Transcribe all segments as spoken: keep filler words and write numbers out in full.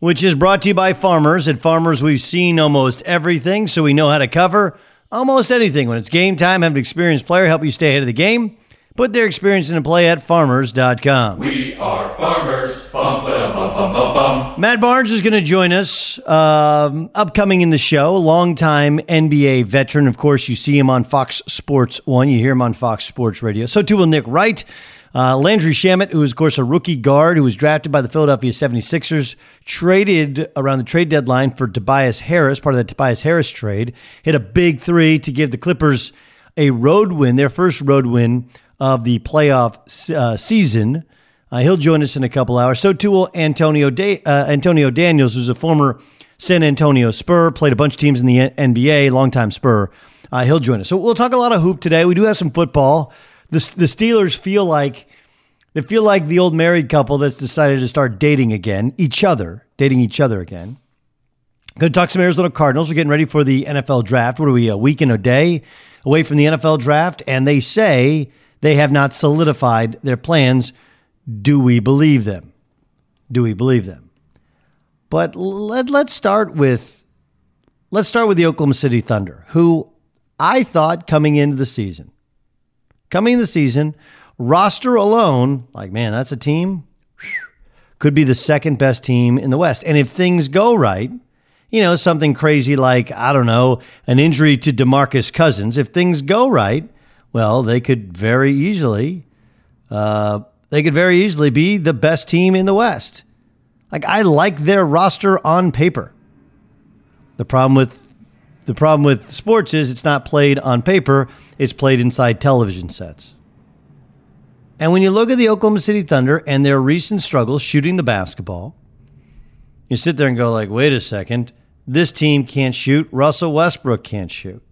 which is brought to you by Farmers. At Farmers, we've seen almost everything, so we know how to cover almost anything. When it's game time, have an experienced player help you stay ahead of the game. Put their experience into play at farmers dot com. We are Farmers. Bum, ba, bum, bum, bum, bum. Matt Barnes is going to join us um, upcoming in the show. Longtime N B A veteran. Of course, you see him on Fox Sports one. You hear him on Fox Sports Radio. So too will Nick Wright. Uh, Landry Shamet, who is, of course, a rookie guard who was drafted by the Philadelphia seventy-sixers, traded around the trade deadline for Tobias Harris, part of that Tobias Harris trade, hit a big three to give the Clippers a road win, their first road win of the playoff uh, season. Uh, he'll join us in a couple hours. So too will Antonio, da- uh, Antonio Daniels, who's a former San Antonio Spur, played a bunch of teams in the N B A, longtime Spur. Uh, he'll join us. So we'll talk a lot of hoop today. We do have some football. The the Steelers feel like they feel like the old married couple that's decided to start dating again, each other, dating each other again. Going to talk some Arizona Cardinals. We're getting ready for the N F L draft. What are we, a week and a day away from the N F L draft? And they say they have not solidified their plans. Do we believe them? Do we believe them? But let let's start with let's start with the Oklahoma City Thunder, who I thought coming into the season. Coming in the season, roster alone, like, man, that's a team, could be the second best team in the West. And if things go right, you know, something crazy like, I don't know, an injury to DeMarcus Cousins, if things go right, well, they could very easily, uh, they could very easily be the best team in the West. Like, I like their roster on paper. The problem with the problem with sports is it's not played on paper. It's played inside television sets. And when you look at the Oklahoma City Thunder and their recent struggles shooting the basketball, you sit there and go like, wait a second, this team can't shoot. Russell Westbrook can't shoot.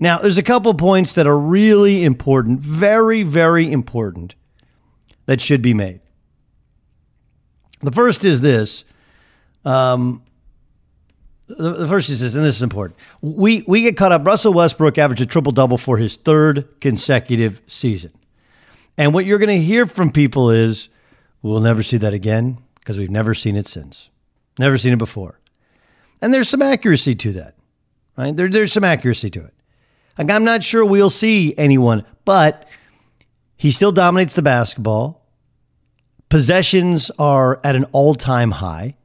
Now, there's a couple points that are really important, very, very important, that should be made. The first is this. Um, the, the first is this, and this is important. We, we get caught up. Russell Westbrook averaged a triple-double for his third consecutive season. And what you're going to hear from people is, we'll never see that again because we've never seen it since. Never seen it before. And there's some accuracy to that, right? There, there's some accuracy to it. Like, I'm not sure we'll see anyone, but he still dominates the basketball. Possessions are at an all-time high.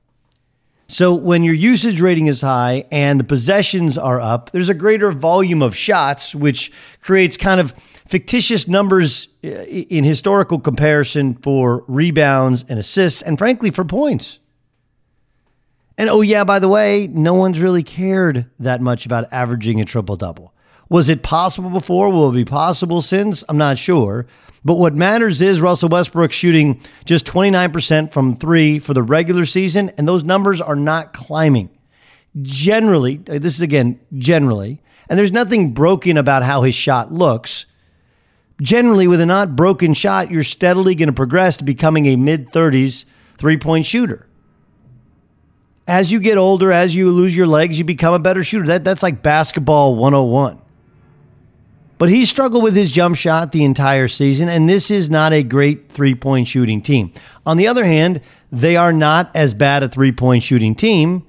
So when your usage rating is high and the possessions are up, there's a greater volume of shots, which creates kind of fictitious numbers in historical comparison for rebounds and assists and, frankly, for points. And, oh, yeah, by the way, no one's really cared that much about averaging a triple-double. Was it possible before? Will it be possible since? I'm not sure. But what matters is Russell Westbrook shooting just twenty-nine percent from three for the regular season, and those numbers are not climbing. Generally, this is, again, generally, and there's nothing broken about how his shot looks. Generally, with a not broken shot, you're steadily going to progress to becoming a mid-thirties three-point shooter. As you get older, as you lose your legs, you become a better shooter. That, that's like basketball one oh one. But he struggled with his jump shot the entire season, and this is not a great three-point shooting team. On the other hand, they are not as bad a three-point shooting team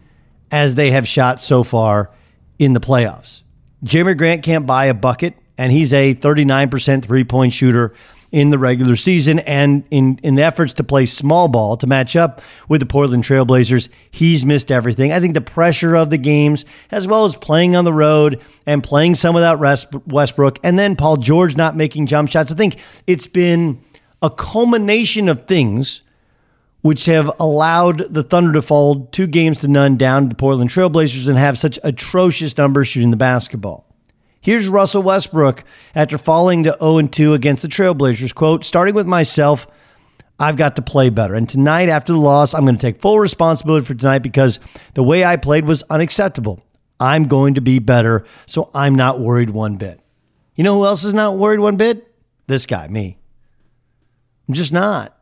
as they have shot so far in the playoffs. Jerami Grant can't buy a bucket, and he's a thirty-nine percent three-point shooter in the regular season, and in, in the efforts to play small ball to match up with the Portland Trailblazers, he's missed everything. I think the pressure of the games, as well as playing on the road and playing some without Westbrook, and then Paul George not making jump shots. I think it's been a culmination of things which have allowed the Thunder to fall two games to none down to the Portland Trailblazers and have such atrocious numbers shooting the basketball. Here's Russell Westbrook after falling to oh and two against the Trailblazers. Quote, starting with myself, I've got to play better. And tonight after the loss, I'm going to take full responsibility for tonight because the way I played was unacceptable. I'm going to be better, so I'm not worried one bit. You know who else is not worried one bit? This guy, me. I'm just not.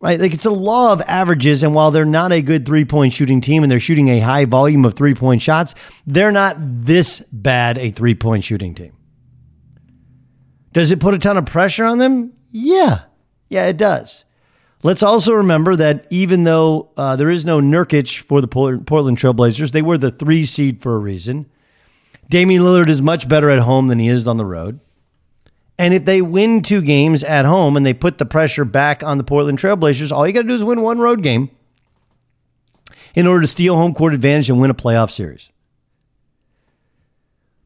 Right? Like, it's a law of averages, and while they're not a good three-point shooting team and they're shooting a high volume of three-point shots, they're not this bad a three-point shooting team. Does it put a ton of pressure on them? Yeah. Yeah, it does. Let's also remember that even though uh, there is no Nurkic for the Portland Trailblazers, they were the three seed for a reason. Damian Lillard is much better at home than he is on the road. And if they win two games at home and they put the pressure back on the Portland Trailblazers, all you got to do is win one road game in order to steal home court advantage and win a playoff series.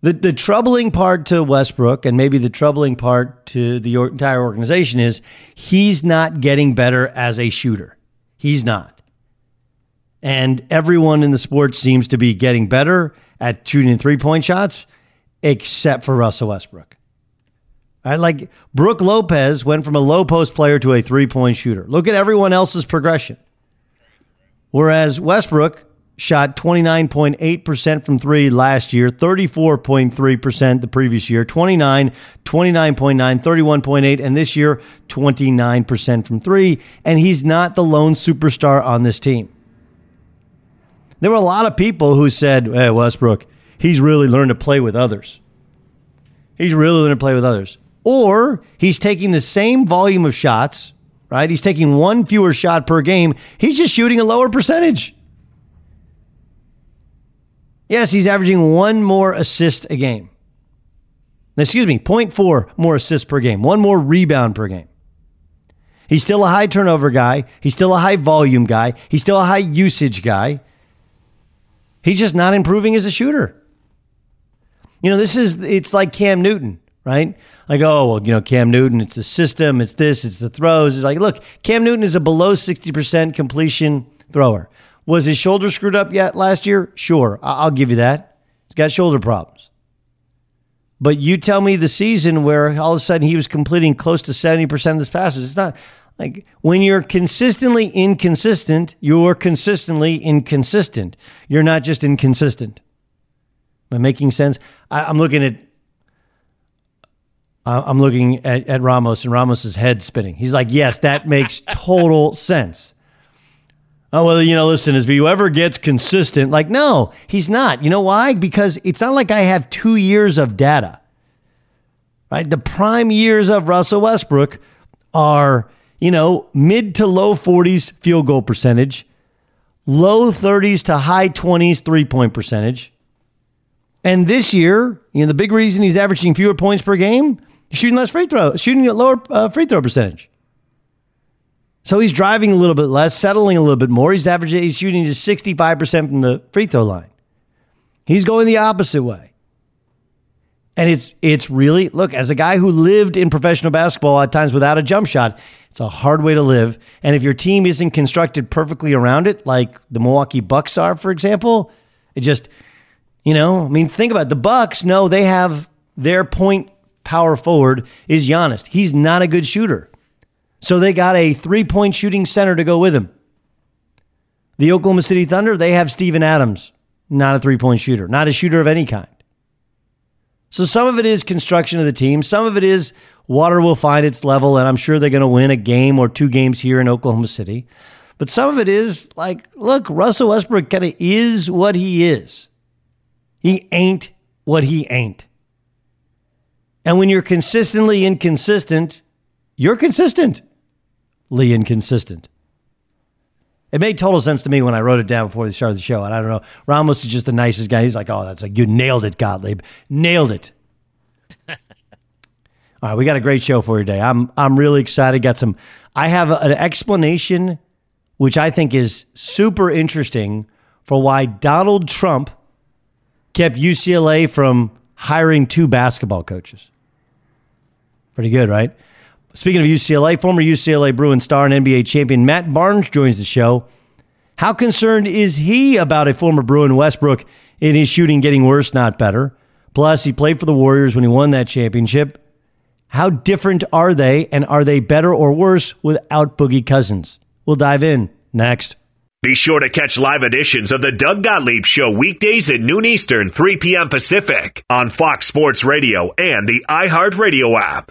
The, the troubling part to Westbrook, and maybe the troubling part to the entire organization, is he's not getting better as a shooter. He's not. And everyone in the sport seems to be getting better at shooting three-point shots except for Russell Westbrook. Right, like Brook Lopez went from a low post player to a three-point shooter. Look at everyone else's progression. Whereas Westbrook shot twenty-nine point eight percent from three last year, thirty-four point three percent the previous year, twenty-nine, twenty-nine point nine, thirty-one point eight, and this year, twenty-nine percent from three. And he's not the lone superstar on this team. There were a lot of people who said, hey, Westbrook, he's really learned to play with others. He's really learned to play with others. Or he's taking the same volume of shots, right? He's taking one fewer shot per game. He's just shooting a lower percentage. Yes, he's averaging one more assist a game. Excuse me, zero point four more assists per game, one more rebound per game. He's still a high turnover guy. He's still a high volume guy. He's still a high usage guy. He's just not improving as a shooter. You know, this is, it's like Cam Newton, right? Like, oh, well, you know, Cam Newton, it's the system, it's this, it's the throws. It's like, look, Cam Newton is a below sixty percent completion thrower. Was his shoulder screwed up yet last year? Sure, I'll give you that. He's got shoulder problems. But you tell me the season where all of a sudden he was completing close to seventy percent of his passes. It's not like when you're consistently inconsistent, you're consistently inconsistent. You're not just inconsistent. Am I making sense? I, I'm looking at I'm looking at, at Ramos, and Ramos's head spinning. He's like, yes, that makes total sense. Oh, well, you know, listen, if he ever gets consistent, like, no, he's not. You know why? Because it's not like I have two years of data, right? The prime years of Russell Westbrook are, you know, mid to low forties field goal percentage, low thirties to high twenties three-point percentage. And this year, you know, the big reason he's averaging fewer points per game, shooting less free throw, shooting at lower uh, free throw percentage. So he's driving a little bit less, settling a little bit more. He's averaging, he's shooting just sixty-five percent from the free throw line. He's going the opposite way. And it's it's really, look, as a guy who lived in professional basketball at times without a jump shot, it's a hard way to live. And if your team isn't constructed perfectly around it, like the Milwaukee Bucks are, for example, it just, you know, I mean, think about it. The Bucks, no, they have their point power forward is Giannis. He's not a good shooter. So they got a three-point shooting center to go with him. The Oklahoma City Thunder, they have Stephen Adams, not a three-point shooter, not a shooter of any kind. So some of it is construction of the team. Some of it is water will find its level, and I'm sure they're going to win a game or two games here in Oklahoma City. But some of it is like, look, Russell Westbrook kind of is what he is. He ain't what he ain't. And when you're consistently inconsistent, you're consistent. Lee inconsistent. It made total sense to me when I wrote it down before they started the show. And I don't know, Ramos is just the nicest guy. He's like, oh, that's like, you nailed it, Gottlieb. Nailed it. All right, we got a great show for you today. I'm I'm really excited. Got some, I have an explanation, which I think is super interesting, for why Donald Trump kept U C L A from hiring two basketball coaches. Pretty good, right? Speaking of U C L A, former U C L A Bruin star and N B A champion Matt Barnes joins the show. How concerned is he about a former Bruin, Westbrook, in his shooting getting worse, not better? Plus, he played for the Warriors when he won that championship. How different are they, and are they better or worse without Boogie Cousins? We'll dive in next. Be sure to catch live editions of the Doug Gottlieb Show weekdays at noon Eastern, three p.m. Pacific on Fox Sports Radio and the iHeartRadio app.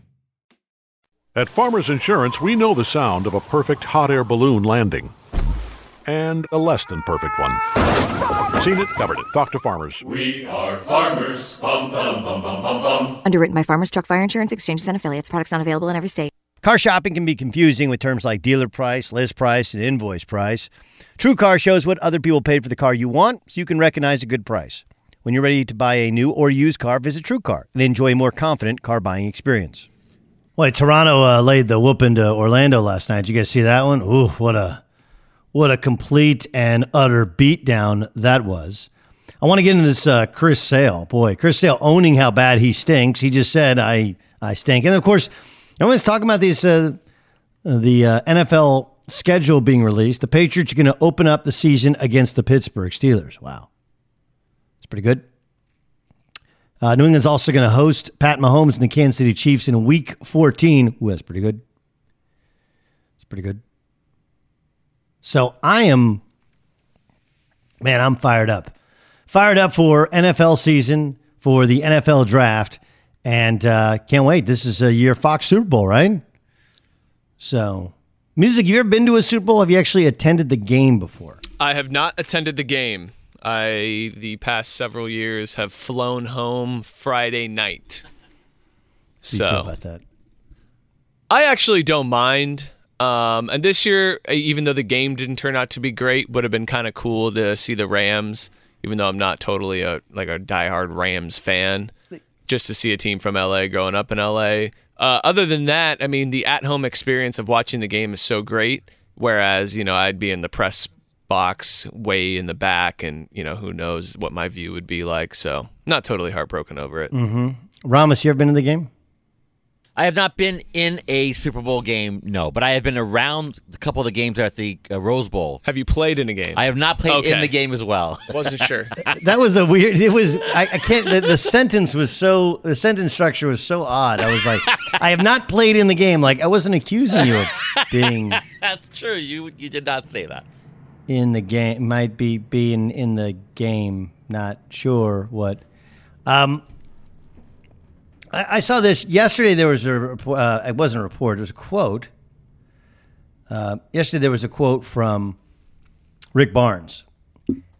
At Farmers Insurance, we know the sound of a perfect hot air balloon landing. And a less than perfect one. Seen it, covered it. Talk to Farmers. We are Farmers. Bum, bum, bum, bum, bum, bum. Underwritten by Farmers Truck Fire Insurance Exchanges and Affiliates. Products not available in every state. Car shopping can be confusing with terms like dealer price, list price, and invoice price. True Car shows what other people paid for the car you want, so you can recognize a good price. When you're ready to buy a new or used car, visit True Car and enjoy a more confident car buying experience. Wait, Toronto uh, laid the whoop into Orlando last night. Did you guys see that one? Ooh, what a what a complete and utter beatdown that was. I want to get into this uh, Chris Sale. Boy, Chris Sale owning how bad he stinks. He just said, I, I stink. And, of course, everyone's talking about these uh, the uh, N F L schedule being released. The Patriots are going to open up the season against the Pittsburgh Steelers. Wow. That's pretty good. Uh, New England's also going to host Pat Mahomes and the Kansas City Chiefs in Week fourteen. Ooh, that's pretty good. That's pretty good. So I am, man, I'm fired up. Fired up for N F L season, for the N F L draft, and uh, can't wait. This is a year Fox Super Bowl, right? So, Music, you ever been to a Super Bowl? Have you actually attended the game before? I have not attended the game. I, the past several years, have flown home Friday night. So, how do you feel about that? I actually don't mind. Um, and this year, even though the game didn't turn out to be great, would have been kind of cool to see the Rams, even though I'm not totally a like a diehard Rams fan, just to see a team from L A growing up in L A. Uh, other than that, I mean, the at-home experience of watching the game is so great, whereas, you know, I'd be in the press box way in the back, and you know who knows what my view would be like. So, not totally heartbroken over it. Mm-hmm. Ramos, you ever been to the game? I have not been in a Super Bowl game, no, but I have been around a couple of the games at the uh, Rose Bowl. Have you played in a game? I have not played okay. in the game as well. Wasn't sure. That was a weird. It was. I, I can't. The, the sentence was so. The sentence structure was so odd. I was like, I have not played in the game. Like I wasn't accusing you of being. That's true. You you did not say that. In the game, might be being in the game, not sure what. Um, I, I saw this yesterday. There was a, uh, it wasn't a report, it was a quote. Uh, yesterday there was a quote from Rick Barnes.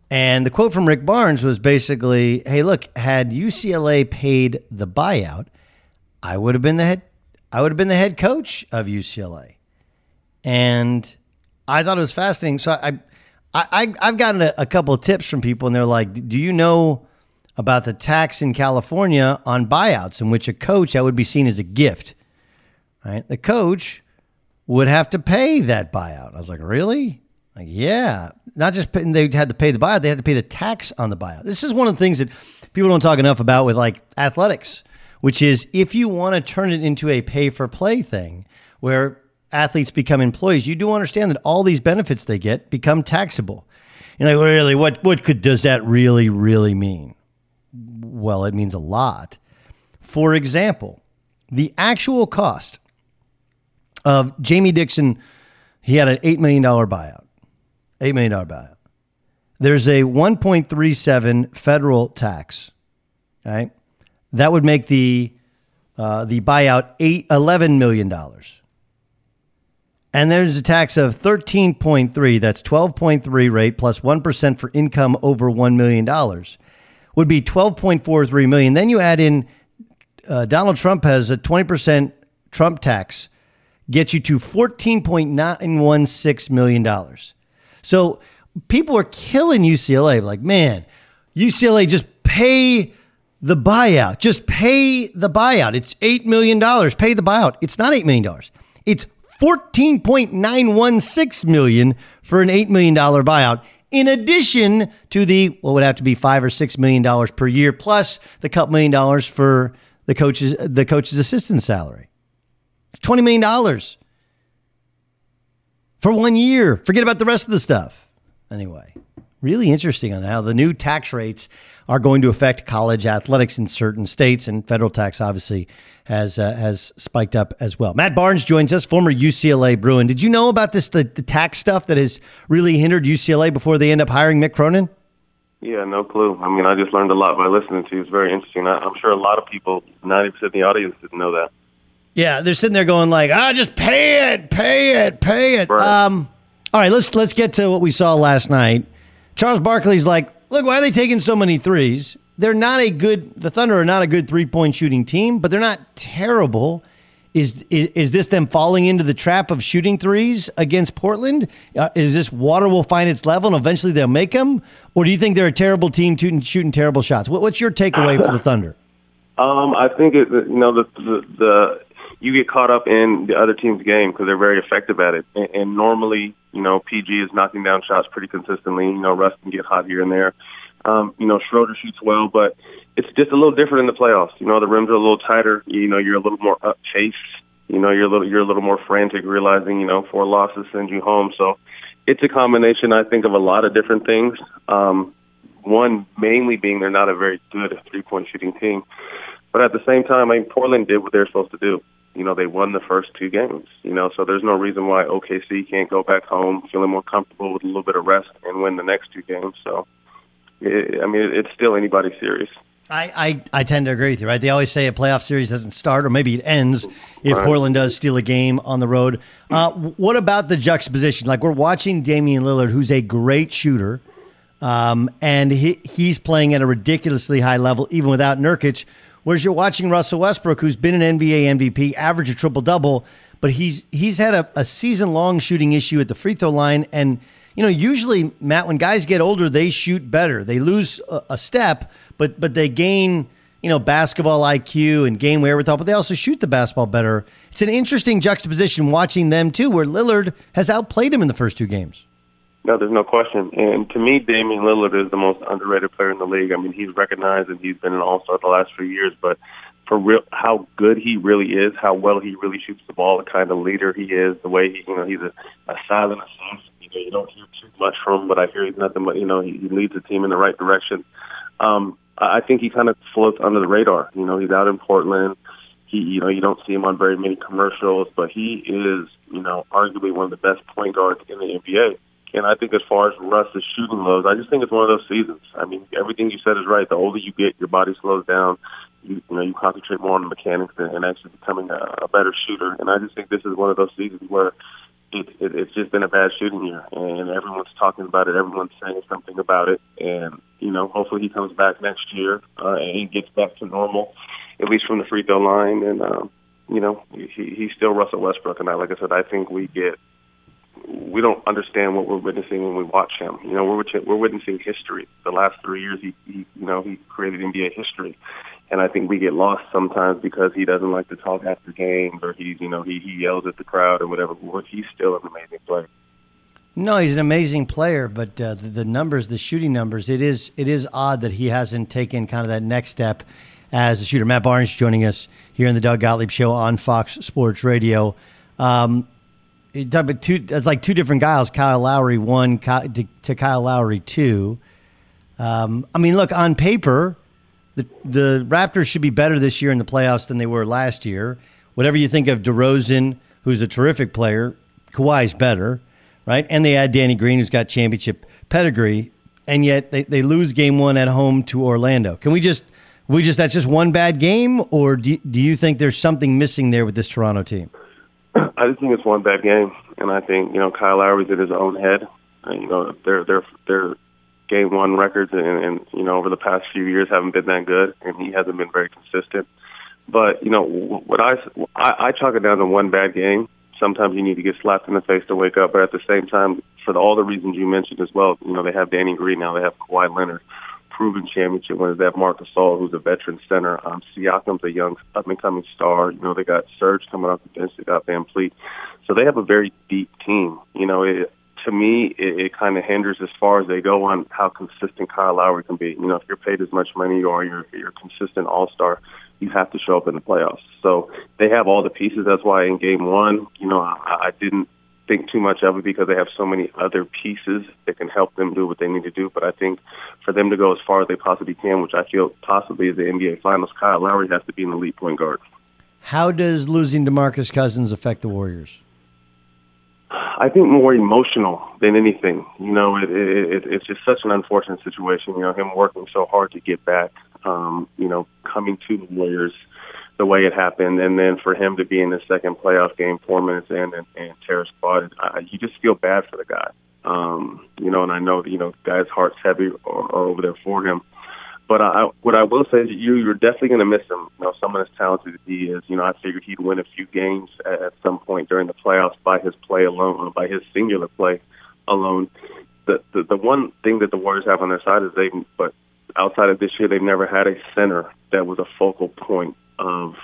And the quote from Rick Barnes was basically, hey, look, had U C L A paid the buyout, I would have been the head, I would have been the head coach of U C L A. And I thought it was fascinating. So I... I, I've gotten a, a couple of tips from people, and they're like, do you know about the tax in California on buyouts in which a coach, that would be seen as a gift, right? The coach would have to pay that buyout. I was like, really? Like, yeah. Not just pay, they had to pay the buyout, they had to pay the tax on the buyout. This is one of the things that people don't talk enough about with like athletics, which is if you want to turn it into a pay-for-play thing where athletes become employees, you do understand that all these benefits they get become taxable. You're like, well, really, what what could does that really, really mean? Well, it means a lot. For example, the actual cost of Jamie Dixon, he had an eight million dollars buyout. eight million dollars buyout. There's a one point three seven federal tax, right? That would make the uh, the buyout eight, eleven million dollars. And there's a tax of thirteen point three. That's twelve point three rate plus one percent for income over one million dollars. Would be twelve point four three million dollars. Then you add in uh, Donald Trump has a twenty percent Trump tax, gets you to fourteen point nine one six million dollars. So people are killing U C L A. Like, man, U C L A, just pay the buyout. Just pay the buyout. It's eight million dollars. Pay the buyout. It's not eight million dollars. It's fourteen point nine one six million dollars for an eight million dollars buyout, in addition to the, what would have to be five or six million dollars per year, plus the couple million dollars for the coach's, the coach's assistant salary. It's twenty million dollars for one year. Forget about the rest of the stuff. Anyway, really interesting on how the new tax rates are going to affect college athletics in certain states, and federal tax obviously has uh, has spiked up as well. Matt Barnes joins us, former U C L A Bruin. Did you know about this, the, the tax stuff that has really hindered U C L A before they end up hiring Mick Cronin? Yeah, no clue. I mean, I just learned a lot by listening to you. It's very interesting. I, I'm sure a lot of people, ninety percent of the audience, didn't know that. Yeah, they're sitting there going like, ah, just pay it, pay it, pay it. Right. Um, all right, let's let's get to what we saw last night. Charles Barkley's like, look, why are they taking so many threes? They're not a good, the Thunder are not a good three-point shooting team, but they're not terrible. Is, is is this them falling into the trap of shooting threes against Portland? Uh, is this water will find its level and eventually they'll make them? Or do you think they're a terrible team shooting, shooting terrible shots? What, what's your takeaway for the Thunder? Um, I think, it, you know, the, the, the you get caught up in the other team's game because they're very effective at it. And, and normally, you know, P G is knocking down shots pretty consistently. You know, Russ can get hot here and there. Um, you know, Schroeder shoots well, but it's just a little different in the playoffs. You know, the rims are a little tighter. You know, you're a little more up chased. You know, you're a little you're a little more frantic, realizing, you know, four losses send you home. So it's a combination, I think, of a lot of different things. Um, one mainly being they're not a very good three-point shooting team. But at the same time, I mean, Portland did what they're supposed to do. You know, they won the first two games, you know, so there's no reason why O K C can't go back home feeling more comfortable with a little bit of rest and win the next two games. So, it, I mean, it's still anybody's series. I, I, I tend to agree with you, right? They always say a playoff series doesn't start, or maybe it ends if right. Portland does steal a game on the road. Uh, what about the juxtaposition? Like, we're watching Damian Lillard, who's a great shooter, um, and he, he's playing at a ridiculously high level, even without Nurkic. Whereas you're watching Russell Westbrook, who's been an N B A M V P, average a triple-double, but he's he's had a, a season-long shooting issue at the free throw line. And, you know, usually, Matt, when guys get older, they shoot better. They lose a, a step, but but they gain, you know, basketball I Q and game wherewithal, but they also shoot the basketball better. It's an interesting juxtaposition watching them, too, where Lillard has outplayed him in the first two games. No, there's no question. And to me, Damian Lillard is the most underrated player in the league. I mean, he's recognized and he's been an all-star the last few years, but for real, how good he really is, how well he really shoots the ball, the kind of leader he is, the way he, you know, he's a, a silent assassin. You know, you don't hear too much from him, but I hear he's nothing but, you know, he, he leads the team in the right direction. Um, I think he kind of floats under the radar. You know, he's out in Portland. He, you know, you don't see him on very many commercials, but he is, you know, arguably one of the best point guards in the N B A. And I think as far as Russ's shooting lows, I just think it's one of those seasons. I mean, everything you said is right. The older you get, your body slows down. You, you know, you concentrate more on the mechanics and, and actually becoming a, a better shooter. And I just think this is one of those seasons where it, it, it's just been a bad shooting year. And everyone's talking about it. Everyone's saying something about it. And, you know, hopefully he comes back next year uh, and he gets back to normal, at least from the free throw line. And, um, you know, he, he's still Russell Westbrook. And, I, like I said, I think we get – we don't understand what we're witnessing when we watch him. You know, we're we're witnessing history. The last three years, he, he you know he created N B A history, and I think we get lost sometimes because he doesn't like to talk after games, or he's you know he he yells at the crowd or whatever. But he's still an amazing player. No, he's an amazing player, but uh, the, the numbers, the shooting numbers, it is it is odd that he hasn't taken kind of that next step as a shooter. Matt Barnes joining us here in the Doug Gottlieb Show on Fox Sports Radio. Um, Two, it's like two different guys. Kyle Lowry one to, to Kyle Lowry two. Um, I mean, look, on paper, the the Raptors should be better this year in the playoffs than they were last year. Whatever you think of DeRozan, who's a terrific player, Kawhi's better, right? And they add Danny Green, who's got championship pedigree, and yet they, they lose game one at home to Orlando. Can we just we just that's just one bad game, or do, do you think there's something missing there with this Toronto team? I just think it's one bad game, and I think, you know, Kyle Lowry's in his own head. And, you know, their their their game one records and, and you know over the past few years haven't been that good, and he hasn't been very consistent. But, you know, what I, I, I chalk it down to one bad game. Sometimes you need to get slapped in the face to wake up, but at the same time, for all the reasons you mentioned as well, you know, they have Danny Green now, they have Kawhi Leonard, proven championship winners, they have Marc Gasol, who's a veteran center, um, Siakam's a young up-and-coming star, you know, they got Serge coming off the bench, they got Van Fleet, so they have a very deep team. You know, it, to me, it, it kind of hinders as far as they go on how consistent Kyle Lowry can be. You know, if you're paid as much money or you're, you're a consistent all-star, you have to show up in the playoffs. So they have all the pieces. That's why in game one, you know, I, I didn't think too much of it because they have so many other pieces that can help them do what they need to do. But I think for them to go as far as they possibly can, which I feel possibly is the N B A Finals, Kyle Lowry has to be an elite point guard. How does losing DeMarcus Cousins affect the Warriors? I think more emotional than anything. You know, it, it, it, it's just such an unfortunate situation. You know, him working so hard to get back, um, you know, coming to the Warriors the way it happened, and then for him to be in the second playoff game four minutes in and, and tear a squad, I, you just feel bad for the guy. Um, you know, and I know, you know, the guy's heart's heavy or, or over there for him. But I, what I will say is you, you're definitely going to miss him. You know, someone as talented as he is, you know, I figured he'd win a few games at, at some point during the playoffs by his play alone, by his singular play alone. The, the the one thing that the Warriors have on their side is they, but outside of this year, they've never had a center that was a focal point of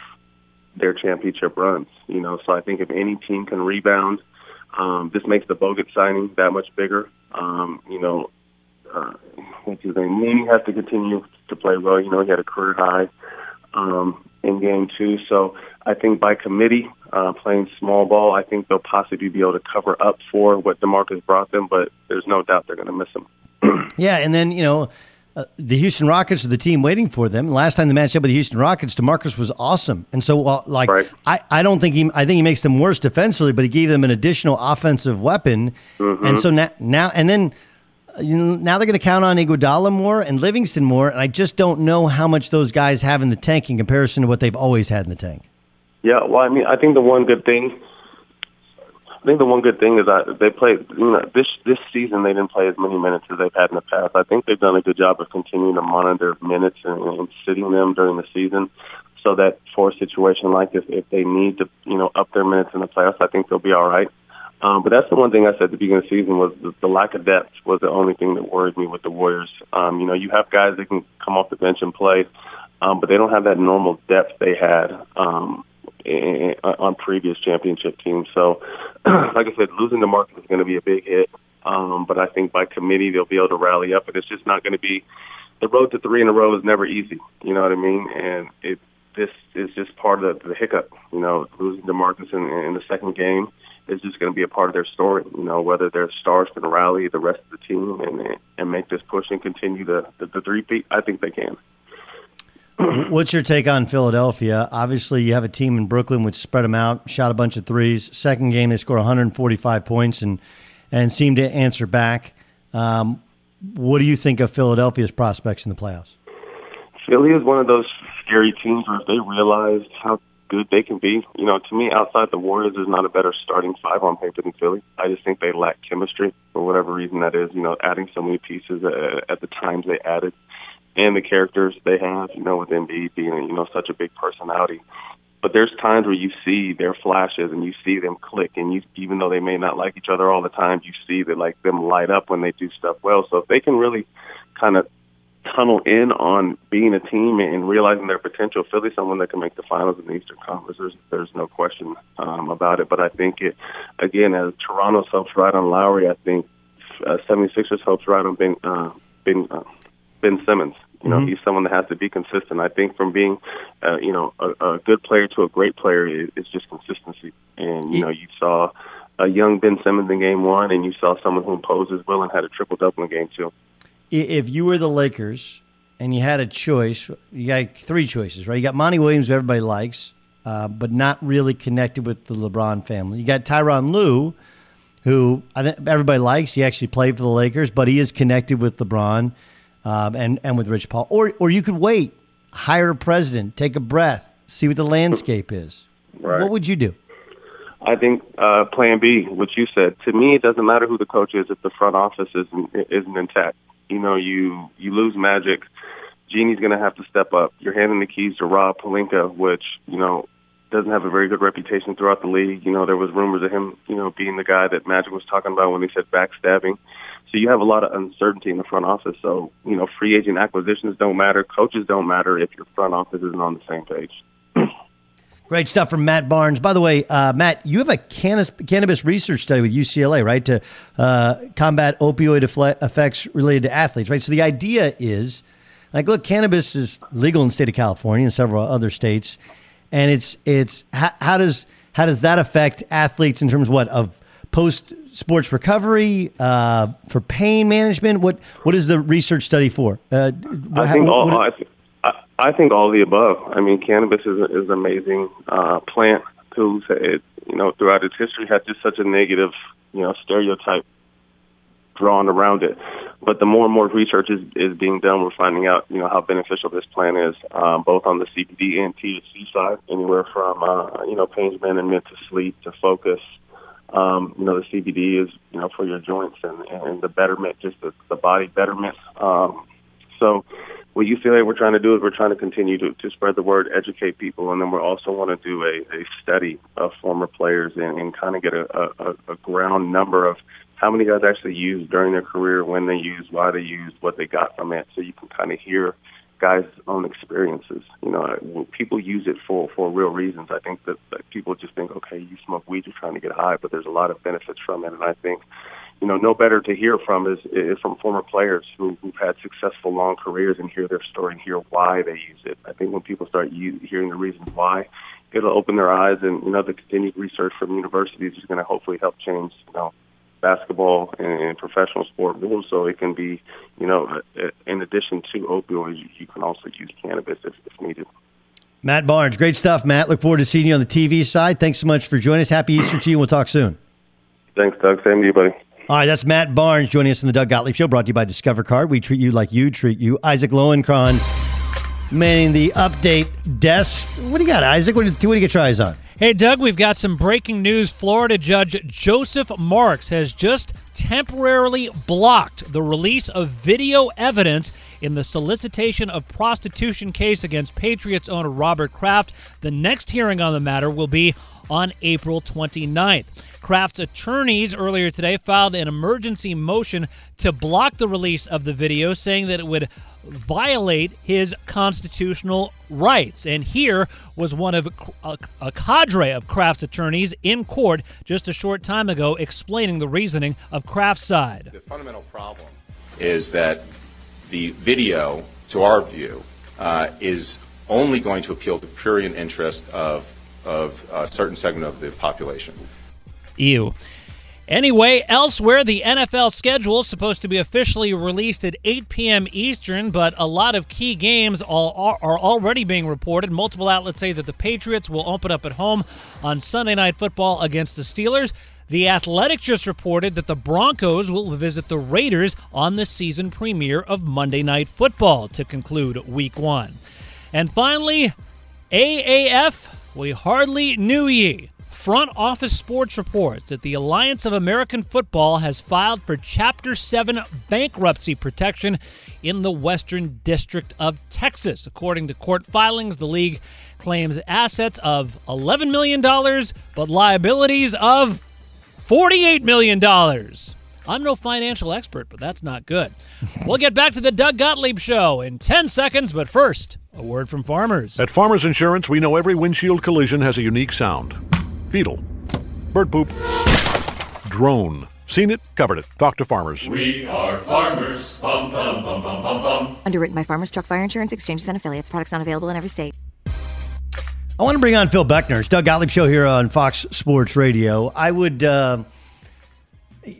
their championship runs. You know, so I think if any team can rebound, um, this makes the Bogut signing that much bigger. Um, you know, uh, what's his name? Mooney has to continue to play well. You know, he had a career high um, in game two. So I think by committee, uh, playing small ball, I think they'll possibly be able to cover up for what DeMarcus brought them, but there's no doubt they're going to miss him. Yeah, and then, you know, uh, the Houston Rockets are the team waiting for them. Last time they matched up with the Houston Rockets, DeMarcus was awesome. And so, well, like, right. I, I don't think he, I think he makes them worse defensively, but he gave them an additional offensive weapon. Mm-hmm. And so now, now and then, you know, now they're going to count on Iguodala more and Livingston more, and I just don't know how much those guys have in the tank in comparison to what they've always had in the tank. Yeah, well, I mean, I think the one good thing, I think the one good thing is that they played. You know, this this season they didn't play as many minutes as they've had in the past. I think they've done a good job of continuing to monitor minutes and, and sitting them during the season, so that for a situation like this, if they need to, you know, up their minutes in the playoffs, I think they'll be all right. Um, but that's the one thing I said at the beginning of the season was the, the lack of depth was the only thing that worried me with the Warriors. Um, you know, you have guys that can come off the bench and play, um, but they don't have that normal depth they had um, in, in, on previous championship teams. So, like I said, losing the market is going to be a big hit, um, but I think by committee they'll be able to rally up, and it's just not going to be – the road to three in a row is never easy, you know what I mean? And it, this is just part of the, the hiccup, you know, losing DeMarcus in, in the second game. It's just going to be a part of their story, you know, whether their stars can rally the rest of the team and and make this push and continue the, the, the three-peat. I think they can. What's your take on Philadelphia? Obviously, you have a team in Brooklyn which spread them out, shot a bunch of threes. Second game, they scored one hundred forty-five points and, and seemed to answer back. Um, what do you think of Philadelphia's prospects in the playoffs? Philly is one of those scary teams where if they realized how good they can be. You know, to me, outside the Warriors, there's not a better starting five on paper than Philly. I just think they lack chemistry for whatever reason that is, you know, adding so many pieces at, at the times they added and the characters they have, you know, with Embiid being, you know, such a big personality. But there's times where you see their flashes and you see them click, and you, even though they may not like each other all the time, you see that, like, them light up when they do stuff well. So if they can really kind of tunnel in on being a team and realizing their potential, Philly's someone that can make the finals in the Eastern Conference. There's, there's no question um, about it. But I think, it, again, as Toronto's hopes right on Lowry, I think uh, 76ers hopes right on Ben, uh, Ben, uh, Ben Simmons. You know, mm-hmm. He's someone that has to be consistent. I think from being, uh, you know, a, a good player to a great player is, is just consistency. And, you know, you saw a young Ben Simmons in game one, and you saw someone who imposes well and had a triple-double in game two. If you were the Lakers and you had a choice, you got three choices, right? You got Monty Williams, who everybody likes, uh, but not really connected with the LeBron family. You got Tyronn Lue, who I think everybody likes. He actually played for the Lakers, but he is connected with LeBron um, and, and with Rich Paul. Or or you could wait hire a president, take a breath, see what the landscape is. Right. What would you do? I think uh, plan B, what you said. To me, it doesn't matter who the coach is if the front office isn't, isn't intact. You know, you, you lose Magic. Genie's going to have to step up. You're handing the keys to Rob Pelinka, which, you know, doesn't have a very good reputation throughout the league. You know, there was rumors of him, you know, being the guy that Magic was talking about when he said backstabbing. So you have a lot of uncertainty in the front office. So, you know, free agent acquisitions don't matter. Coaches don't matter if your front office isn't on the same page. Great stuff from Matt Barnes. By the way, uh, Matt, you have a cannabis, cannabis research study with U C L A, right, to uh, combat opioid effle- effects related to athletes, right? So the idea is, like, look, cannabis is legal in the state of California and several other states, and it's it's how, how does how does that affect athletes in terms of what, of post sports recovery, uh, for pain management? What what is the research study for? Uh, I think how, all. What, what, I think all of the above. I mean, cannabis is, is an amazing uh, plant who, it, you know, throughout its history had just such a negative, you know, stereotype drawn around it. But the more and more research is, is being done, we're finding out, you know, how beneficial this plant is, um, both on the C B D and T H C side, anywhere from, uh, you know, pain management to sleep to focus. Um, you know, the C B D is, you know, for your joints and, and the betterment, just the, the body betterment. Um, so, what U C L A we're trying to do is we're trying to continue to, to spread the word, educate people, and then we also want to do a, a study of former players and, and kind of get a, a, a ground number of how many guys actually used during their career, when they used, why they used, what they got from it, so you can kind of hear guys' own experiences. You know, people use it for, for real reasons. I think that, that people just think, okay, you smoke weed, you're trying to get high, but there's a lot of benefits from it, and I think, you know, no better to hear from is, is from former players who, who've had successful long careers and hear their story and hear why they use it. I think when people start u- hearing the reasons why, it'll open their eyes, and, you know, the continued research from universities is going to hopefully help change, you know, basketball and, and professional sport rules, so it can be, you know, in addition to opioids, you can also use cannabis if, if needed. Matt Barnes, great stuff, Matt. Look forward to seeing you on the T V side. Thanks so much for joining us. Happy Easter to you. We'll talk soon. Thanks, Doug. Same to you, buddy. All right, that's Matt Barnes joining us on the Doug Gottlieb Show, brought to you by Discover Card. We treat you like you treat you. Isaac Lowenkron manning the update desk. What do you got, Isaac? What do you, what do you get your eyes on? Hey, Doug, we've got some breaking news. Florida Judge Joseph Marks has just temporarily blocked the release of video evidence in the solicitation of prostitution case against Patriots owner Robert Kraft. The next hearing on the matter will be on April twenty-ninth. Kraft's attorneys earlier today filed an emergency motion to block the release of the video, saying that it would violate his constitutional rights. And here was one of a, a cadre of Kraft's attorneys in court just a short time ago explaining the reasoning of Kraft's side. The fundamental problem is that the video, to our view, uh, is only going to appeal to prurient interest of of a certain segment of the population. Ew. Anyway, elsewhere, the N F L schedule is supposed to be officially released at eight p.m. Eastern, but a lot of key games are already being reported. Multiple outlets say that the Patriots will open up at home on Sunday Night Football against the Steelers. The Athletic just reported that the Broncos will visit the Raiders on the season premiere of Monday Night Football to conclude Week One. And finally, A A F... We hardly knew ye. Front Office Sports reports that the Alliance of American Football has filed for Chapter seven bankruptcy protection in the Western District of Texas. According to court filings, the league claims assets of eleven million dollars, but liabilities of forty-eight million dollars. I'm no financial expert, but that's not good. We'll get back to the Doug Gottlieb Show in ten seconds, but first, a word from Farmers. At Farmers Insurance, we know every windshield collision has a unique sound. Beetle. Bird poop. Drone. Seen it, covered it. Talk to Farmers. We are Farmers. Bum, bum, bum, bum, bum, bum. Underwritten by Farmers Truck Fire Insurance, Exchanges and Affiliates. Products not available in every state. I want to bring on Phil Beckner. It's Doug Gottlieb Show here on Fox Sports Radio. I would... Uh,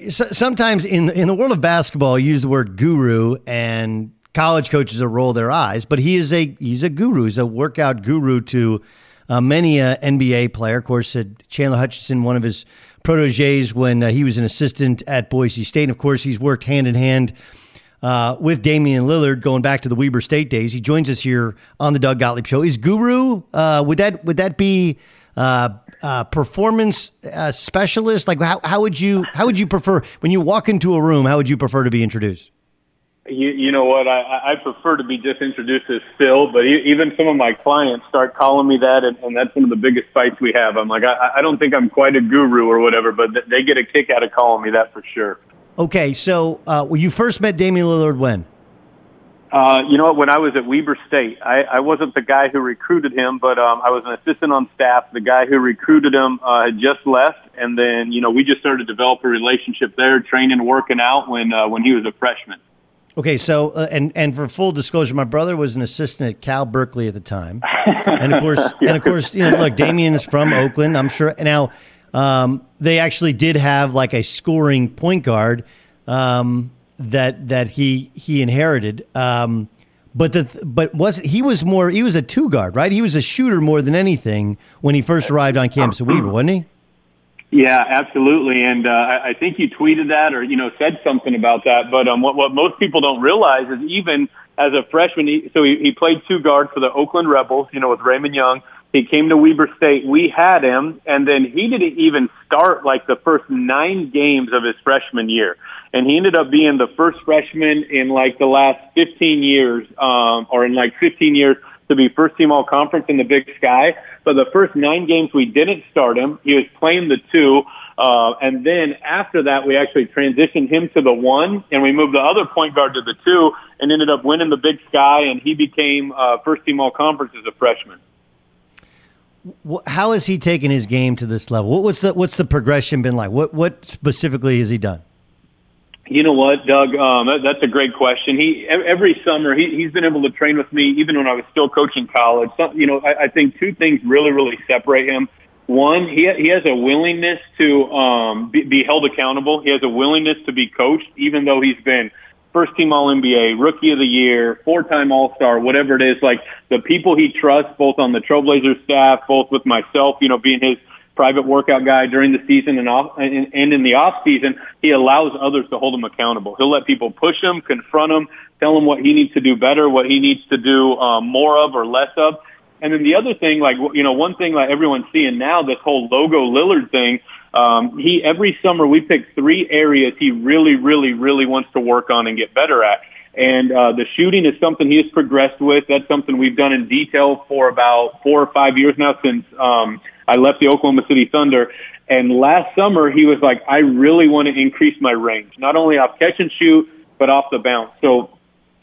sometimes in, in the world of basketball, you use the word guru, and college coaches will roll their eyes, but he is a he's a guru. He's a workout guru to uh, many uh, N B A player. Of course, uh, Chandler Hutchison, one of his proteges when uh, he was an assistant at Boise State. And of course, he's worked hand in hand uh, with Damian Lillard going back to the Weber State days. He joins us here on the Doug Gottlieb Show. Is Guru, uh, would that would that be uh, uh, performance uh, specialist? Like how how would you how would you prefer when you walk into a room? How would you prefer to be introduced? You, you know what? I, I prefer to be just introduced as Phil, but even some of my clients start calling me that, and, and that's one of the biggest fights we have. I'm like, I, I don't think I'm quite a guru or whatever, but th- they get a kick out of calling me that for sure. Okay, so uh, well, you first met Damian Lillard when? Uh, you know what? When I was at Weber State. I, I wasn't the guy who recruited him, but um, I was an assistant on staff. The guy who recruited him uh, had just left, and then you know we just started to develop a relationship there, training, working out when uh, when he was a freshman. Okay, so, uh, and, and for full disclosure, my brother was an assistant at Cal Berkeley at the time. And of course, yeah. and of course, you know, look, Damian is from Oakland, I'm sure. Now, um, they actually did have like a scoring point guard um, that that he he inherited. Um, but the but was he was more, he was a two guard, right? He was a shooter more than anything when he first arrived on campus at Weber, wasn't he? Yeah, absolutely, and uh, I think you tweeted that or, you know, said something about that, but um, what, what most people don't realize is even as a freshman, he, so he, he played two guard for the Oakland Rebels, you know, with Raymond Young. He came to Weber State. We had him, and then he didn't even start like the first nine games of his freshman year, and he ended up being the first freshman in like the last fifteen years um, or in like fifteen years to be first team all conference in the Big Sky. So the first nine games we didn't start him. He was playing the two. Uh, and then after that, we actually transitioned him to the one, and we moved the other point guard to the two and ended up winning the Big Sky, and he became uh, first team all conference as a freshman. How has he taken his game to this level? What's the, what's the progression been like? What, what specifically has he done? You know what, Doug? Um, that, that's a great question. He every summer he, he's been able to train with me, even when I was still coaching college. So, you know, I, I think two things really, really separate him. One, he he has a willingness to um, be, be held accountable. He has a willingness to be coached, even though he's been first team All N B A, Rookie of the Year, four time All Star, whatever it is. Like the people he trusts, both on the Trailblazers staff, both with myself, you know, being his private workout guy during the season and off and, and in the off season, he allows others to hold him accountable. He'll let people push him, confront him, tell him what he needs to do better, what he needs to do um, more of or less of. And then the other thing, like, you know, one thing like everyone's seeing now, this whole logo Lillard thing, um, he, every summer we pick three areas he really, really, really wants to work on and get better at. And uh, the shooting is something he has progressed with. That's something we've done in detail for about four or five years now since, um, I left the Oklahoma City Thunder, and last summer he was like, I really want to increase my range, not only off catch and shoot, but off the bounce. So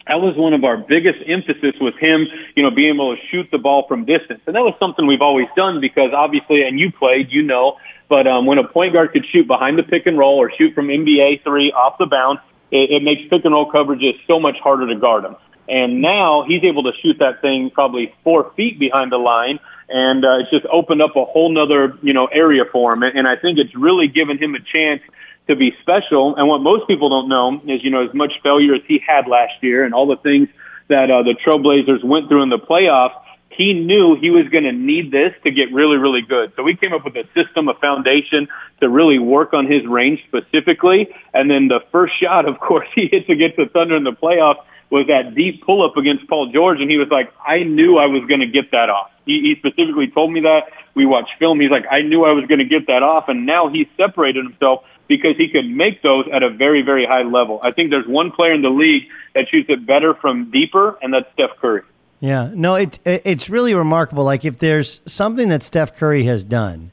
that was one of our biggest emphasis with him, you know, being able to shoot the ball from distance. And that was something we've always done because obviously, and you played, you know, but um, when a point guard could shoot behind the pick and roll or shoot from N B A three off the bounce, it, it makes pick and roll coverages so much harder to guard him. And now he's able to shoot that thing probably four feet behind the line, and uh, it's just opened up a whole nother, you know, area for him. And I think it's really given him a chance to be special. And what most people don't know is, you know, as much failure as he had last year and all the things that uh, the Trailblazers went through in the playoffs, he knew he was going to need this to get really, really good. So we came up with a system, a foundation to really work on his range specifically. And then the first shot, of course, he hits against the Thunder in the playoffs, was that deep pull-up against Paul George, and he was like, I knew I was going to get that off. He, he specifically told me that. We watched film. He's like, I knew I was going to get that off, and now he's separated himself because he could make those at a very, very high level. I think there's one player in the league that shoots it better from deeper, and that's Steph Curry. Yeah, no, it, it it's really remarkable. Like, if there's something that Steph Curry has done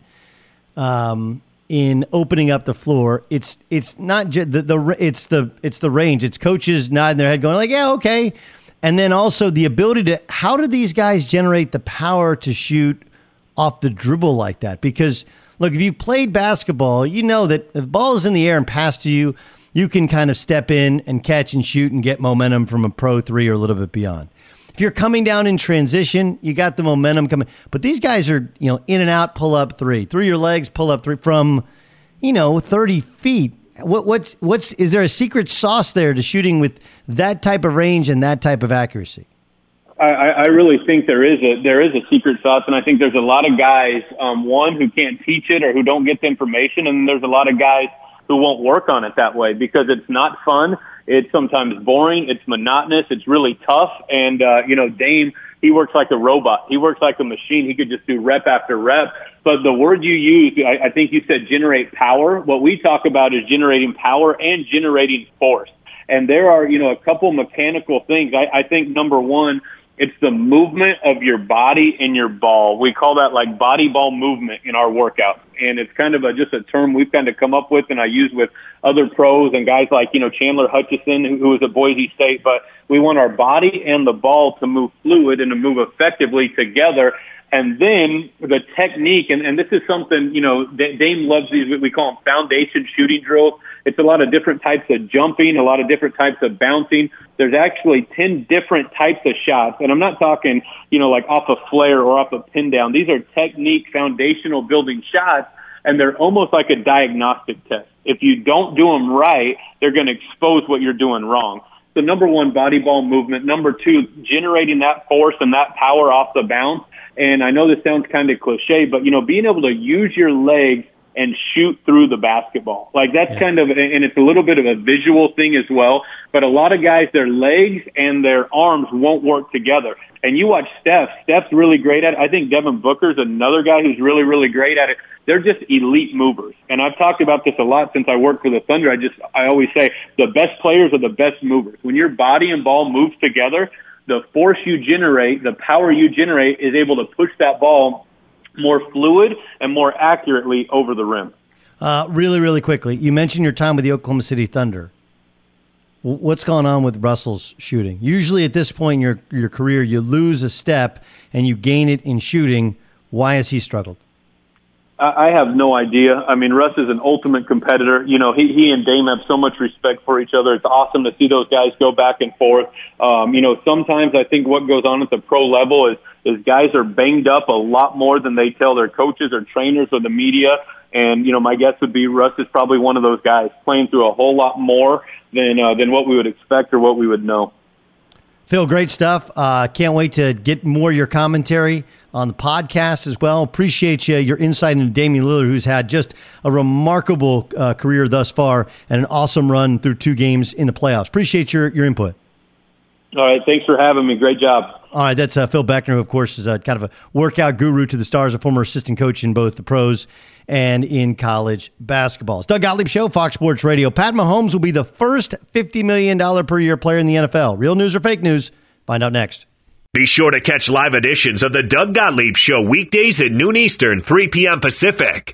um, in opening up the floor, it's it's not just the, the it's the it's the range. It's coaches nodding their head, going like, "Yeah, okay," and then also the ability to. How do these guys generate the power to shoot off the dribble like that? Because look, if you played basketball, you know that if the ball is in the air and passed to you, you can kind of step in and catch and shoot and get momentum from a pro three or a little bit beyond. If you're coming down in transition, you got the momentum coming. But these guys are, you know, in and out, pull up three, through your legs, pull up three from, you know, thirty feet. What, what's what's is there a secret sauce there to shooting with that type of range and that type of accuracy? I, I really think there is a there is a secret sauce, and I think there's a lot of guys, um, one who can't teach it or who don't get the information, and there's a lot of guys who won't work on it that way because it's not fun. It's sometimes boring. It's monotonous. It's really tough. And, uh, you know, Dame, he works like a robot. He works like a machine. He could just do rep after rep. But the word you used, I, I think you said generate power. What we talk about is generating power and generating force. And there are, you know, a couple mechanical things. I, I think, number one, it's the movement of your body and your ball. We call that like body ball movement in our workout. And it's kind of a, just a term we've kind of come up with, and I use with other pros and guys like, you know, Chandler Hutchison, who, who was at Boise State. But we want our body and the ball to move fluid and to move effectively together. And then the technique, and, and this is something, you know, Dame loves these, we call them foundation shooting drills. It's a lot of different types of jumping, a lot of different types of bouncing. There's actually ten different types of shots. And I'm not talking, you know, like off a flare or off a pin down. These are technique, foundational building shots, and they're almost like a diagnostic test. If you don't do them right, they're going to expose what you're doing wrong. So number one, body ball movement. Number two, generating that force and that power off the bounce. And I know this sounds kind of cliche, but, you know, being able to use your legs and shoot through the basketball. Like that's yeah. kind of, and it's a little bit of a visual thing as well, but a lot of guys, their legs and their arms won't work together. And you watch Steph, Steph's really great at it. I think Devin Booker's another guy who's really, really great at it. They're just elite movers. And I've talked about this a lot since I worked for the Thunder. I just, I always say the best players are the best movers. When your body and ball moves together, the force you generate, the power you generate is able to push that ball more fluid and more accurately over the rim. Uh, really, really quickly, you mentioned your time with the Oklahoma City Thunder. What's going on with Russell's shooting? Usually at this point in your, your career, you lose a step and you gain it in shooting. Why has he struggled? I have no idea. I mean, Russ is an ultimate competitor. You know, he, he and Dame have so much respect for each other. It's awesome to see those guys go back and forth. Um, you know, sometimes I think what goes on at the pro level is, is guys are banged up a lot more than they tell their coaches or trainers or the media. And, you know, my guess would be Russ is probably one of those guys playing through a whole lot more than, uh, than what we would expect or what we would know. Phil, great stuff. Uh, can't wait to get more of your commentary on the podcast as well. Appreciate you, your insight into Damian Lillard, who's had just a remarkable uh, career thus far and an awesome run through two games in the playoffs. Appreciate your, your input. All right. Thanks for having me. Great job. All right, that's uh, Phil Beckner, who, of course, is a, kind of a workout guru to the stars, a former assistant coach in both the pros and in college basketball. It's Doug Gottlieb Show, Fox Sports Radio. Pat Mahomes will be the first fifty million dollars per year player in the N F L. Real news or fake news? Find out next. Be sure to catch live editions of the Doug Gottlieb Show weekdays at noon Eastern, three p.m. Pacific.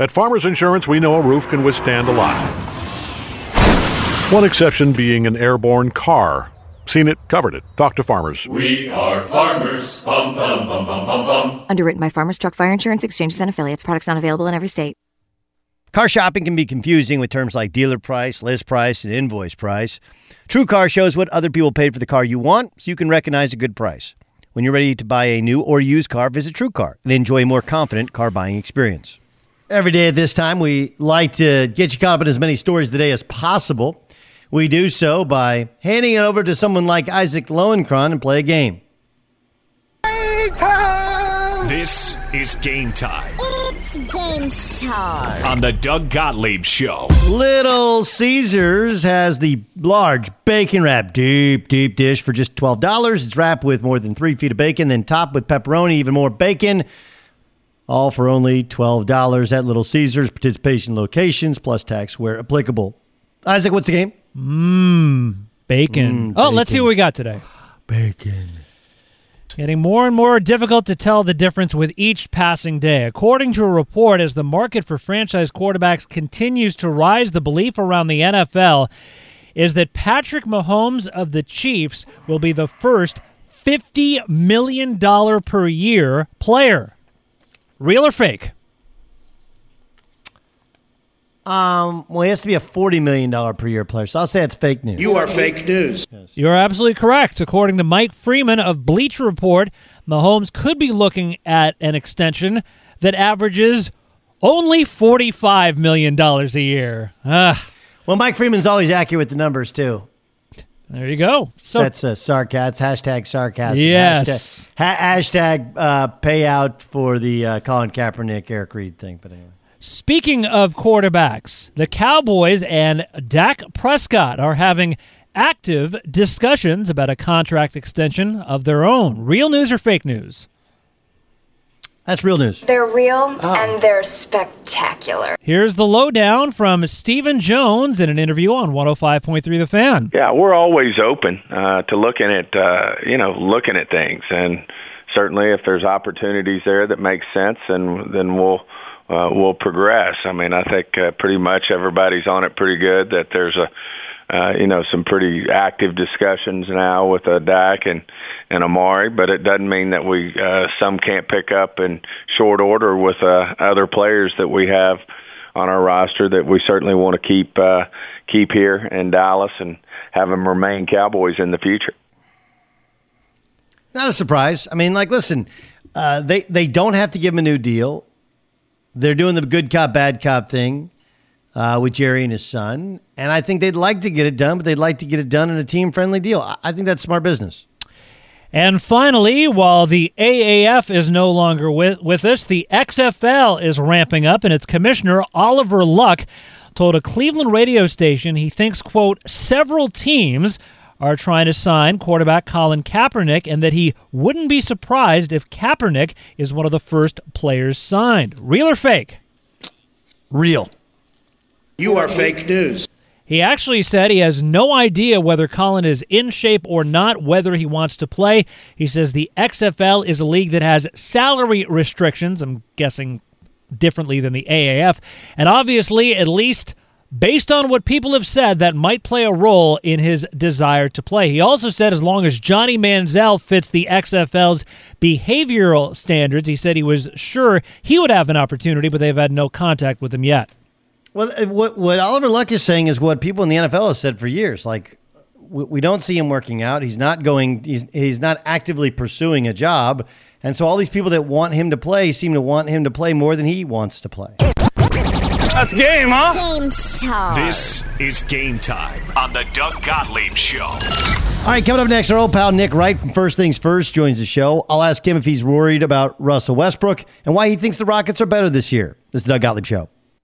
At Farmers Insurance, we know a roof can withstand a lot. One exception being an airborne car. Seen it, covered it. Talk to Farmers. We are Farmers. Bum, bum, bum, bum, bum, bum. Underwritten by Farmers Truck Fire Insurance Exchanges and Affiliates. Products not available in every state. Car shopping can be confusing with terms like dealer price, list price, and invoice price. True Car shows what other people paid for the car you want, so you can recognize a good price. When you're ready to buy a new or used car, visit True Car and enjoy a more confident car buying experience. Every day at this time, we like to get you caught up in as many stories today as possible. We do so by handing it over to someone like Isaac Lowenkron and play a game. Game time! This is Game Time. It's Game Time. On the Doug Gottlieb Show. Little Caesars has the large bacon wrap deep, deep dish for just twelve dollars. It's wrapped with more than three feet of bacon, then topped with pepperoni, even more bacon. All for only twelve dollars at Little Caesars, participation locations, plus tax where applicable. Isaac, what's the game? Mmm, bacon. Mm, oh, bacon. Let's see what we got today. Bacon. Getting more and more difficult to tell the difference with each passing day. According to a report, as the market for franchise quarterbacks continues to rise, the belief around the N F L is that Patrick Mahomes of the Chiefs will be the first fifty million dollars per year player. Real or fake? Um, well, he has to be a forty million dollars per year player, so I'll say it's fake news. You are fake news. Yes. You're absolutely correct. According to Mike Freeman of Bleacher Report, Mahomes could be looking at an extension that averages only forty-five million dollars a year. Ugh. Well, Mike Freeman's always accurate with the numbers, too. There you go. So that's a sarcasm. Hashtag sarcasm. Yes. Hashtag, ha- hashtag uh, payout for the uh, Colin Kaepernick, Eric Reed thing. But anyway. Speaking of quarterbacks, the Cowboys and Dak Prescott are having active discussions about a contract extension of their own. Real news or fake news? That's real news. They're real, oh. And they're spectacular. Here's the lowdown from Stephen Jones in an interview on one oh five point three The Fan. Yeah, we're always open uh, to looking at, uh, you know, looking at things. And certainly if there's opportunities there that make sense, and then we'll uh, we'll progress. I mean, I think uh, pretty much everybody's on it pretty good, that there's a, Uh, you know, some pretty active discussions now with uh, Dak and, and Amari, but it doesn't mean that we uh, some can't pick up in short order with uh, other players that we have on our roster that we certainly want to keep uh, keep here in Dallas and have them remain Cowboys in the future. Not a surprise. I mean, like, listen, uh, they, they don't have to give him a new deal. They're doing the good cop, bad cop thing. Uh, with Jerry and his son. And I think they'd like to get it done, but they'd like to get it done in a team-friendly deal. I, I think that's smart business. And finally, while the A A F is no longer with, with us, the X F L is ramping up, and its commissioner, Oliver Luck, told a Cleveland radio station he thinks, quote, several teams are trying to sign quarterback Colin Kaepernick, and that he wouldn't be surprised if Kaepernick is one of the first players signed. Real or fake? Real. You are fake news. He actually said he has no idea whether Colin is in shape or not, whether he wants to play. He says the X F L is a league that has salary restrictions, I'm guessing differently than the A A F, and obviously at least based on what people have said that might play a role in his desire to play. He also said as long as Johnny Manziel fits the X F L's behavioral standards, he said he was sure he would have an opportunity, but they've had no contact with him yet. Well, what, what Oliver Luck is saying is what people in the N F L have said for years. Like, we, we don't see him working out. He's not going. He's he's not actively pursuing a job, and so all these people that want him to play seem to want him to play more than he wants to play. That's game, huh? Game time. This is Game Time on the Doug Gottlieb Show. All right, coming up next, our old pal Nick Wright from First Things First joins the show. I'll ask him if he's worried about Russell Westbrook and why he thinks the Rockets are better this year. This is the Doug Gottlieb Show.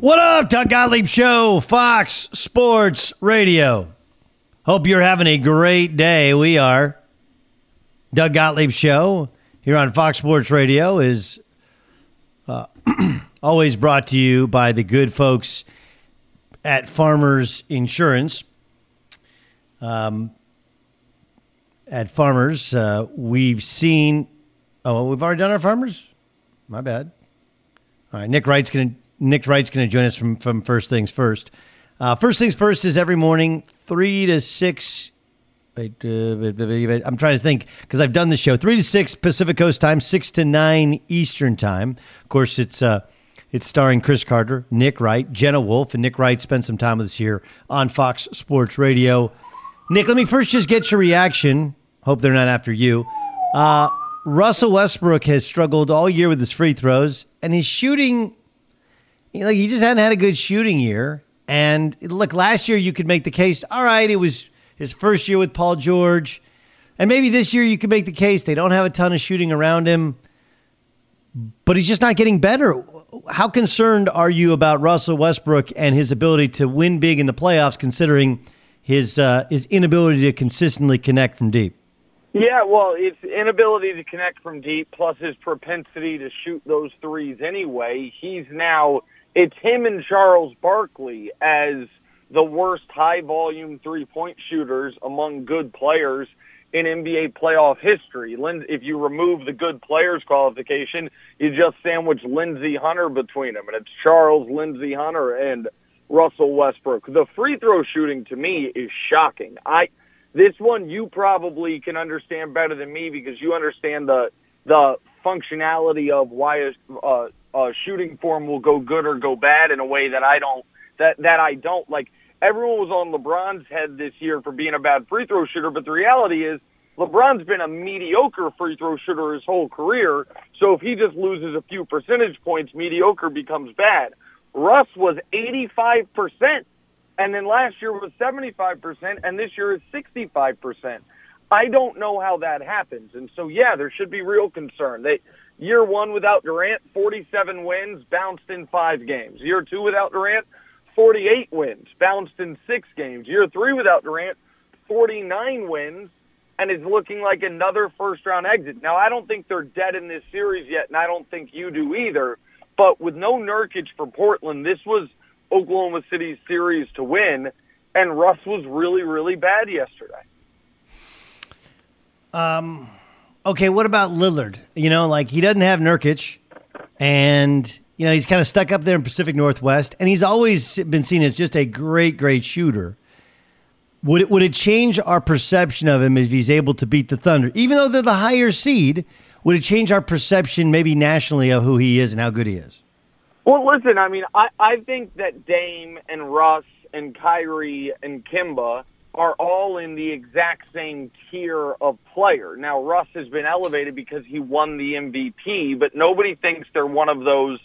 What up, Doug Gottlieb Show, Fox Sports Radio. Hope you're having a great day. We are. Doug Gottlieb Show here on Fox Sports Radio is uh, always brought to you by the good folks at Farmers Insurance. Um, at Farmers, uh, we've seen... Oh, we've already done our Farmers? My bad. All right, Nick Wright's going to... Nick Wright's going to join us from, from First Things First. Uh, First Things First is every morning, three to six. Wait, uh, wait, wait, wait, I'm trying to think because I've done this show. three to six Pacific Coast time, six to nine Eastern time. Of course, it's uh, it's starring Chris Carter, Nick Wright, Jenna Wolf, and Nick Wright spent some time with us here on Fox Sports Radio. Nick, let me first just get your reaction. Hope they're not after you. Uh, Russell Westbrook has struggled all year with his free throws, and his shooting... You know, he just hadn't had a good shooting year. And look, last year you could make the case, all right, it was his first year with Paul George. And maybe this year you could make the case they don't have a ton of shooting around him, but he's just not getting better. How concerned are you about Russell Westbrook and his ability to win big in the playoffs, considering his uh, his inability to consistently connect from deep? Yeah, well, it's inability to connect from deep plus his propensity to shoot those threes anyway. He's now, it's him and Charles Barkley as the worst high-volume three-point shooters among good players in N B A playoff history. If you remove the good players qualification, you just sandwich Lindsey Hunter between them, and it's Charles, Lindsey Hunter, and Russell Westbrook. The free throw shooting to me is shocking. I this one you probably can understand better than me because you understand the the functionality of why a, a, a shooting form will go good or go bad in a way that I don't that that I don't like. Everyone was on LeBron's head this year for being a bad free throw shooter, but the reality is LeBron's been a mediocre free throw shooter his whole career, so if he just loses a few percentage points, mediocre becomes bad. Russ was eighty-five percent, and then last year was seventy-five percent, and this year is sixty-five percent. I don't know how that happens, and so, yeah, there should be real concern. They, year one without Durant, forty-seven wins, bounced in five games. Year two without Durant, forty-eight wins, bounced in six games. Year three without Durant, forty-nine wins, and is looking like another first-round exit. Now, I don't think they're dead in this series yet, and I don't think you do either, but with no Nurkic for Portland, this was Oklahoma City's series to win, and Russ was really, really bad yesterday. Um, okay, what about Lillard? You know, like, he doesn't have Nurkic, and... You know, he's kind of stuck up there in Pacific Northwest, and he's always been seen as just a great, great shooter. Would it, would it change our perception of him if he's able to beat the Thunder? Even though they're the higher seed, would it change our perception maybe nationally of who he is and how good he is? Well, listen, I mean, I, I think that Dame and Russ and Kyrie and Kimba are all in the exact same tier of player. Now, Russ has been elevated because he won the M V P, but nobody thinks they're one of those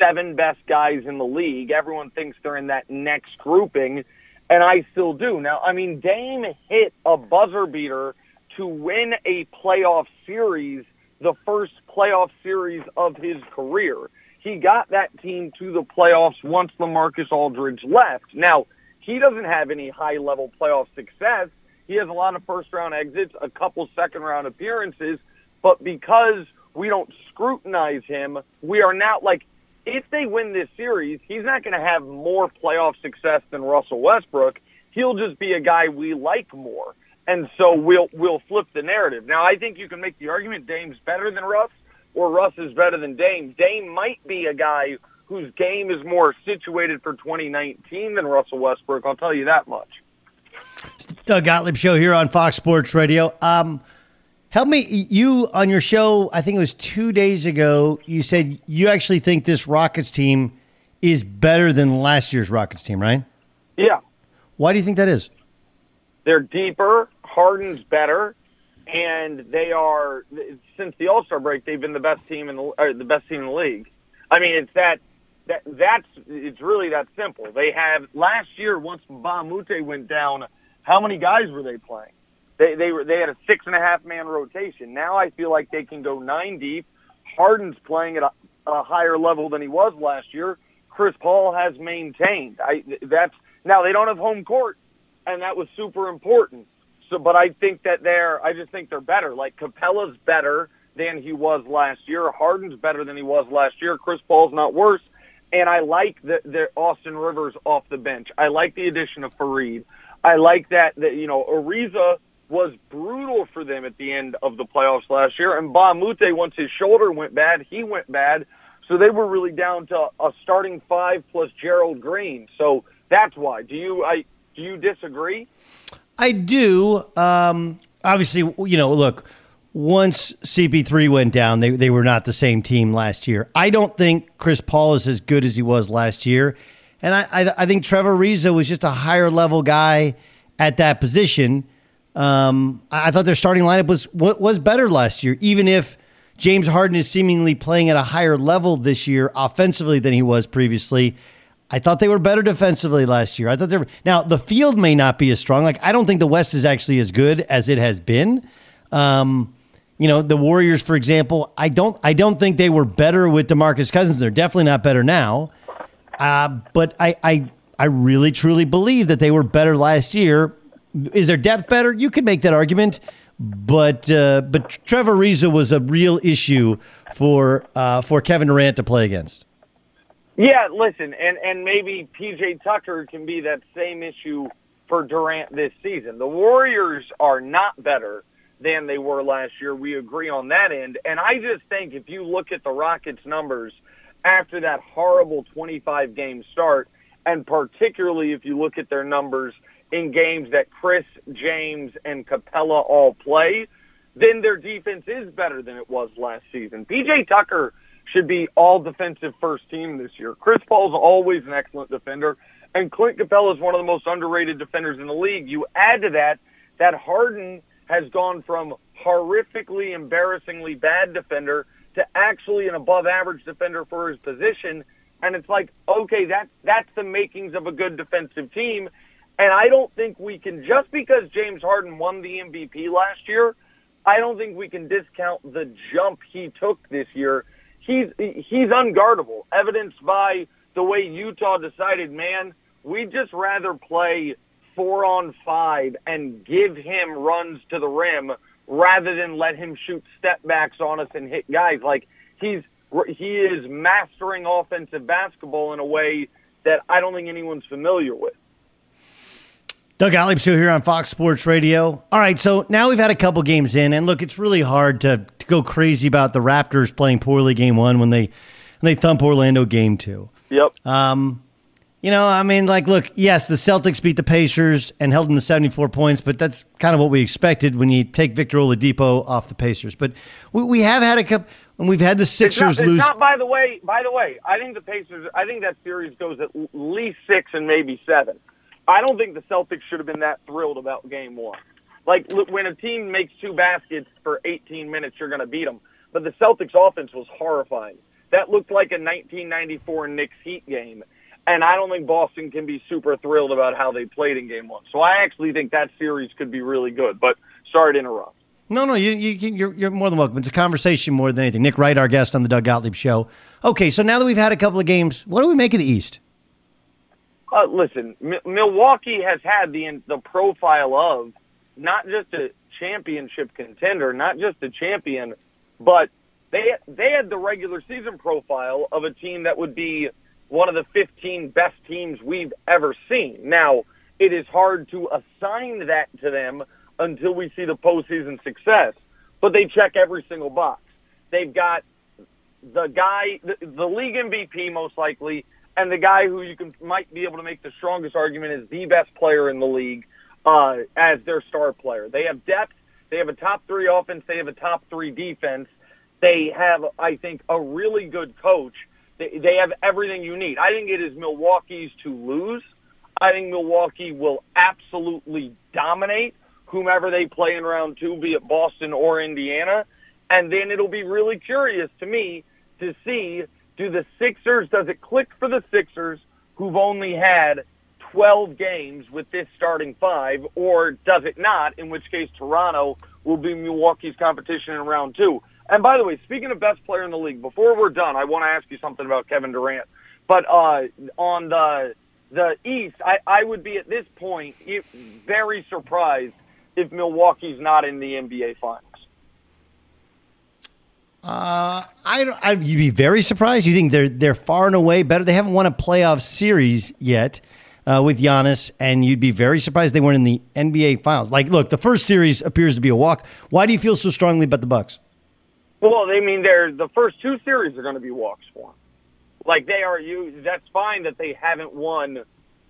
seven best guys in the league. Everyone thinks they're in that next grouping, and I still do. Now, I mean, Dame hit a buzzer beater to win a playoff series, the first playoff series of his career. He got that team to the playoffs once LaMarcus Aldridge left. Now, he doesn't have any high-level playoff success. He has a lot of first-round exits, a couple second-round appearances, but because we don't scrutinize him, we are not like, if they win this series, he's not going to have more playoff success than Russell Westbrook. He'll just be a guy we like more. And so we'll we'll flip the narrative. Now, I think you can make the argument Dame's better than Russ or Russ is better than Dame. Dame might be a guy whose game is more situated for twenty nineteen than Russell Westbrook. I'll tell you that much. It's the Doug Gottlieb Show here on Fox Sports Radio. Um Help me, you, on your show, I think it was two days ago, you said you actually think this Rockets team is better than last year's Rockets team, right? Yeah. Why do you think that is? They're deeper, Harden's better, and they are, since the All-Star break, they've been the best team in the, or the best team in the league. I mean, it's that, that that's, it's really that simple. They have, last year, once Bamute went down, how many guys were they playing? They they were they had a six and a half man rotation. Now I feel like they can go nine deep. Harden's playing at a, a higher level than he was last year. Chris Paul has maintained. I that's now they don't have home court, and that was super important. So, but I think that they're I just think they're better. Like Capela's better than he was last year. Harden's better than he was last year. Chris Paul's not worse. And I like the, the Austin Rivers off the bench. I like the addition of Fareed. I like that that you know Ariza was brutal for them at the end of the playoffs last year. And Bamute, once his shoulder went bad, he went bad. So they were really down to a starting five plus Gerald Green. So that's why. Do you I do you disagree? I do. Um, obviously, you know, look, once C P three went down, they, they were not the same team last year. I don't think Chris Paul is as good as he was last year. And I, I, I think Trevor Ariza was just a higher-level guy at that position. Um, I thought their starting lineup was was better last year, even if James Harden is seemingly playing at a higher level this year offensively than he was previously. I thought they were better defensively last year. I thought they were, now the field may not be as strong. Like, I don't think the West is actually as good as it has been. Um, you know, the Warriors, for example, I don't, I don't think they were better with DeMarcus Cousins. They're definitely not better now. Uh, but I, I, I really truly believe that they were better last year. Is their depth better? You could make that argument. But uh, but Trevor Ariza was a real issue for uh, for Kevin Durant to play against. Yeah, listen, and, and maybe P J Tucker can be that same issue for Durant this season. The Warriors are not better than they were last year. We agree on that end. And I just think if you look at the Rockets' numbers after that horrible twenty-five game start, and particularly if you look at their numbers in games that Chris, James, and Capela all play, then their defense is better than it was last season. P J Tucker should be all defensive first team this year. Chris Paul's always an excellent defender, and Clint Capela is one of the most underrated defenders in the league. You add to that that Harden has gone from horrifically, embarrassingly bad defender to actually an above-average defender for his position, and it's like, okay, that that's the makings of a good defensive team. And I don't think we can, just because James Harden won the M V P last year, I don't think we can discount the jump he took this year. He's he's unguardable, evidenced by the way Utah decided, man, we'd just rather play four on five and give him runs to the rim rather than let him shoot step backs on us and hit guys. Like, he's he is mastering offensive basketball in a way that I don't think anyone's familiar with. Doug Gottlieb Show here on Fox Sports Radio. All right, so now we've had a couple games in, and look, it's really hard to, to go crazy about the Raptors playing poorly game one when they when they thump Orlando game two. Yep. Um, you know, I mean, like, look, yes, the Celtics beat the Pacers and held them to seventy-four points, but that's kind of what we expected when you take Victor Oladipo off the Pacers. But we, we have had a couple, and we've had the Sixers it's not, it's lose. Not, by the way, by the way, I think the Pacers, I think that series goes at least six and maybe seven. I don't think the Celtics should have been that thrilled about game one. Like, look, when a team makes two baskets for eighteen minutes, you're going to beat them. But the Celtics' offense was horrifying. That looked like a nineteen ninety-four Knicks Heat game. And I don't think Boston can be super thrilled about how they played in game one. So I actually think that series could be really good. But sorry to interrupt. No, no, you, you, you're, you're more than welcome. It's a conversation more than anything. Nick Wright, our guest on the Doug Gottlieb Show. Okay, so now that we've had a couple of games, what do we make of the East? Uh, listen, M- Milwaukee has had the the profile of not just a championship contender, not just a champion, but they they had the regular season profile of a team that would be one of the fifteen best teams we've ever seen. Now, it is hard to assign that to them until we see the postseason success, but they check every single box. They've got the guy, the, the league M V P most likely, and the guy who you can might be able to make the strongest argument is the best player in the league uh, as their star player. They have depth. They have a top three offense. They have a top three defense. They have, I think, a really good coach. They, they have everything you need. I think it is Milwaukee's to lose. I think Milwaukee will absolutely dominate whomever they play in round two, be it Boston or Indiana. And then it'll be really curious to me to see – Do the Sixers, does it click for the Sixers who've only had twelve games with this starting five, or does it not, in which case Toronto will be Milwaukee's competition in round two? And by the way, speaking of best player in the league, before we're done, I want to ask you something about Kevin Durant. But uh, on the the East, I, I would be at this point very surprised if Milwaukee's not in the N B A Finals. Uh, I, I you'd be very surprised. You think they're they're far and away better? They haven't won a playoff series yet uh, with Giannis, and you'd be very surprised they weren't in the N B A Finals. Like, look, the first series appears to be a walk. Why do you feel so strongly about the Bucks? Well, I mean, they're the first two series are going to be walks for them. Like, they are. You, that's fine that they haven't won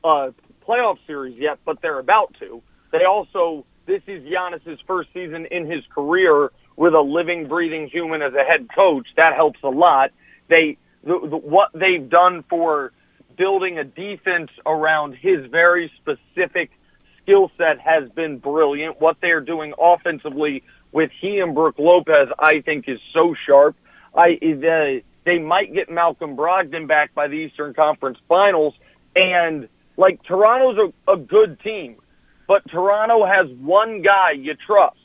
a playoff series yet, but they're about to. They also this is Giannis's first season in his career with a living, breathing human as a head coach. That helps a lot. They the, the, what they've done for building a defense around his very specific skill set has been brilliant. What they're doing offensively with he and Brook Lopez, I think, is so sharp. I they, they might get Malcolm Brogdon back by the Eastern Conference Finals, And, like, Toronto's a, a good team, but Toronto has one guy you trust.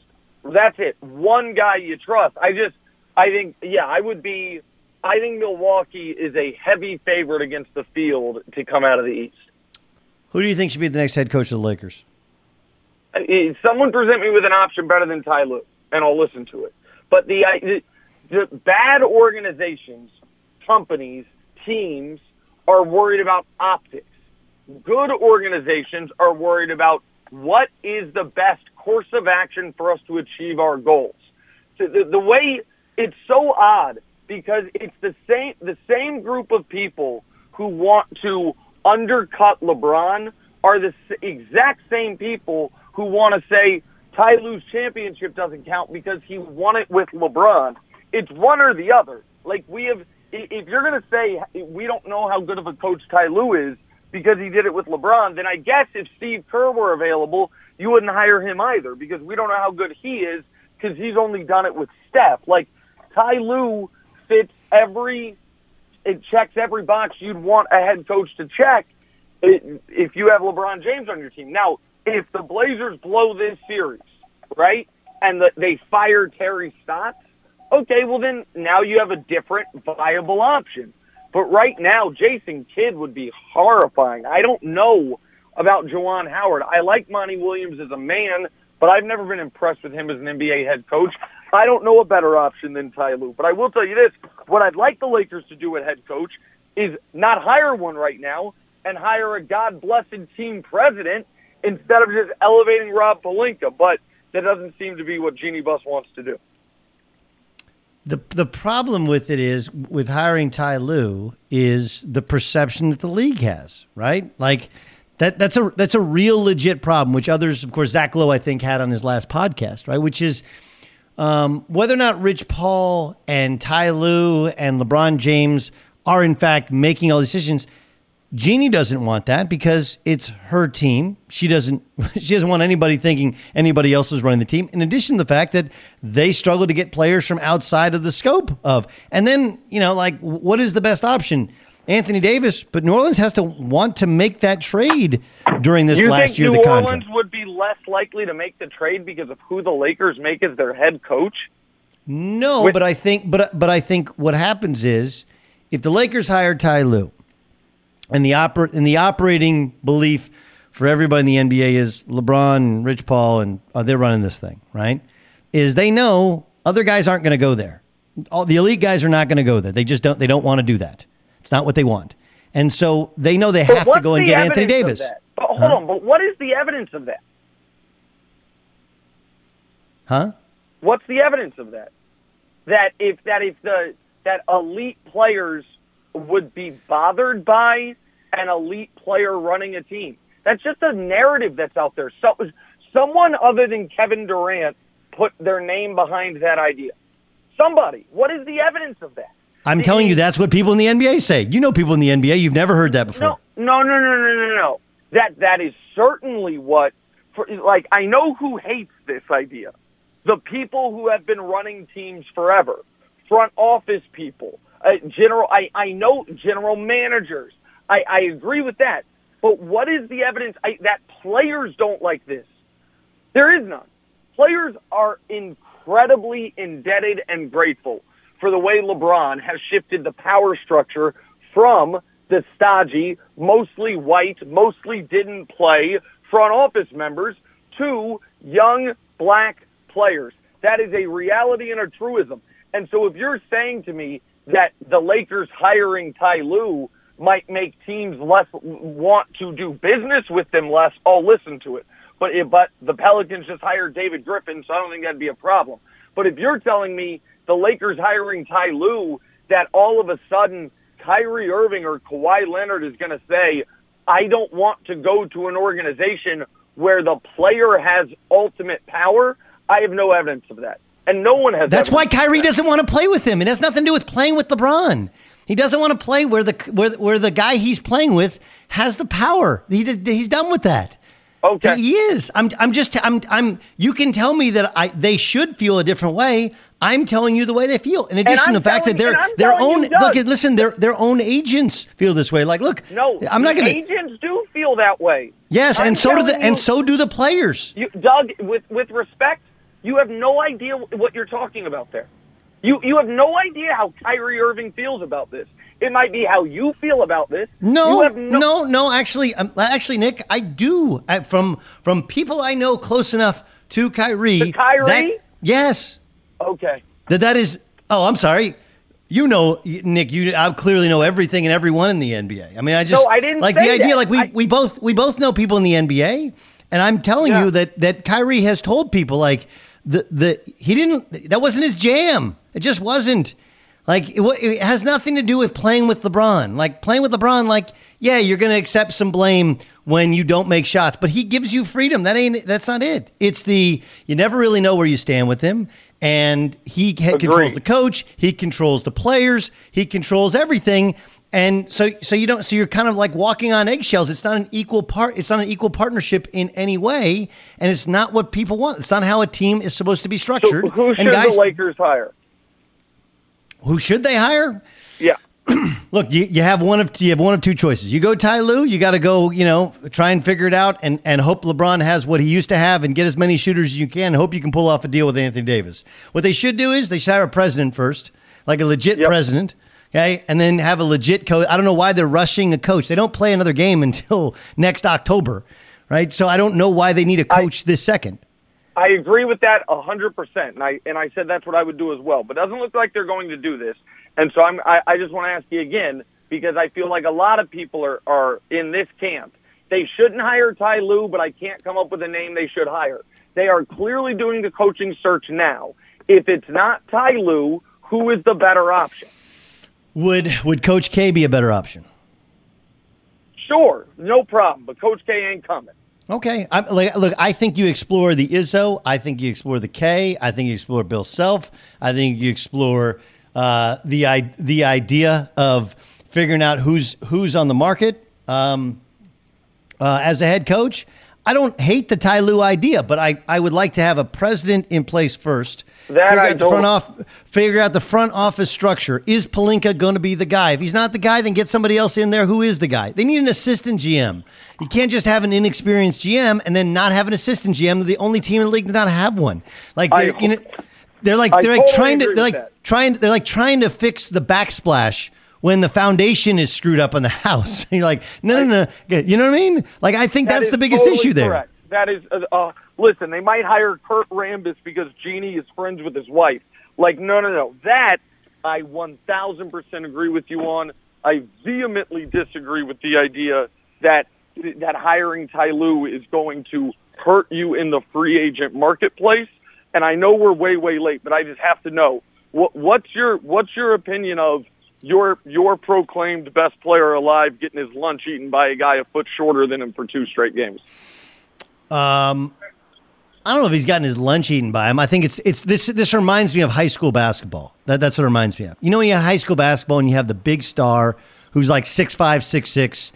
That's it. One guy you trust. I just, I think, yeah, I would be, I think Milwaukee is a heavy favorite against the field to come out of the East. Who do you think should be the next head coach of the Lakers? Someone present me with an option better than Ty Lue, and I'll listen to it. But the, the, the bad organizations, companies, teams are worried about optics. Good organizations are worried about what is the best course of action for us to achieve our goals. So the, the way it's so odd because it's the same the same group of people who want to undercut LeBron are the exact same people who want to say Ty Lue's championship doesn't count because he won it with LeBron. It's one or the other. Like we have, if you're going to say we don't know how good of a coach Ty Lue is because he did it with LeBron, then I guess if Steve Kerr were available, you wouldn't hire him either because we don't know how good he is because he's only done it with Steph. Like Ty Lue fits every, it checks every box you'd want a head coach to check if you have LeBron James on your team. Now, if the Blazers blow this series, right, and the, they fire Terry Stotts, okay, well then now you have a different viable option. But right now, Jason Kidd would be horrifying. I don't know about Juwan Howard. I like Monty Williams as a man, but I've never been impressed with him as an N B A head coach. I don't know a better option than Ty Lue. But I will tell you this, what I'd like the Lakers to do at head coach is not hire one right now and hire a God-blessed team president instead of just elevating Rob Pelinka, but that doesn't seem to be what Jeannie Buss wants to do. The the problem with it is, with hiring Ty Lue, is the perception that the league has, right? Like, that that's a that's a real legit problem, which others, of course, Zach Lowe, I think, had on his last podcast, right? Which is um, whether or not Rich Paul and Ty Lue and LeBron James are, in fact, making all decisions. Jeannie doesn't want that because it's her team. She doesn't She doesn't want anybody thinking anybody else is running the team, in addition to the fact that they struggle to get players from outside of the scope of. And then, you know, like, what is the best option? Anthony Davis, but New Orleans has to want to make that trade during this last year of the contract. You think New Orleans would be less likely to make the trade because of who the Lakers make as their head coach? No, With- but I think but but I think what happens is if the Lakers hire Ty Lue, And the oper- and the operating belief for everybody in the N B A is LeBron and Rich Paul, and oh, they're running this thing, right? Is they know other guys aren't going to go there. All the elite guys are not going to go there. They just don't. They don't want to do that. It's not what they want. And so they know they but have to go and get Anthony Davis. But hold huh? on. But what is the evidence of that? Huh? What's the evidence of that? That if that if the that elite players would be bothered by an elite player running a team. That's just a narrative that's out there. So, someone other than Kevin Durant put their name behind that idea. Somebody. What is the evidence of that? I'm it, telling you, that's what people in the N B A say. You know people in the N B A. You've never heard that before. No, no, no, no, no, no, no. That, that is certainly what, for, like, I know who hates this idea. The people who have been running teams forever. Front office people. Uh, general, I, I know general managers. I, I agree with that. But what is the evidence I, that players don't like this? There is none. Players are incredibly indebted and grateful for the way LeBron has shifted the power structure from the stodgy, mostly white, mostly didn't play front office members to young black players. That is a reality and a truism. And so if you're saying to me that the Lakers hiring Ty Lue might make teams less want to do business with them less, I'll listen to it. But it, but the Pelicans just hired David Griffin, so I don't think that'd be a problem. But if you're telling me the Lakers hiring Ty Lue, that all of a sudden Kyrie Irving or Kawhi Leonard is going to say, I don't want to go to an organization where the player has ultimate power, I have no evidence of that. And no one has. That's why Kyrie that. doesn't want to play with him. It has nothing to do with playing with LeBron. He doesn't want to play where the where where the guy he's playing with has the power. He he's done with that. Okay. He is. I'm I'm just I'm I'm you can tell me that I they should feel a different way. I'm telling you the way they feel. In addition to the fact that they're their own look at listen, their their own agents feel this way. Like look, no, I'm not gonna agents do feel that way. Yes, and so do the and so do the players. You, Doug, with, with respect, you have no idea what you're talking about there. You you have no idea how Kyrie Irving feels about this. It might be how you feel about this. No, no, no, no. Actually, um, actually, Nick, I do. I, from from people I know close enough to Kyrie. To Kyrie? That, yes. Okay. That that is. Oh, I'm sorry. You know, Nick, you I clearly know everything and everyone in the N B A. I mean, I just no, I didn't like say the idea. That. Like we I, we both we both know people in the N B A, and I'm telling yeah. you that that Kyrie has told people like the the he didn't that wasn't his jam. It just wasn't. Like, it, it has nothing to do with playing with LeBron. Like, playing with LeBron, like, yeah, you're going to accept some blame when you don't make shots. But he gives you freedom. That ain't. That's not it. It's the, you never really know where you stand with him. And he Agreed. controls the coach. He controls the players. He controls everything. And so so you don't, so you're kind of like walking on eggshells. It's not an equal part. It's not an equal partnership in any way. And it's not what people want. It's not how a team is supposed to be structured. So who should and guys, the Lakers hire? Who should they hire? Yeah. Look, you, you have one of you have one of two choices. You go Ty Lue, you got to go, you know, try and figure it out and, and hope LeBron has what he used to have and get as many shooters as you can. And hope you can pull off a deal with Anthony Davis. What they should do is they should hire a president first, like a legit yep. president, okay? And then have a legit coach. I don't know why they're rushing a coach. They don't play another game until next October, right? So I don't know why they need a coach I- this second. I agree with that one hundred percent, and I and I said that's what I would do as well. But it doesn't look like they're going to do this. And so I'm, I, I just want to ask you again, because I feel like a lot of people are, are in this camp. They shouldn't hire Ty Lue, but I can't come up with a name they should hire. They are clearly doing the coaching search now. If it's not Ty Lue, who is the better option? Would would Coach K be a better option? Sure, no problem, but Coach K ain't coming. Okay. I'm, like, look, I think you explore the Izzo. I think you explore the K. I think you explore Bill Self. I think you explore uh, the I- the idea of figuring out who's who's on the market um, uh, as a head coach. I don't hate the Ty Lue idea, but I, I would like to have a president in place first. That figure I out the don't. Front off, figure out the front office structure. Is Pelinka going to be the guy? If he's not the guy, then get somebody else in there. Who is the guy? They need an assistant G M. You can't just have an inexperienced G M and then not have an assistant G M. They're the only team in the league to not have one. Like they're, I, you know, they're like they're I like totally trying to they're like that. trying they're like trying to fix the backsplash when the foundation is screwed up on the house. You're like, no, no, no. You know what I mean? Like, I think that that's the biggest totally issue there. Correct. That is, uh, uh, listen, they might hire Kurt Rambis because Jeannie is friends with his wife. Like, no, no, no. That I one thousand percent agree with you on. I vehemently disagree with the idea that that hiring Ty Lue is going to hurt you in the free agent marketplace. And I know we're way, way late, but I just have to know, what, what's your what's your opinion of Your your proclaimed best player alive getting his lunch eaten by a guy a foot shorter than him for two straight games? Um, I don't know if he's gotten his lunch eaten by him. I think it's it's this this reminds me of high school basketball. That that's what it reminds me of. You know, when you have high school basketball and you have the big star who's like six five, six six,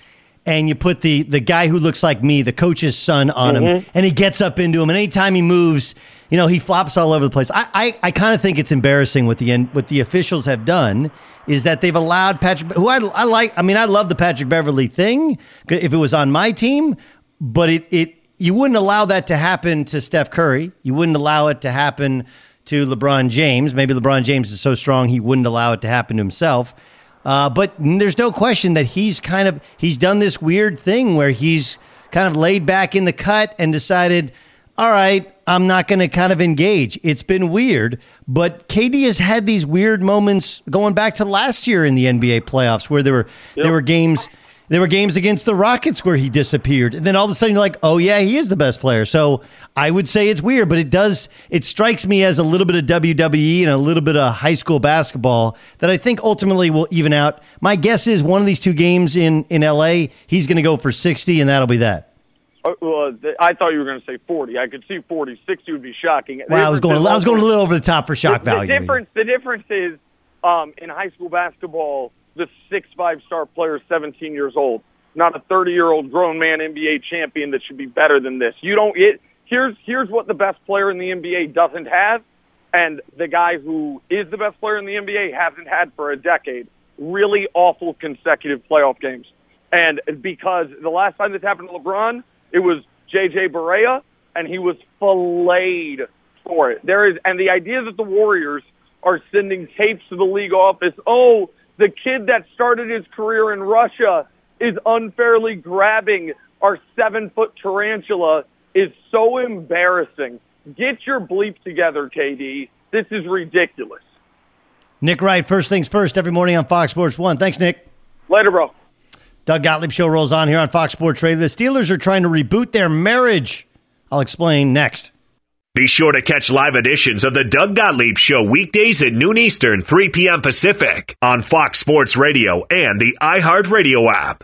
and you put the the guy who looks like me, the coach's son, on mm-hmm. him, and he gets up into him, and anytime he moves, you know, he flops all over the place. I I, I kind of think it's embarrassing what the what the officials have done. Is that they've allowed Patrick, who I, I like, I mean, I love the Patrick Beverley thing, if it was on my team, but it, it you wouldn't allow that to happen to Steph Curry. You wouldn't allow it to happen to LeBron James. Maybe LeBron James is so strong he wouldn't allow it to happen to himself. Uh, but there's no question that he's kind of, he's done this weird thing where he's kind of laid back in the cut and decided, all right, I'm not going to kind of engage. It's been weird, but K D has had these weird moments going back to last year in the N B A playoffs where there were yep. there were games there were games against the Rockets where he disappeared, and then all of a sudden you're like, oh yeah, he is the best player. So I would say it's weird, but it does it strikes me as a little bit of W W E and a little bit of high school basketball that I think ultimately will even out. My guess is one of these two games in in L A, he's going to go for sixty, and that'll be that. Well, I thought you were going to say forty. I could see forty. sixty would be shocking. Well, I was going. I was going a little over the top for shock the, value. The difference. The difference is um, in high school basketball, the six five star player is seventeen years old. not a thirty-year-old grown man N B A champion that should be better than this. You don't. It, here's here's what the best player in the N B A doesn't have, and the guy who is the best player in the N B A hasn't had for a decade. Really awful consecutive playoff games. And because the last time this happened to LeBron, it was J J Barea, and he was filleted for it. There is, and the idea that the Warriors are sending tapes to the league office, oh, the kid that started his career in Russia is unfairly grabbing our seven-foot tarantula, is so embarrassing. Get your bleep together, K D. This is ridiculous. Nick Wright, first things first, every morning on Fox Sports one. Thanks, Nick. Later, bro. Doug Gottlieb show rolls on here on Fox Sports Radio. The Steelers are trying to reboot their marriage. I'll explain next. Be sure to catch live editions of the Doug Gottlieb Show weekdays at noon Eastern, three p.m. Pacific on Fox Sports Radio and the iHeartRadio app.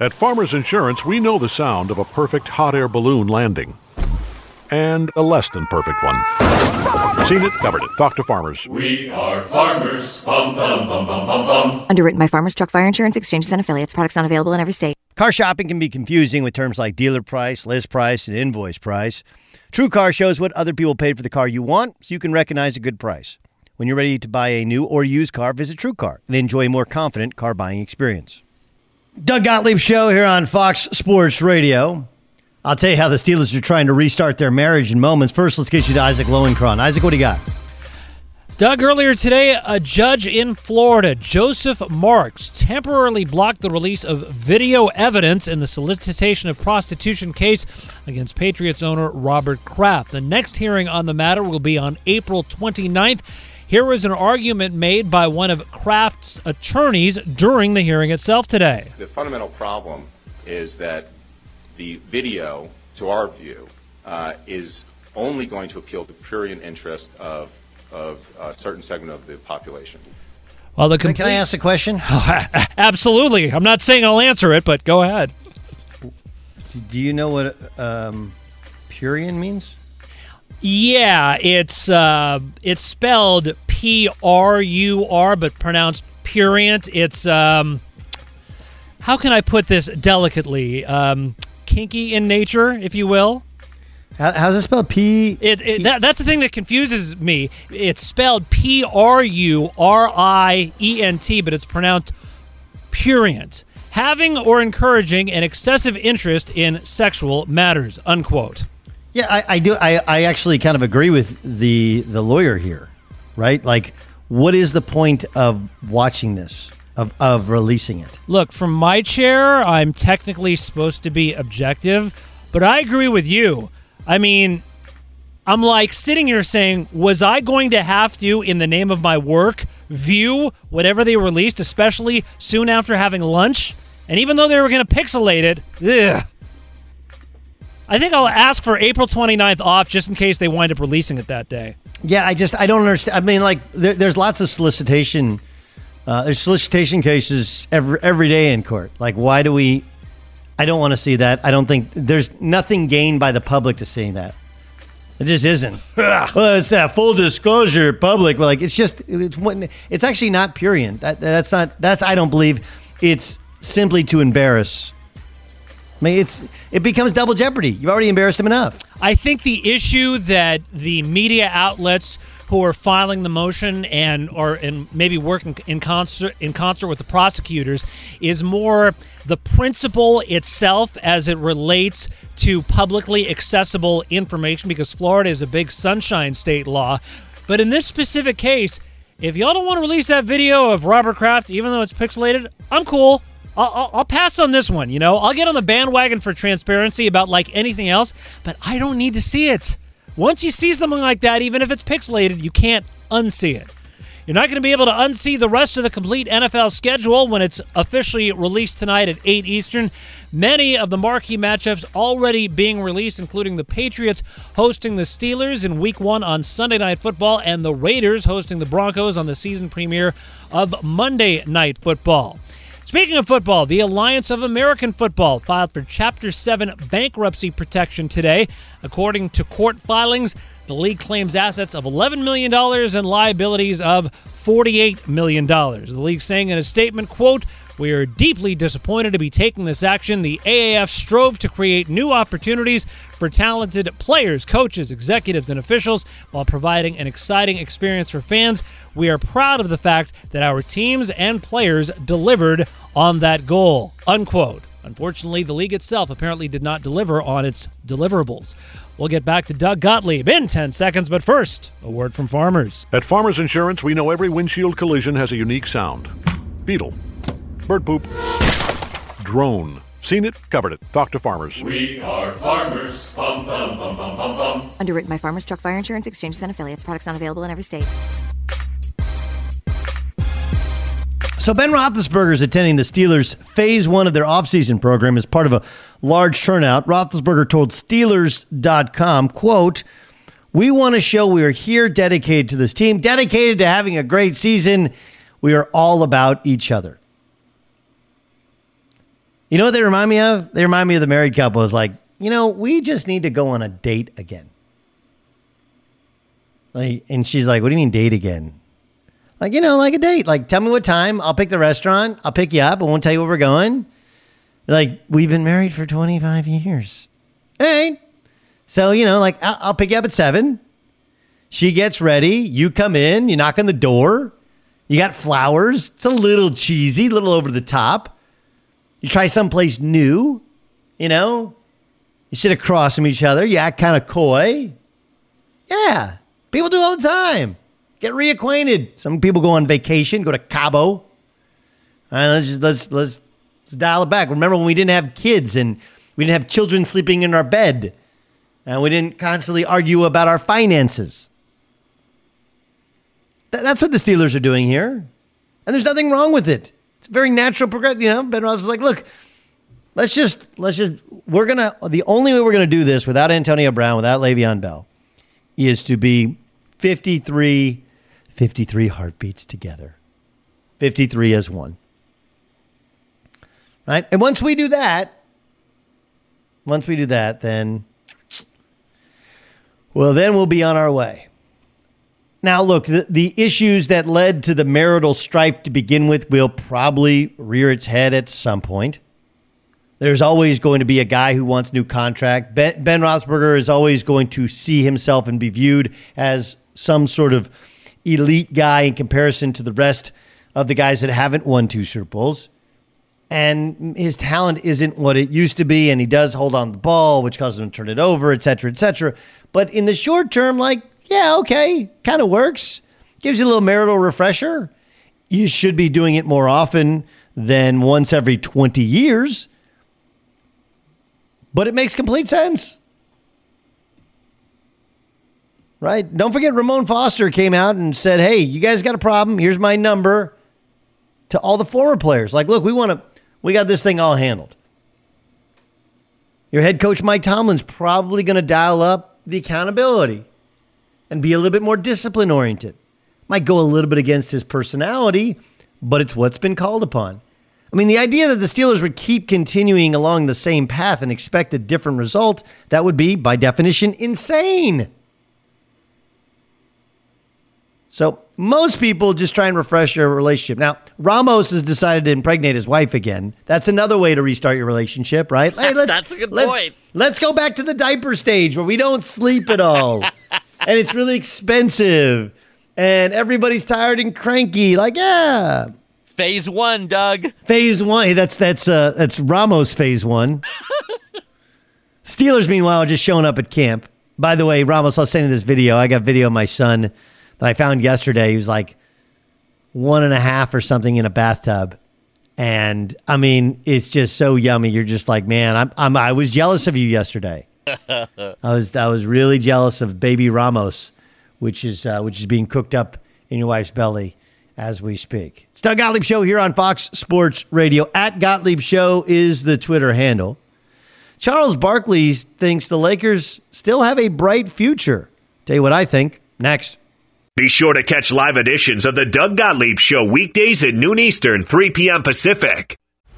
At Farmers Insurance, we know the sound of a perfect hot air balloon landing. And a less than perfect one. Seen it, covered it. Talk to Farmers. We are Farmers. Bum, bum, bum, bum, bum, bum. Underwritten by Farmers Truck Fire Insurance Exchanges and Affiliates. Products not available in every state. Car shopping can be confusing with terms like dealer price, list price, and invoice price. True Car shows what other people paid for the car you want, so you can recognize a good price. When you're ready to buy a new or used car, visit True Car and enjoy a more confident car buying experience. Doug Gottlieb show here on Fox Sports Radio. I'll tell you how the Steelers are trying to restart their marriage in moments. First, let's get you to Isaac Lowenkron. Isaac, what do you got? Doug, earlier today, a judge in Florida, Joseph Marks, temporarily blocked the release of video evidence in the solicitation of prostitution case against Patriots owner Robert Kraft. The next hearing on the matter will be on April twenty-ninth. Here was an argument made by one of Kraft's attorneys during the hearing itself today. The fundamental problem is that the video, to our view, uh, is only going to appeal to the prurient interest of, of a certain segment of the population. Well, the complete... Can I ask a question? Absolutely. I'm not saying I'll answer it, but go ahead. Do you know what um, purient means? Yeah, it's uh, it's spelled P R U R, but pronounced purient. It's, um, how can I put this delicately? Um, kinky in nature, if you will. How, how's it spelled? P. It, it, that, that's the thing that confuses me. It's spelled P R U R I E N T, but it's pronounced purient. Having or encouraging an excessive interest in sexual matters, unquote. Yeah, I, I do. I, I actually kind of agree with the the lawyer here, right? Like, what is the point of watching this, of, of releasing it? Look, from my chair, I'm technically supposed to be objective, but I agree with you. I mean, I'm like sitting here saying, was I going to have to, in the name of my work, view whatever they released, especially soon after having lunch? And even though they were going to pixelate it, ugh. I think I'll ask for April twenty-ninth off just in case they wind up releasing it that day. Yeah, I just, I don't understand. I mean, like, there, there's lots of solicitation. Uh, there's solicitation cases every, every day in court. Like, why do we, I don't want to see that. I don't think, there's nothing gained by the public to seeing that. It just isn't. Well, it's that full disclosure public. We're like, it's just, it's it's actually not purient. That, that's not, that's, I don't believe it's simply to embarrass. I mean, it's, it becomes double jeopardy. You've already embarrassed him enough. I think the issue that the media outlets who are filing the motion and are and maybe working in concert in concert with the prosecutors is more the principle itself as it relates to publicly accessible information, because Florida is a big sunshine state law. But in this specific case, if y'all don't want to release that video of Robert Kraft, even though it's pixelated, I'm cool. I'll, I'll pass on this one, you know. I'll get on the bandwagon for transparency about, like, anything else, but I don't need to see it. Once you see something like that, even if it's pixelated, you can't unsee it. You're not going to be able to unsee the rest of the complete N F L schedule when it's officially released tonight at eight Eastern. Many of the marquee matchups already being released, including the Patriots hosting the Steelers in Week one on Sunday Night Football and the Raiders hosting the Broncos on the season premiere of Monday Night Football. Speaking of football, the Alliance of American Football filed for Chapter seven bankruptcy protection today. According to court filings, the league claims assets of eleven million dollars and liabilities of forty-eight million dollars. The league saying in a statement, quote, "We are deeply disappointed to be taking this action. The A A F strove to create new opportunities for talented players, coaches, executives, and officials while providing an exciting experience for fans. We are proud of the fact that our teams and players delivered on that goal," unquote. Unfortunately, the league itself apparently did not deliver on its deliverables. We'll get back to Doug Gottlieb in ten seconds, but first, a word from Farmers. At Farmers Insurance, we know every windshield collision has a unique sound. Beetle. Bird poop. Drone. Seen it, covered it. Talk to Farmers. We are Farmers. Bum, bum, bum, bum, bum, bum. Underwritten by Farmers Truck Fire Insurance, Exchanges and Affiliates. Products not available in every state. So Ben Roethlisberger is attending the Steelers' phase one of their offseason program as part of a large turnout. Roethlisberger told Steelers dot com, quote, "We want to show we are here dedicated to this team, dedicated to having a great season. We are all about each other." You know what they remind me of? They remind me of the married couple. It's like, you know, we just need to go on a date again. Like, and she's like, "What do you mean date again?" Like, you know, like a date. Like, tell me what time. I'll pick the restaurant. I'll pick you up. I won't tell you where we're going. Like, we've been married for twenty-five years. Hey. So, you know, like, I'll, I'll pick you up at seven. She gets ready. You come in. You knock on the door. You got flowers. It's a little cheesy, a little over the top. You try someplace new, you know? You sit across from each other. You act kind of coy. Yeah, people do all the time. Get reacquainted. Some people go on vacation, go to Cabo. All right, let's, just, let's, let's let's dial it back. Remember when we didn't have kids and we didn't have children sleeping in our bed and we didn't constantly argue about our finances? Th- that's what the Steelers are doing here. And there's nothing wrong with it. It's very natural progression. You know, Ben Ross was like, look, let's just, let's just, we're going to, the only way we're going to do this without Antonio Brown, without Le'Veon Bell, is to be fifty-three, fifty-three heartbeats together. fifty-three as one. Right? And once we do that, once we do that, then, well, then we'll be on our way. Now, look, the, the issues that led to the marital strife to begin with will probably rear its head at some point. There's always going to be a guy who wants a new contract. Ben, Ben Roethlisberger is always going to see himself and be viewed as some sort of elite guy in comparison to the rest of the guys that haven't won two Super Bowls. And his talent isn't what it used to be, and he does hold on to the ball, which causes him to turn it over, et cetera, et cetera. But in the short term, like, yeah, okay, kind of works. Gives you a little marital refresher. You should be doing it more often than once every twenty years. But it makes complete sense. Right? Don't forget Ramon Foster came out and said, hey, you guys got a problem. Here's my number. To all the former players. Like, look, we want to, we got this thing all handled. Your head coach, Mike Tomlin's probably going to dial up the accountability and be a little bit more discipline oriented. Might go a little bit against his personality, but it's what's been called upon. I mean, the idea that the Steelers would keep continuing along the same path and expect a different result, that would be, by definition, insane. So most people just try and refresh your relationship. Now, Ramos has decided to impregnate his wife again. That's another way to restart your relationship, right? Hey, let's, that's a good let, point. Let's go back to the diaper stage where we don't sleep at all. And it's really expensive. And everybody's tired and cranky. Like, yeah. Phase one, Doug. Phase one. That's that's uh, that's Ramos phase one. Steelers, meanwhile, are just showing up at camp. By the way, Ramos, I was sending this video. I got video of my son that I found yesterday. He was like one and a half or something in a bathtub. And, I mean, it's just so yummy. You're just like, man, I'm, I'm, I was jealous of you yesterday. I was I was really jealous of baby Ramos, which is uh, which is being cooked up in your wife's belly as we speak. It's Doug Gottlieb Show here on Fox Sports Radio. At Gottlieb Show is the Twitter handle. Charles Barkley thinks the Lakers still have a bright future. Tell you what I think. Next. Be sure to catch live editions of the Doug Gottlieb Show weekdays at noon Eastern, three p.m. Pacific.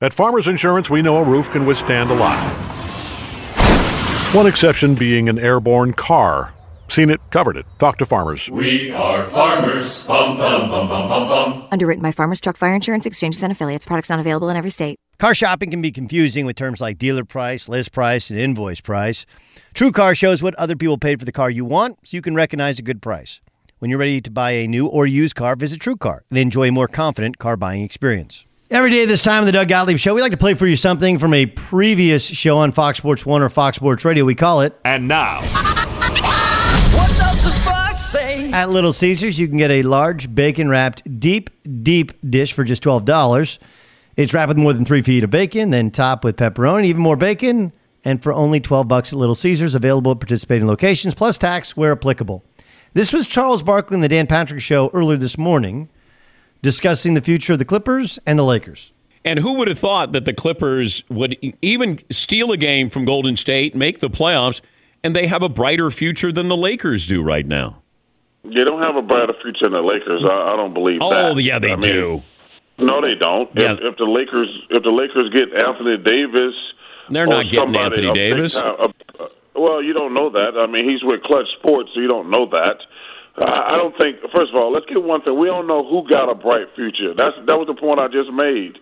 At Farmers Insurance, we know a roof can withstand a lot. One exception being an airborne car. Seen it, covered it. Talk to Farmers. We are Farmers. Bum, bum, bum, bum, bum, bum. Underwritten by Farmers Truck Fire Insurance Exchanges and Affiliates. Products not available in every state. Car shopping can be confusing with terms like dealer price, list price, and invoice price. TrueCar shows what other people paid for the car you want, so you can recognize a good price. When you're ready to buy a new or used car, visit TrueCar and enjoy a more confident car buying experience. Every day this time on the Doug Gottlieb Show, we like to play for you something from a previous show on Fox Sports one or Fox Sports Radio. We call it... And now... What does the fox say? At Little Caesars, you can get a large bacon-wrapped deep, deep dish for just twelve dollars. It's wrapped with more than three feet of bacon, then topped with pepperoni, even more bacon, and for only twelve bucks at Little Caesars, available at participating locations, plus tax where applicable. This was Charles Barkley and the Dan Patrick Show earlier this morning, discussing the future of the Clippers and the Lakers. And who would have thought that the Clippers would even steal a game from Golden State, make the playoffs, and they have a brighter future than the Lakers do right now? They don't have a brighter future than the Lakers. I, I don't believe oh, that. Oh, yeah, they I do. Mean, no, they don't. Yeah. If, if the Lakers if the Lakers get Anthony Davis... They're not getting somebody, Anthony Davis. Time, a, well, you don't know that. I mean, he's with Clutch Sports, so you don't know that. I don't think, first of all, let's get one thing. We don't know who got a bright future. That's That was the point I just made.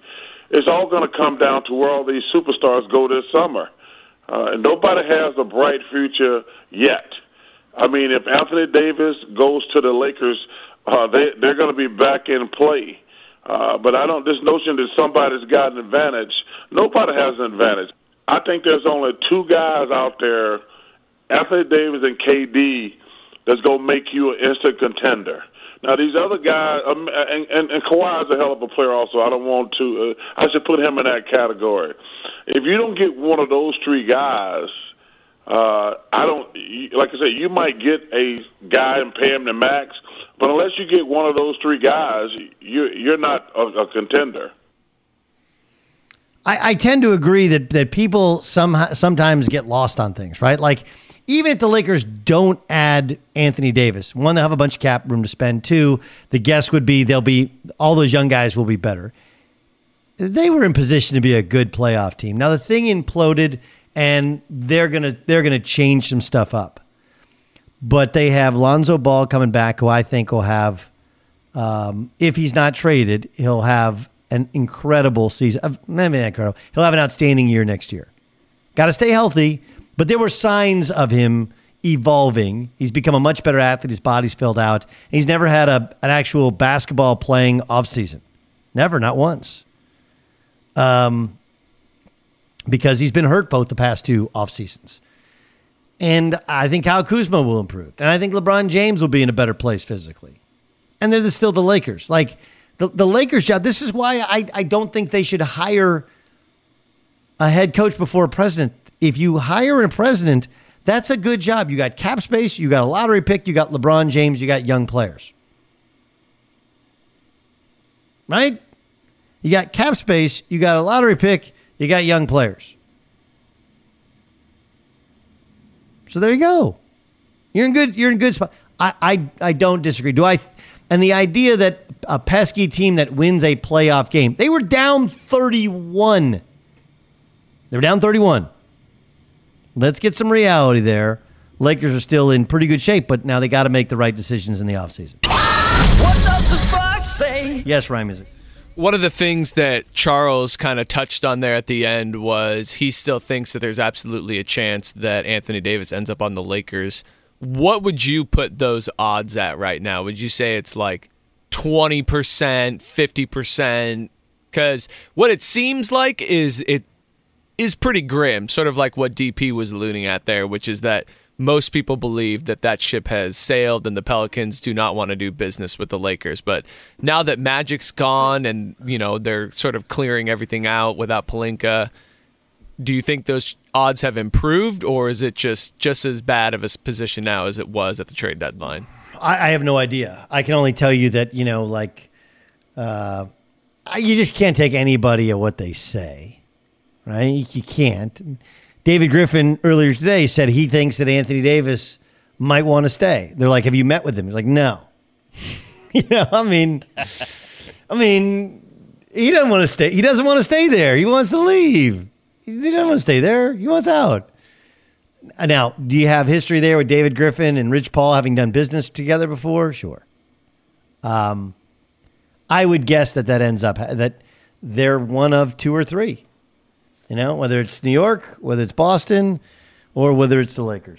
It's all going to come down to where all these superstars go this summer. Uh, and nobody has a bright future yet. I mean, if Anthony Davis goes to the Lakers, uh, they, they're going to be back in play. Uh, but I don't, this notion that somebody's got an advantage, nobody has an advantage. I think there's only two guys out there, Anthony Davis and K D, that's going to make you an instant contender. Now, these other guys, um, and, and, and Kawhi is a hell of a player also. I don't want to, uh, I should put him in that category. If you don't get one of those three guys, uh, I don't, like I said, you might get a guy and pay him the max, but unless you get one of those three guys, you, you're not a, a contender. I, I tend to agree that, that people somehow, sometimes get lost on things, right? Like, even if the Lakers don't add Anthony Davis, one, they'll have a bunch of cap room to spend. Two, the guess would be they'll be all those young guys will be better. They were in position to be a good playoff team. Now the thing imploded, and they're gonna they're gonna change some stuff up. But they have Lonzo Ball coming back, who I think will have, um, if he's not traded, he'll have an incredible season. I mean, incredible. He'll have an outstanding year next year. Got to stay healthy. But there were signs of him evolving. He's become a much better athlete. His body's filled out. And he's never had a an actual basketball playing offseason. Never, not once. Um, because he's been hurt both the past two offseasons. And I think Kyle Kuzma will improve. And I think LeBron James will be in a better place physically. And they're still the Lakers. Like, the, the Lakers job, this is why I, I don't think they should hire a head coach before a president. If you hire a president, that's a good job. You got cap space, you got a lottery pick, you got LeBron James, you got young players. Right? You got cap space, you got a lottery pick, you got young players. So there you go. You're in good you're in good spot. I I, I don't disagree. Do I and the idea that a pesky team that wins a playoff game, they were down thirty-one. They were down thirty-one. Let's get some reality there. Lakers are still in pretty good shape, but now they got to make the right decisions in the offseason. What does the fox say? Yes, rhyme music. One of the things that Charles kind of touched on there at the end was he still thinks that there's absolutely a chance that Anthony Davis ends up on the Lakers. What would you put those odds at right now? Would you say it's like twenty percent, fifty percent? Because what it seems like is it is pretty grim, sort of like what D P was alluding at there, which is that most people believe that that ship has sailed and the Pelicans do not want to do business with the Lakers. But now that Magic's gone and, you know, they're sort of clearing everything out without Pelinka, do you think those odds have improved, or is it just, just as bad of a position now as it was at the trade deadline? I, I have no idea. I can only tell you that, you know, like, uh, you just can't take anybody at what they say, right? You can't. David Griffin earlier today said he thinks that Anthony Davis might want to stay. They're like, have you met with him? He's like, no. You know, I mean, I mean, he doesn't want to stay. He doesn't want to stay there. He wants to leave. He doesn't want to stay there. He wants out. Now, do you have history there with David Griffin and Rich Paul having done business together before? Sure. Um, I would guess that that ends up that they're one of two or three. You know, whether it's New York, whether it's Boston, or whether it's the Lakers.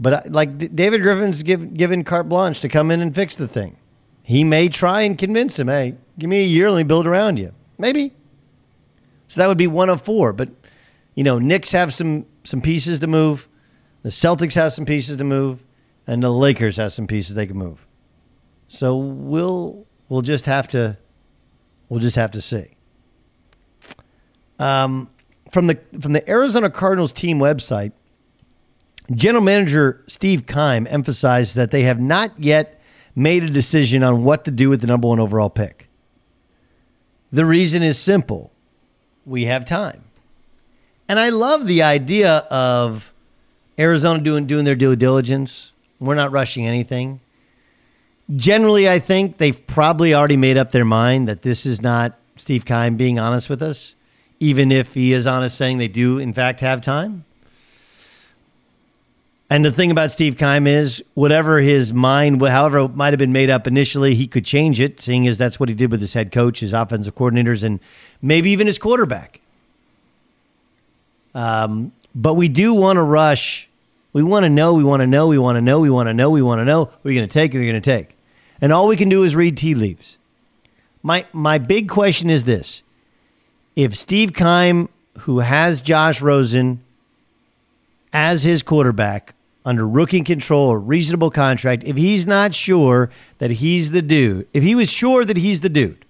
But like D- David Griffin's give, given carte blanche to come in and fix the thing. He may try and convince him, hey, give me a year, let me build around you. Maybe. So that would be one of four. But, you know, Knicks have some, some pieces to move. The Celtics have some pieces to move. And the Lakers have some pieces they can move. So we'll we'll just have to we'll just have to see. Um, from the from the Arizona Cardinals team website, General Manager Steve Keim emphasized that they have not yet made a decision on what to do with the number one overall pick. The reason is simple. We have time. And I love the idea of Arizona doing, doing their due diligence. We're not rushing anything. Generally, I think they've probably already made up their mind that this is not Steve Keim being honest with us. Even if he is honest saying they do, in fact, have time. And the thing about Steve Keim is whatever his mind, however it might have been made up initially, he could change it, seeing as that's what he did with his head coach, his offensive coordinators, and maybe even his quarterback. Um, but we do want to rush. We want to know, we want to know, we want to know, we want to know, we want to know. We're going to take, we're going to take. And all we can do is read tea leaves. My My big question is this. If Steve Keim, who has Josh Rosen as his quarterback under rookie control or reasonable contract, if he's not sure that he's the dude, if he was sure that he's the dude,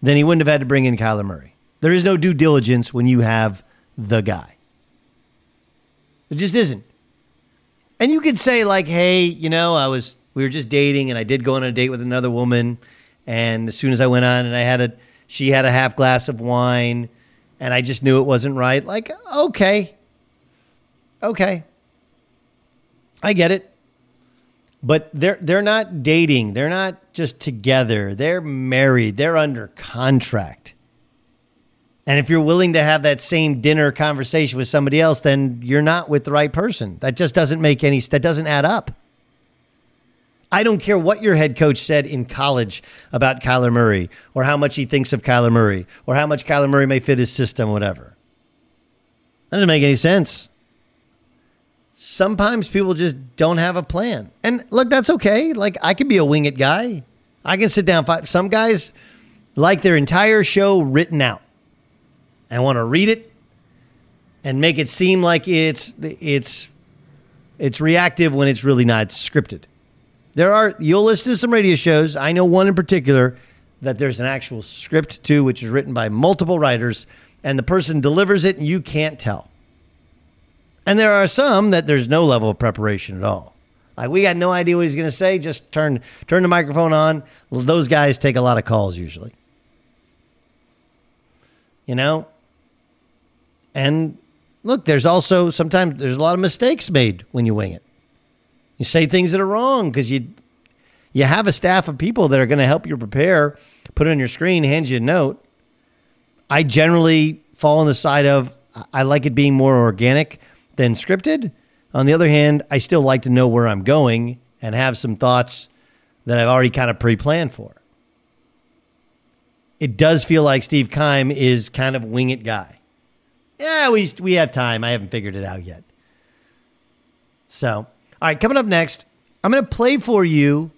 then he wouldn't have had to bring in Kyler Murray. There is no due diligence when you have the guy. It just isn't. And you could say like, hey, you know, I was we were just dating and I did go on a date with another woman, and as soon as I went on and I had a She had a half glass of wine, and I just knew it wasn't right. Like, okay. Okay. I get it. But they're they're not dating. They're not just together. They're married. They're under contract. And if you're willing to have that same dinner conversation with somebody else, then you're not with the right person. That just doesn't make any, that doesn't add up. I don't care what your head coach said in college about Kyler Murray or how much he thinks of Kyler Murray or how much Kyler Murray may fit his system, whatever. That doesn't make any sense. Sometimes people just don't have a plan. And look, that's okay. Like, I can be a wing it guy. I can sit down. Five. Some guys like their entire show written out. I want to read it and make it seem like it's it's it's reactive when it's really not. It's scripted. There are, you'll listen to some radio shows. I know one in particular that there's an actual script to, which is written by multiple writers, and the person delivers it and you can't tell. And there are some that there's no level of preparation at all. Like, we got no idea what he's going to say. Just turn, turn the microphone on. Those guys take a lot of calls usually, you know? And look, there's also sometimes there's a lot of mistakes made when you wing it. You say things that are wrong because you you have a staff of people that are going to help you prepare, put it on your screen, hand you a note. I generally fall on the side of I like it being more organic than scripted. On the other hand, I still like to know where I'm going and have some thoughts that I've already kind of pre-planned for. it does feel like Steve Keim is kind of wing it guy. Yeah, we, we have time. I haven't figured it out yet. So, all right, coming up next, I'm going to play for you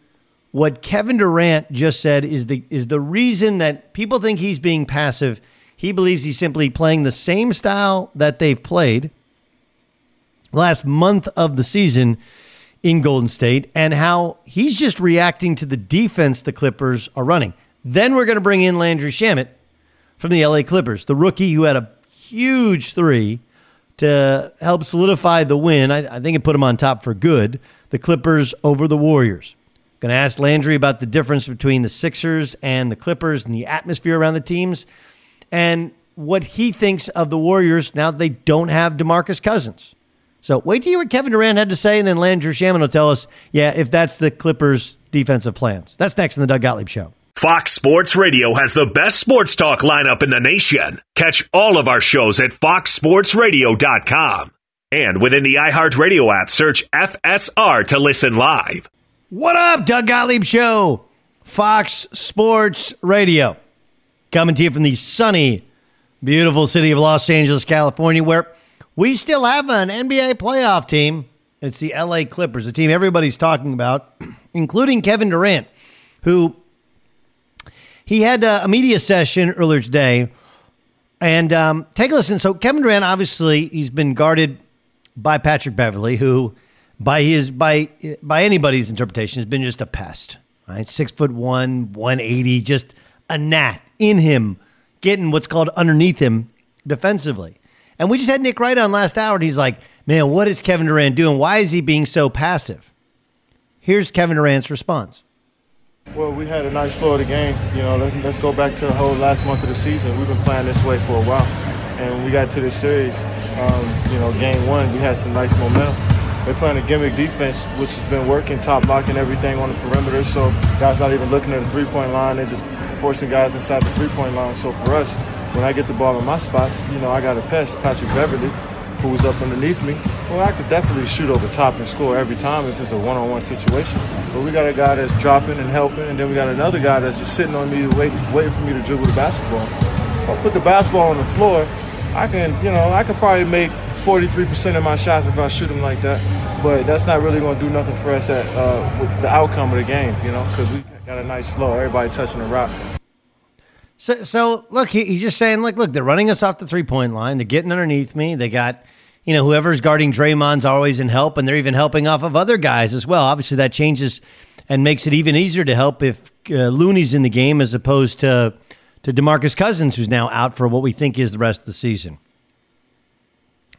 what Kevin Durant just said is the is the reason that people think he's being passive. He believes he's simply playing the same style that they've played last month of the season in Golden State, and how he's just reacting to the defense the Clippers are running. Then we're going to bring in Landry Shamet from the L A Clippers, the rookie who had a huge three to help solidify the win. I, I think it put him on top for good. The Clippers over the Warriors. Going to ask Landry about the difference between the Sixers and the Clippers and the atmosphere around the teams, and what he thinks of the Warriors now that they don't have DeMarcus Cousins. So wait till you hear what Kevin Durant had to say, and then Landry Shamet will tell us, yeah, if that's the Clippers' defensive plans. That's next in the Doug Gottlieb Show. Fox Sports Radio has the best sports talk lineup in the nation. Catch all of our shows at fox sports radio dot com. And within the iHeartRadio app, search F S R to listen live. What up, Doug Gottlieb Show, Fox Sports Radio. Coming to you from the sunny, beautiful city of Los Angeles, California, where we still have an N B A playoff team. It's the L A Clippers, the team everybody's talking about, including Kevin Durant, who he had a media session earlier today. And um, take a listen. So Kevin Durant, obviously, he's been guarded by Patrick Beverly, who... By his by by anybody's interpretation, has been just a pest. Right, six foot one, one eighty, just a gnat in him, getting what's called underneath him defensively. And we just had Nick Wright on last hour, and he's like, "Man, what is Kevin Durant doing? Why is he being so passive?" Here's Kevin Durant's response. Well, we had a nice flow of the game. You know, let's go back to the whole last month of the season. We've been playing this way for a while, and when we got to this series, um, you know, game one, we had some nice momentum. They're playing a gimmick defense, which has been working, top blocking everything on the perimeter. So guys not even looking at the three-point line. They're just forcing guys inside the three-point line. So for us, when I get the ball in my spots, you know, I got a pest, Patrick Beverly, who was up underneath me. Well, I could definitely shoot over top and score every time if it's a one-on-one situation. But we got a guy that's dropping and helping, and then we got another guy that's just sitting on me, waiting, waiting for me to dribble the basketball. If I put the basketball on the floor, I can, you know, I could probably make forty-three percent of my shots if I shoot them like that, but that's not really going to do nothing for us at uh, with the outcome of the game, you know, because we got a nice flow, everybody touching the rock. So, so look, he, he's just saying, like, look, they're running us off the three-point line. They're getting underneath me. They got, you know, whoever's guarding Draymond's always in help, and they're even helping off of other guys as well. Obviously, that changes and makes it even easier to help if uh, Looney's in the game as opposed to, to DeMarcus Cousins, who's now out for what we think is the rest of the season.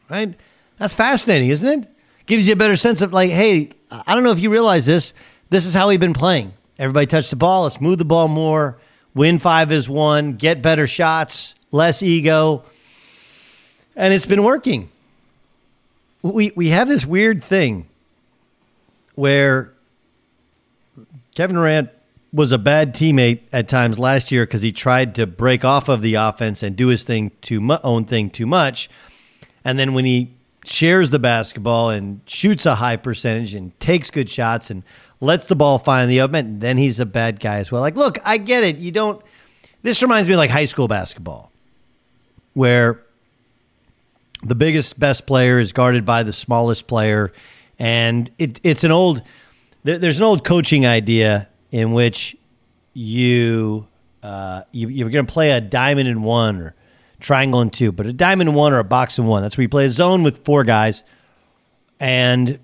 Right? That's fascinating, isn't it? Gives you a better sense of like, hey, I don't know if you realize this. This is how we've been playing. Everybody touch the ball. Let's move the ball more. Win five is one. Get better shots. Less ego. And it's been working. We we have this weird thing where Kevin Durant was a bad teammate at times last year because he tried to break off of the offense and do his thing too mu- own thing too much. And then when he shares the basketball and shoots a high percentage and takes good shots and lets the ball find the open, then he's a bad guy as well. Like, look, I get it. You don't. This reminds me of like high school basketball, where the biggest, best player is guarded by the smallest player. And it, it's an old, there, there's an old coaching idea in which you, uh, you you're going to play a diamond in one or triangle and two, but a diamond and one or a box and one. That's where you play a zone with four guys and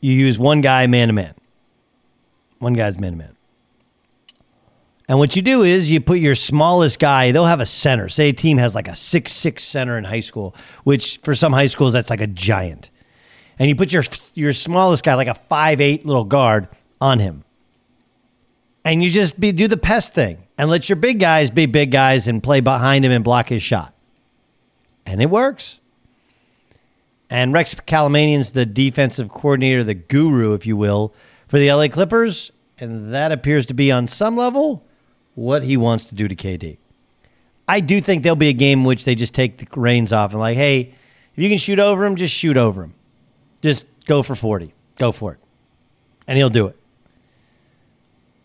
you use one guy man-to-man. One guy's man-to-man. And what you do is you put your smallest guy, they'll have a center. Say a team has like a six six center in high school, which for some high schools, that's like a giant. And you put your your smallest guy, like a five eight little guard, on him. And you just be, do the pest thing and let your big guys be big guys and play behind him and block his shot. And it works. And Rex Callemanian's the defensive coordinator, the guru, if you will, for the L A Clippers. And that appears to be, on some level, what he wants to do to K D. I do think there'll be a game in which they just take the reins off and like, hey, if you can shoot over him, just shoot over him. Just go for forty. Go for it. And he'll do it.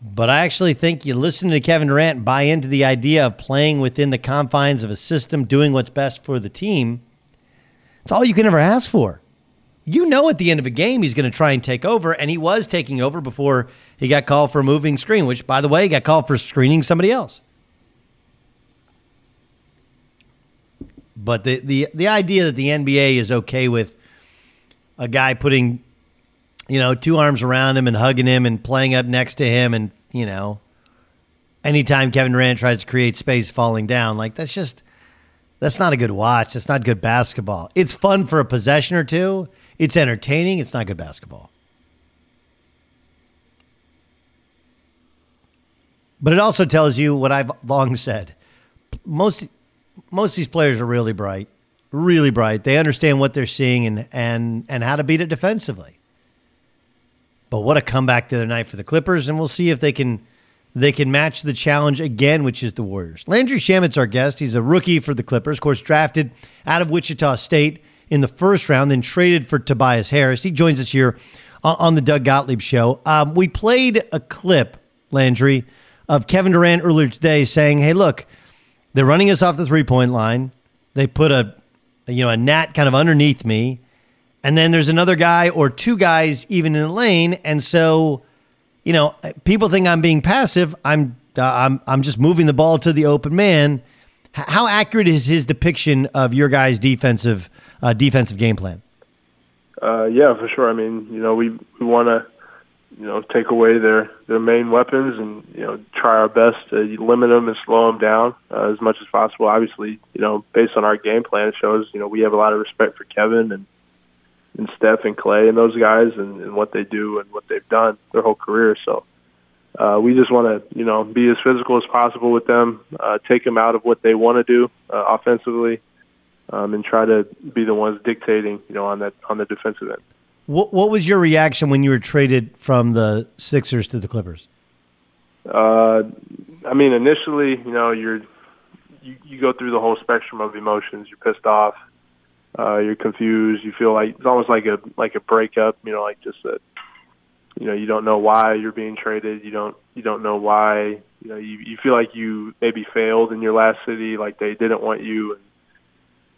But I actually think you listen to Kevin Durant, buy into the idea of playing within the confines of a system, doing what's best for the team. It's all you can ever ask for. You know at the end of a game he's going to try and take over, and he was taking over before he got called for a moving screen, which, by the way, he got called for screening somebody else. But the, the, the idea that the N B A is okay with a guy putting, you know, two arms around him and hugging him and playing up next to him and, you know, anytime Kevin Durant tries to create space falling down, like that's just, that's not a good watch. That's not good basketball. It's fun for a possession or two. It's entertaining. It's not good basketball. But it also tells you what I've long said. Most, most of these players are really bright, really bright. They understand what they're seeing and, and, and how to beat it defensively. But what a comeback the other night for the Clippers, and we'll see if they can they can match the challenge again, which is the Warriors. Landry Shamet's our guest. He's a rookie for the Clippers, of course, drafted out of Wichita State in the first round, then traded for Tobias Harris. He joins us here on the Doug Gottlieb Show. Um, we played a clip, Landry, of Kevin Durant earlier today saying, hey, look, they're running us off the three-point line. They put a, you know, a gnat kind of underneath me. And then there's another guy or two guys even in the lane. And so, you know, people think I'm being passive. I'm uh, I'm I'm just moving the ball to the open man. H- how accurate is his depiction of your guys' defensive uh, defensive game plan? Uh, yeah, for sure. I mean, you know, we, we want to, you know, take away their, their main weapons and, you know, try our best to limit them and slow them down uh, as much as possible. Obviously, you know, based on our game plan, it shows, you know, we have a lot of respect for Kevin and, and Steph and Clay and those guys and, and what they do and what they've done their whole career. So uh, we just want to, you know, be as physical as possible with them, uh, take them out of what they want to do uh, offensively, um, and try to be the ones dictating, you know, on that on the defensive end. What, what was your reaction when you were traded from the Sixers to the Clippers? Uh, I mean, initially, you know, you're you, you go through the whole spectrum of emotions. You're pissed off. Uh, you're confused. You feel like it's almost like a like a breakup. You know, like just that. You know, you don't know why you're being traded. You don't you don't know why. You know, you, you feel like you maybe failed in your last city. Like they didn't want you. And,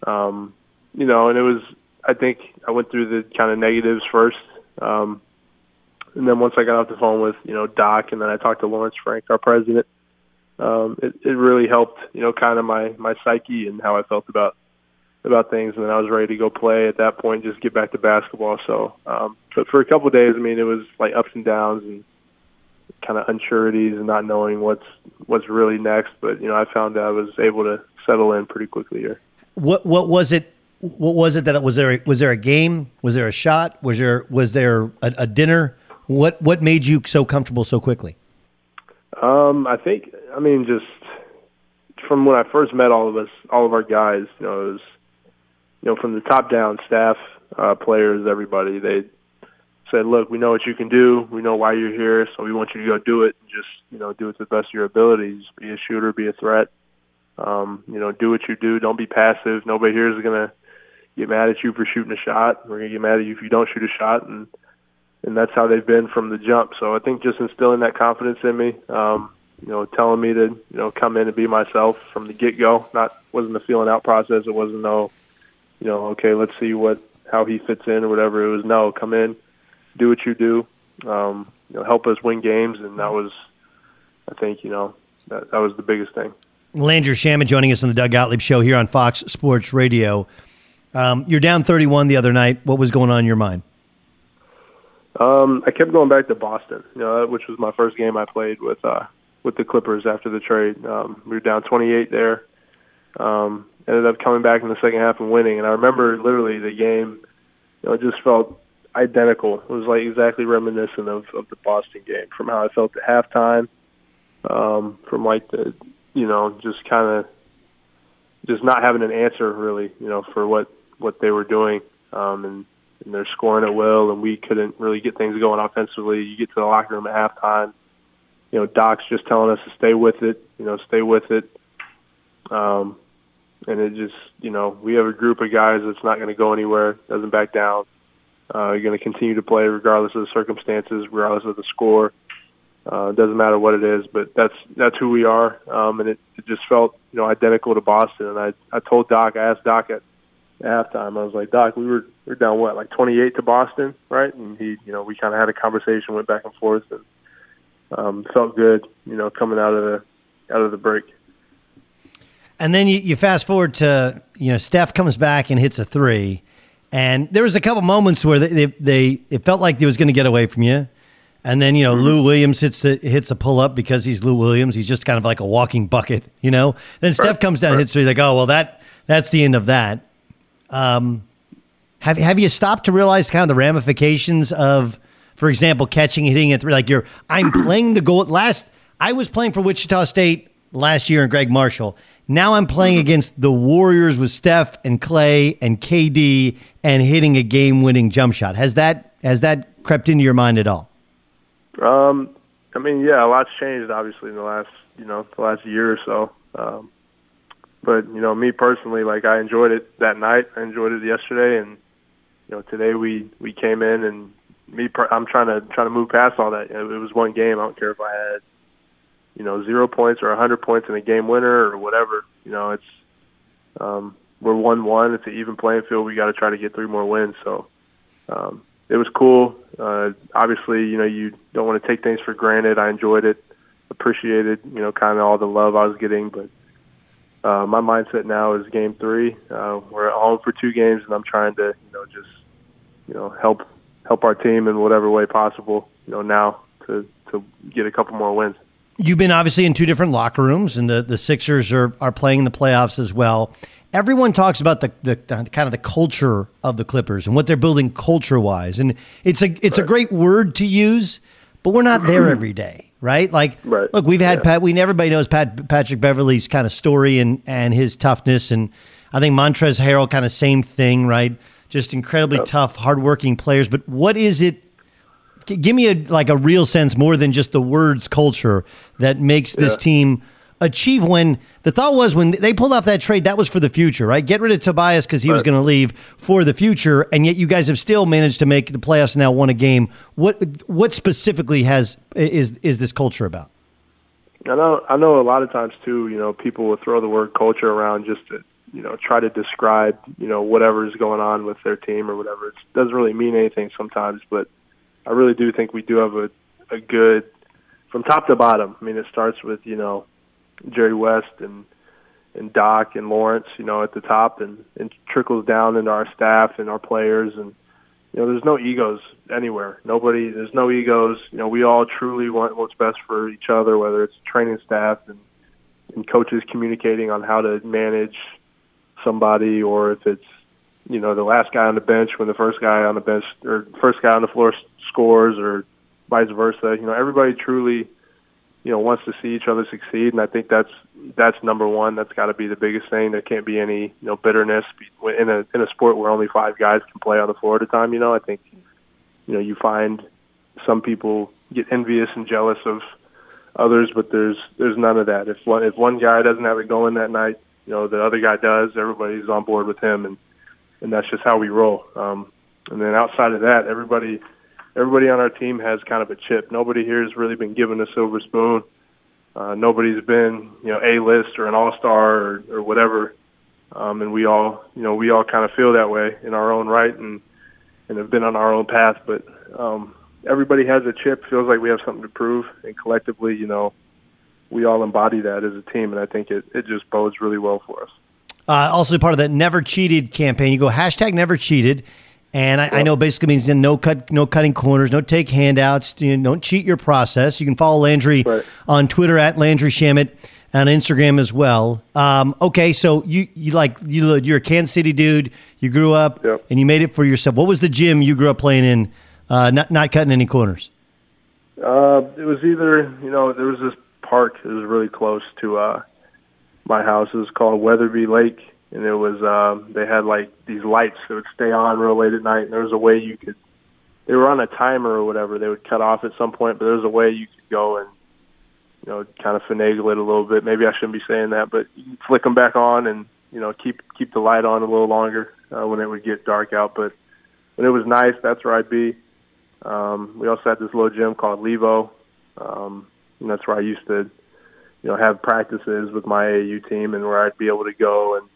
um, you know, and it was. I think I went through the kind of negatives first, um, and then once I got off the phone with you know Doc, and then I talked to Lawrence Frank, our president. Um, it it really helped. You know, kind of my my psyche and how I felt about. about things, and then I was ready to go play at that point, just get back to basketball. So, um, but for a couple of days, I mean, it was like ups and downs and kind of unsureties and not knowing what's what's really next. But you know, I found that I was able to settle in pretty quickly here. What what was it? What was it that it, was there? Was there a game? Was there a shot? Was there was there a, a dinner? What what made you so comfortable so quickly? Um, I think I mean just from when I first met all of us, all of our guys, you know, it was. You know, from the top down, staff, uh, players, everybody, they said, look, we know what you can do. We know why you're here, so we want you to go do it. And just, you know, do it to the best of your abilities. Be a shooter, be a threat. Um, you know, do what you do. Don't be passive. Nobody here is going to get mad at you for shooting a shot. We're going to get mad at you if you don't shoot a shot. And and that's how they've been from the jump. So I think just instilling that confidence in me, um, you know, telling me to, you know, come in and be myself from the get-go. Not wasn't a feeling out process. It wasn't no... You know, okay, let's see what how he fits in or whatever. It was no, come in, do what you do, um, you know, help us win games, and that was, I think, you know, that, that was the biggest thing. Landry Shamet joining us on the Doug Gottlieb Show here on Fox Sports Radio. Um, you're down thirty-one the other night. What was going on in your mind? Um, I kept going back to Boston, you know, which was my first game I played with uh, with the Clippers after the trade. Um, we were down twenty-eight there. Um, ended up coming back in the second half and winning. And I remember literally the game, you know, it just felt identical. It was like exactly reminiscent of, of the Boston game, from how I felt at halftime, um, from like the, you know, just kind of just not having an answer really, you know, for what, what they were doing. Um, and, and they're scoring at will, and we couldn't really get things going offensively. You get to the locker room at halftime, you know, Doc's just telling us to stay with it, you know, stay with it. Um, and it just, you know, we have a group of guys that's not going to go anywhere, doesn't back down. Uh, you're going to continue to play regardless of the circumstances, regardless of the score. Uh, it doesn't matter what it is, but that's that's who we are. Um, and it, it just felt, you know, identical to Boston. And I, I told Doc, I asked Doc at halftime, I was like, Doc, we were we were down what, like twenty-eight to Boston, right? And he, you know, we kind of had a conversation, went back and forth, and um, felt good, you know, coming out of the out of the break. And then you, you fast forward to, you know, Steph comes back and hits a three. And there was a couple moments where they, they, they it felt like they was going to get away from you. And then, you know, mm-hmm. Lou Williams hits a, hits a pull-up because he's Lou Williams. He's just kind of like a walking bucket, you know. Then Steph right. comes down right. and hits three. Like, oh, well, that that's the end of that. Um, have, have you stopped to realize kind of the ramifications of, for example, catching, hitting a three? Like, you're, I'm playing the goal. Last, I was playing for Wichita State last year and Greg Marshall. Now I'm playing against the Warriors with Steph and Clay and K D and hitting a game-winning jump shot. Has that has that crept into your mind at all? Um, I mean, yeah, a lot's changed obviously in the last, you know, the last year or so. Um, but you know, me personally, like I enjoyed it that night. I enjoyed it yesterday, and you know, today we, we came in and me, I'm trying to trying to move past all that. It was one game. I don't care if I had, you know, zero points or a hundred points in a game winner or whatever. You know, it's um, we're one one. It's an even playing field. We got to try to get three more wins. So um, it was cool. Uh, obviously, you know, you don't want to take things for granted. I enjoyed it, appreciated, you know, kind of all the love I was getting. But uh, my mindset now is game three. Uh, we're on for two games, and I'm trying to, you know, just you know help help our team in whatever way possible. You know, now to to get a couple more wins. You've been obviously in two different locker rooms, and the, the Sixers are, are playing in the playoffs as well. Everyone talks about the, the, the kind of the culture of the Clippers and what they're building culture-wise. And it's a it's right. a great word to use, but we're not there every day, right? Like, right. look, we've had yeah. Pat. We everybody knows Pat, Patrick Beverley's kind of story and, and his toughness. And I think Montrezl Harrell kind of same thing, right? Just incredibly yep. tough, hardworking players. But what is it? Give me a like a real sense more than just the words culture that makes this yeah. team achieve when the thought was when they pulled off that trade, that was for the future, right? Get rid of Tobias because he right. was going to leave for the future. And yet you guys have still managed to make the playoffs and now won a game. What what specifically has is is this culture about? I know, I know a lot of times, too, you know, people will throw the word culture around just to, you know, try to describe, you know, whatever is going on with their team or whatever. It doesn't really mean anything sometimes, but I really do think we do have a, a good, from top to bottom. I mean, it starts with, you know, Jerry West and and Doc and Lawrence, you know, at the top, and, and trickles down into our staff and our players. And, you know, there's no egos anywhere. Nobody, there's no egos. You know, we all truly want what's best for each other, whether it's training staff and, and coaches communicating on how to manage somebody, or if it's, you know, the last guy on the bench when the first guy on the bench or first guy on the floor scores or vice versa. You know, everybody truly, you know, wants to see each other succeed, and I think that's that's number one. That's got to be the biggest thing. There can't be any, you know, bitterness in a in a sport where only five guys can play on the floor at a time. You know, I think, you know, you find some people get envious and jealous of others, but there's there's none of that. If one if one guy doesn't have it going that night, you know, the other guy does. Everybody's on board with him, and and that's just how we roll. Um, and then outside of that, everybody. Everybody on our team has kind of a chip. Nobody here has really been given a silver spoon. Uh, nobody's been, you know, A-list or an all-star or, or whatever. Um, and we all, you know, we all kind of feel that way in our own right and, and have been on our own path. But um, everybody has a chip, feels like we have something to prove. And collectively, you know, we all embody that as a team. And I think it, it just bodes really well for us. Uh, also part of that Never Cheated campaign. You go hashtag Never Cheated. And I, yep. I know basically means no cut, no cutting corners, no take handouts, you know, don't cheat your process. You can follow Landry right. on Twitter at Landry Shamet and Instagram as well. Um, okay, so you you like you you're a Kansas City dude. You grew up yep. and you made it for yourself. What was the gym you grew up playing in? Uh, not not cutting any corners. Uh, it was either, you know, there was this park that was really close to uh, my house. It was called Weatherby Lake. And it was, um, they had like these lights that would stay on real late at night. And there was a way you could, they were on a timer or whatever. They would cut off at some point, but there was a way you could go and, you know, kind of finagle it a little bit. Maybe I shouldn't be saying that, but you flick them back on and, you know, keep, keep the light on a little longer uh, when it would get dark out. But when it was nice, that's where I'd be. Um, we also had this little gym called Levo. Um, and that's where I used to, you know, have practices with my A A U team, and where I'd be able to go and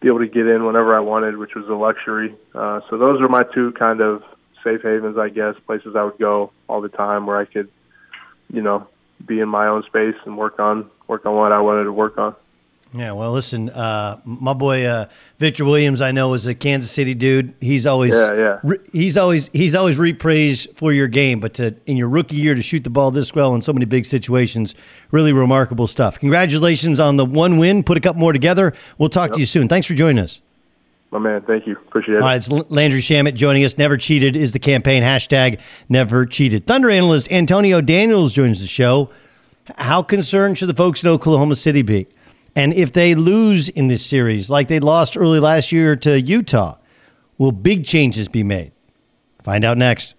be able to get in whenever I wanted, which was a luxury. Uh, so those are my two kind of safe havens, I guess, places I would go all the time where I could, you know, be in my own space and work on work on what I wanted to work on. Yeah, well, listen, uh, my boy uh, Victor Williams, I know, is a Kansas City dude. He's always, yeah, yeah. Re- he's always, he's always repraised for your game, but to in your rookie year to shoot the ball this well in so many big situations, really remarkable stuff. Congratulations on the one win. Put a couple more together. We'll talk yep. to you soon. Thanks for joining us. My man, thank you. Appreciate it. All right, it's Landry Shamet joining us. Never Cheated is the campaign. Hashtag Never Cheated. Thunder analyst Antonio Daniels joins the show. How concerned should the folks in Oklahoma City be? And if they lose in this series, like they lost early last year to Utah, will big changes be made? Find out next.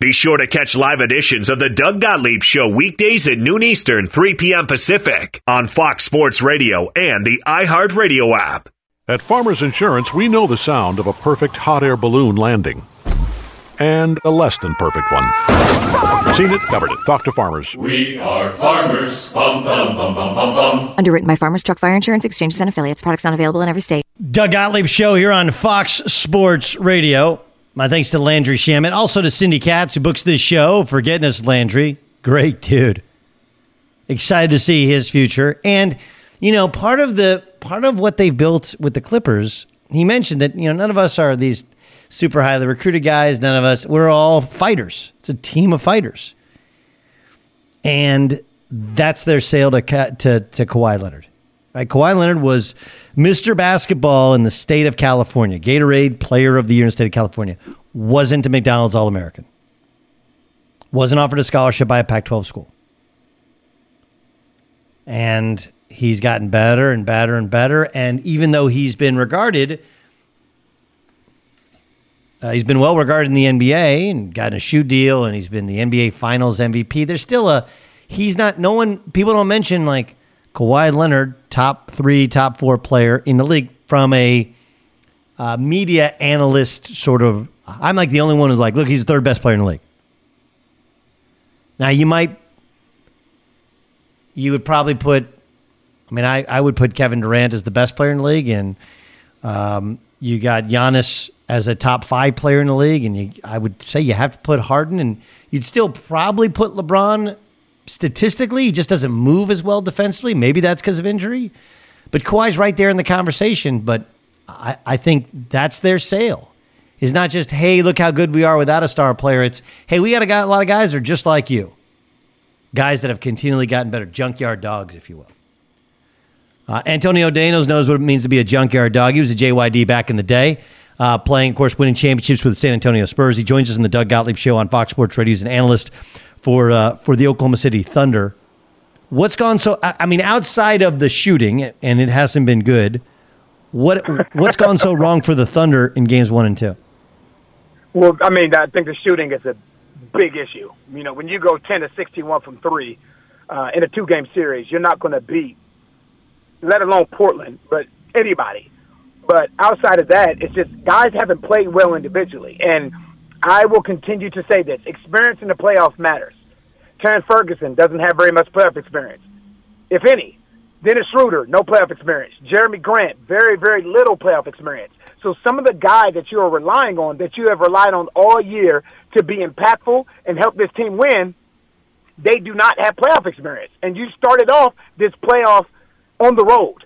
Be sure to catch live editions of the Doug Gottlieb Show weekdays at noon Eastern, three p.m. Pacific on Fox Sports Radio and the iHeartRadio app. At Farmers Insurance, we know the sound of a perfect hot air balloon landing. And a less than perfect one. Seen it, covered it. Talk to Farmers. We are Farmers. Bum, bum, bum, bum, bum, bum. Underwritten by Farmers Truck Fire Insurance, Exchanges and Affiliates. Products not available in every state. Doug Gottlieb Show here on Fox Sports Radio. My thanks to Landry Shamet. Also to Cindy Katz, who books this show, for getting us Landry. Great dude. Excited to see his future. And, you know, part of the part of what they've built with the Clippers, he mentioned that, you know, none of us are these super highly recruited guys. None of us. We're all fighters. It's a team of fighters. And that's their sale to to, to Kawhi Leonard. Right? Kawhi Leonard was Mister Basketball in the state of California. Gatorade Player of the Year in the state of California. Wasn't a McDonald's All-American. Wasn't offered a scholarship by a Pac twelve school. And he's gotten better and better and better. And even though he's been regarded... Uh, he's been well regarded in the N B A and gotten a shoe deal, and he's been the N B A Finals M V P. There's still a, he's not, no one, people don't mention like Kawhi Leonard, top three, top four player in the league from a uh, media analyst sort of, I'm like the only one who's like, look, he's the third best player in the league. Now you might, you would probably put, I mean, I, I would put Kevin Durant as the best player in the league, and um, you got Giannis as a top five player in the league, and you, I would say you have to put Harden, and you'd still probably put LeBron statistically. He just doesn't move as well defensively. Maybe that's because of injury. But Kawhi's right there in the conversation, but I, I think that's their sale. It's not just, hey, look how good we are without a star player. It's, hey, we got a, guy, a lot of guys that are just like you, guys that have continually gotten better, junkyard dogs, if you will. Uh, Antonio Daniels knows what it means to be a junkyard dog. He was a J Y D back in the day. Uh, playing, of course, winning championships with the San Antonio Spurs. He joins us in the Doug Gottlieb Show on Fox Sports Radio. He's an analyst for uh, for the Oklahoma City Thunder. What's gone so? I mean, outside of the shooting, and it hasn't been good. What what's gone so wrong for the Thunder in games one and two? Well, I mean, I think the shooting is a big issue. You know, when you go ten to sixty-one from three uh, in a two-game series, you're not going to beat, let alone Portland, but anybody. But outside of that, it's just guys haven't played well individually. And I will continue to say this. Experience in the playoffs matters. Terrence Ferguson doesn't have very much playoff experience, if any. Dennis Schroeder, no playoff experience. Jerami Grant, very, very little playoff experience. So some of the guys that you are relying on, that you have relied on all year to be impactful and help this team win, they do not have playoff experience. And you started off this playoff on the road.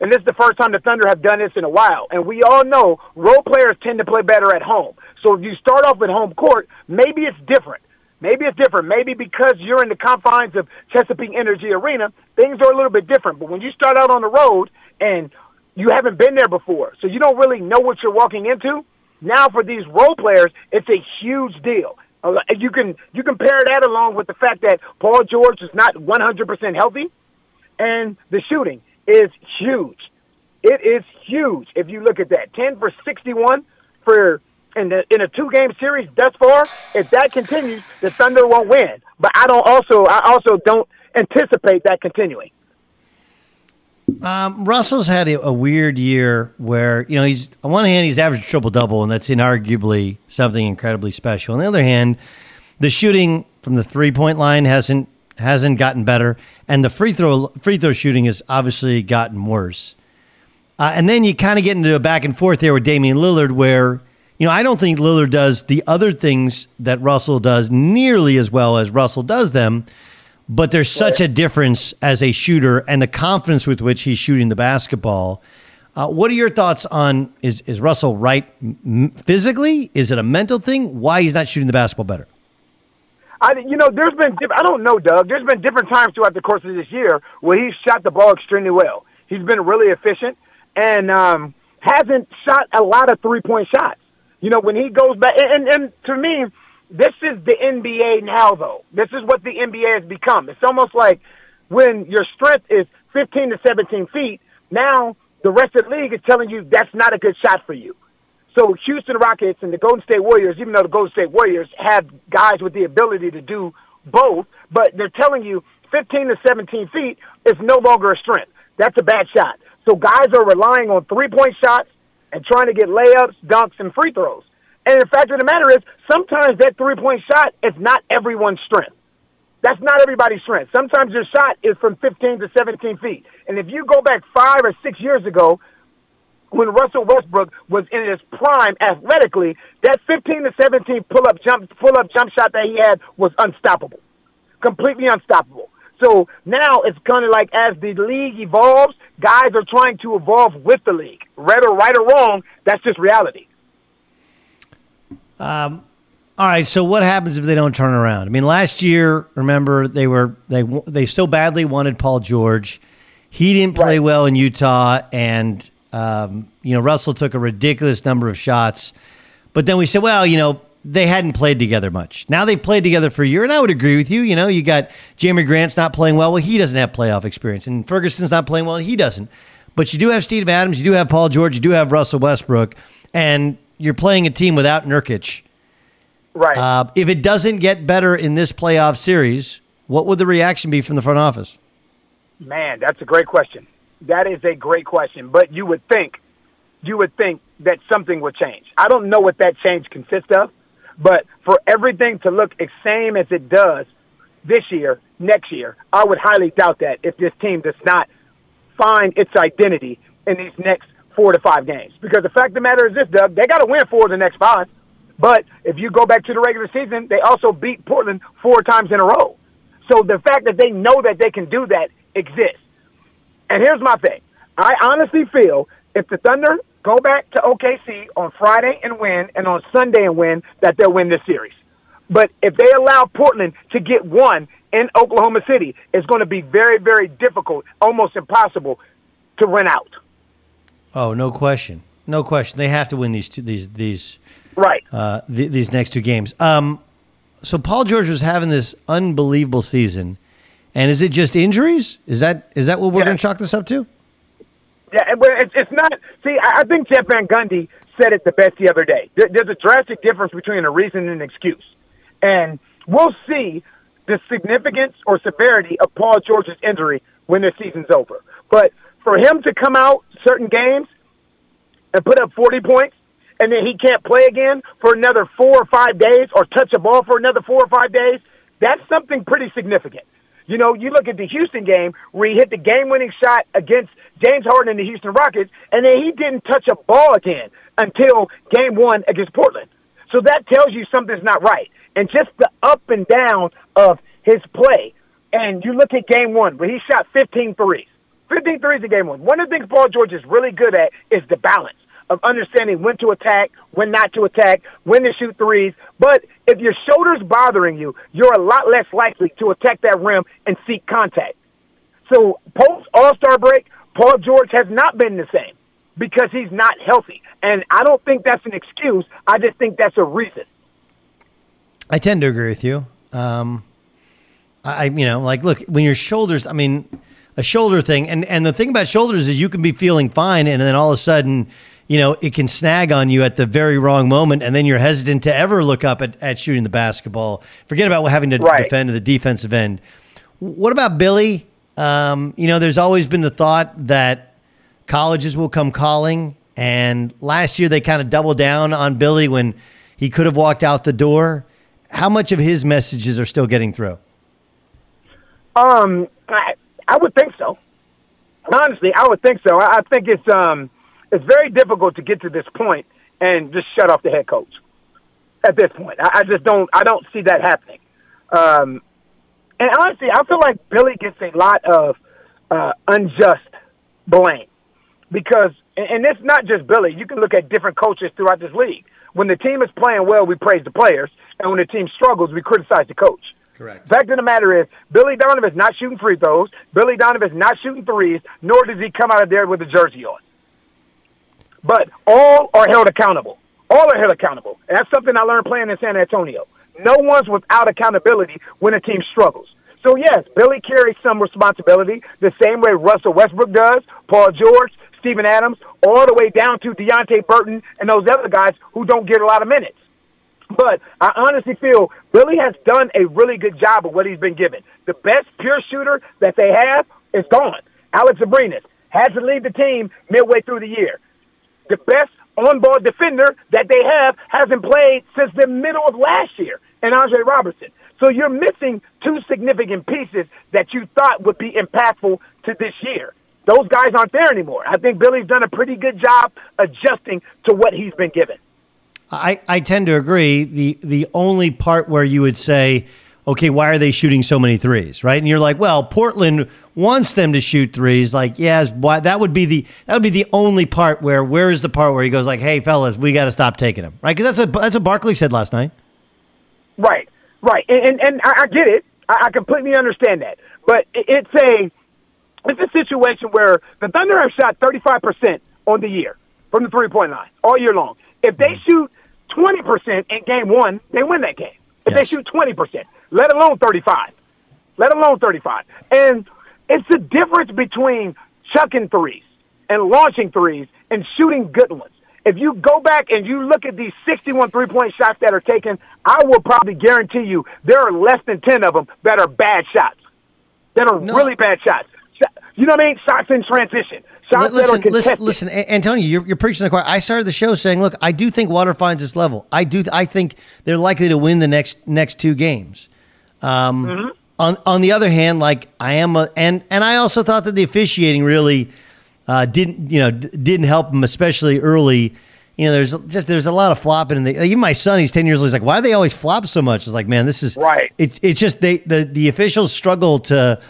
And this is the first time the Thunder have done this in a while. And we all know role players tend to play better at home. So if you start off with home court, maybe it's different. Maybe it's different. Maybe because you're in the confines of Chesapeake Energy Arena, things are a little bit different. But when you start out on the road and you haven't been there before, so you don't really know what you're walking into, now for these role players, it's a huge deal. You can, you can pair that along with the fact that Paul George is not one hundred percent healthy, and the shooting is huge. It is huge if you look at that. ten for sixty-one for in, the, in a two-game series thus far. If that continues, the Thunder won't win. But I don't also I also don't anticipate that continuing. Um, Russell's had a, a weird year where, you know, he's on one hand he's averaged triple double, and that's inarguably something incredibly special. On the other hand, the shooting from the three-point line hasn't hasn't gotten better, and the free throw free throw shooting has obviously gotten worse. Uh, and then you kind of get into a back and forth there with Damian Lillard, where you know I don't think Lillard does the other things that Russell does nearly as well as Russell does them, but there's such a difference as a shooter and the confidence with which he's shooting the basketball. Uh, what are your thoughts on, is, is Russell right m- physically? Is it a mental thing? Why he's not shooting the basketball better? I, you know, there's been, I don't know, Doug, there's been different times throughout the course of this year where he's shot the ball extremely well. He's been really efficient and um, hasn't shot a lot of three-point shots. You know, when he goes back, and, and, and to me, this is the N B A now, though. This is what the N B A has become. It's almost like when your strength is fifteen to seventeen feet, now the rest of the league is telling you that's not a good shot for you. So Houston Rockets and the Golden State Warriors, even though the Golden State Warriors have guys with the ability to do both, but they're telling you fifteen to seventeen feet is no longer a strength. That's a bad shot. So guys are relying on three-point shots and trying to get layups, dunks, and free throws. And the fact of the matter is, sometimes that three-point shot is not everyone's strength. That's not everybody's strength. Sometimes your shot is from fifteen to seventeen feet. And if you go back five or six years ago, when Russell Westbrook was in his prime athletically, that fifteen to seventeen pull-up jump, pull-up jump shot that he had was unstoppable, completely unstoppable. So now it's kind of like as the league evolves, guys are trying to evolve with the league. Right or, right or wrong, that's just reality. Um, all right. So what happens if they don't turn around? I mean, last year, remember they were they they so badly wanted Paul George. He didn't play right. well in Utah, and um, you know Russell took a ridiculous number of shots. But then we said, well, you know they hadn't played together much. Now they played together for a year, and I would agree with you. You know, you got Jerami Grant's not playing well. Well, he doesn't have playoff experience, and Ferguson's not playing well. And he doesn't. But you do have Stephen Adams. You do have Paul George. You do have Russell Westbrook, and you're playing a team without Nurkic. Right. Uh, if it doesn't get better in this playoff series, what would the reaction be from the front office? Man, that's a great question. That is a great question. But you would think, you would think that something would change. I don't know what that change consists of, but for everything to look the same as it does this year, next year, I would highly doubt that if this team does not find its identity in these next four to five games. Because the fact of the matter is this, Doug, they got to win four of the next five. But if you go back to the regular season, they also beat Portland four times in a row. So the fact that they know that they can do that exists. And here's my thing. I honestly feel if the Thunder go back to O K C on Friday and win and on Sunday and win, that they'll win this series. But if they allow Portland to get one in Oklahoma City, it's going to be very, very difficult, almost impossible to win out. Oh, no question, no question. They have to win these two, these these right uh, th- these next two games. Um, so Paul George was having this unbelievable season, and is it just injuries? Is that is that what we're yeah. going to chalk this up to? Yeah, well, it's, it's not. See, I think Jeff Van Gundy said it the best the other day. There, there's a drastic difference between a reason and an excuse, and we'll see the significance or severity of Paul George's injury when the season's over, but. For him to come out certain games and put up forty points and then he can't play again for another four or five days or touch a ball for another four or five days, that's something pretty significant. You know, you look at the Houston game where he hit the game-winning shot against James Harden and the Houston Rockets, and then he didn't touch a ball again until game one against Portland. So that tells you something's not right. And just the up and down of his play. And you look at game one where he shot fifteen threes. fifteen threes in game one. One of the things Paul George is really good at is the balance of understanding when to attack, when not to attack, when to shoot threes. But if your shoulder's bothering you, you're a lot less likely to attack that rim and seek contact. So post All-Star break, Paul George has not been the same because he's not healthy. And I don't think that's an excuse. I just think that's a reason. I tend to agree with you. Um, I, you know, like, look, when your shoulders, I mean – a shoulder thing. And and the thing about shoulders is you can be feeling fine and then all of a sudden, you know, it can snag on you at the very wrong moment and then you're hesitant to ever look up at, at shooting the basketball. Forget about having to right. defend the defensive end. What about Billy? Um, you know, there's always been the thought that colleges will come calling, and last year they kind of doubled down on Billy when he could have walked out the door. how much of his messages are still getting through? Um, I, I would think so. Honestly, I would think so. I, I think it's um, it's very difficult to get to this point and just shut off the head coach. At this point, I, I just don't. I don't see that happening. Um, and honestly, I feel like Billy gets a lot of uh, unjust blame because, and it's not just Billy. You can look at different coaches throughout this league. When the team is playing well, we praise the players, and when the team struggles, we criticize the coach. Correct. Fact of the matter is, Billy Donovan's not shooting free throws. Billy Donovan's not shooting threes, nor does he come out of there with a jersey on. But all are held accountable. All are held accountable. And that's something I learned playing in San Antonio. No one's without accountability when a team struggles. So, yes, Billy carries some responsibility the same way Russell Westbrook does, Paul George, Stephen Adams, all the way down to Deontay Burton and those other guys who don't get a lot of minutes. But I honestly feel Billy has done a really good job of what he's been given. The best pure shooter that they have is gone. Alex Abrines had to leave the team midway through the year. The best on-ball defender that they have hasn't played since the middle of last year, and Andre Robertson. So you're missing two significant pieces that you thought would be impactful to this year. Those guys aren't there anymore. I think Billy's done a pretty good job adjusting to what he's been given. I, I tend to agree. The the only part where you would say, okay, why are they shooting so many threes, right? And you're like, well, Portland wants them to shoot threes. Like, yes, why, that would be the that would be the only part where where is the part where he goes like, hey, fellas, we got to stop taking them, right? Because that's what that's what Barkley said last night. Right, right, and and, and I, I get it. I, I completely understand that, but it, it's a it's a situation where the Thunder have shot thirty-five percent on the year from the three point line all year long. If they shoot twenty percent in game one, they win that game. If yes. they shoot twenty percent, let alone thirty-five, let alone thirty-five. And it's the difference between chucking threes and launching threes and shooting good ones. If you go back and you look at these sixty-one three-point shots that are taken, I will probably guarantee you there are less than ten of them that are bad shots, that are no. really bad shots. You know what I mean? Shots in transition. Shots listen, that are contested. Listen, listen, Antonio, you're, you're preaching to the choir. I started the show saying, look, I do think water finds its level. I do. I think they're likely to win the next next two games. Um, mm-hmm. On on the other hand, like I am, a, and and I also thought that the officiating really uh, didn't, you know, d- didn't help them, especially early. You know, there's just there's a lot of flopping, and like, even my son, he's ten years old. He's like, why do they always flop so much? It's like, man, this is right. It's it's just they the the officials struggle to.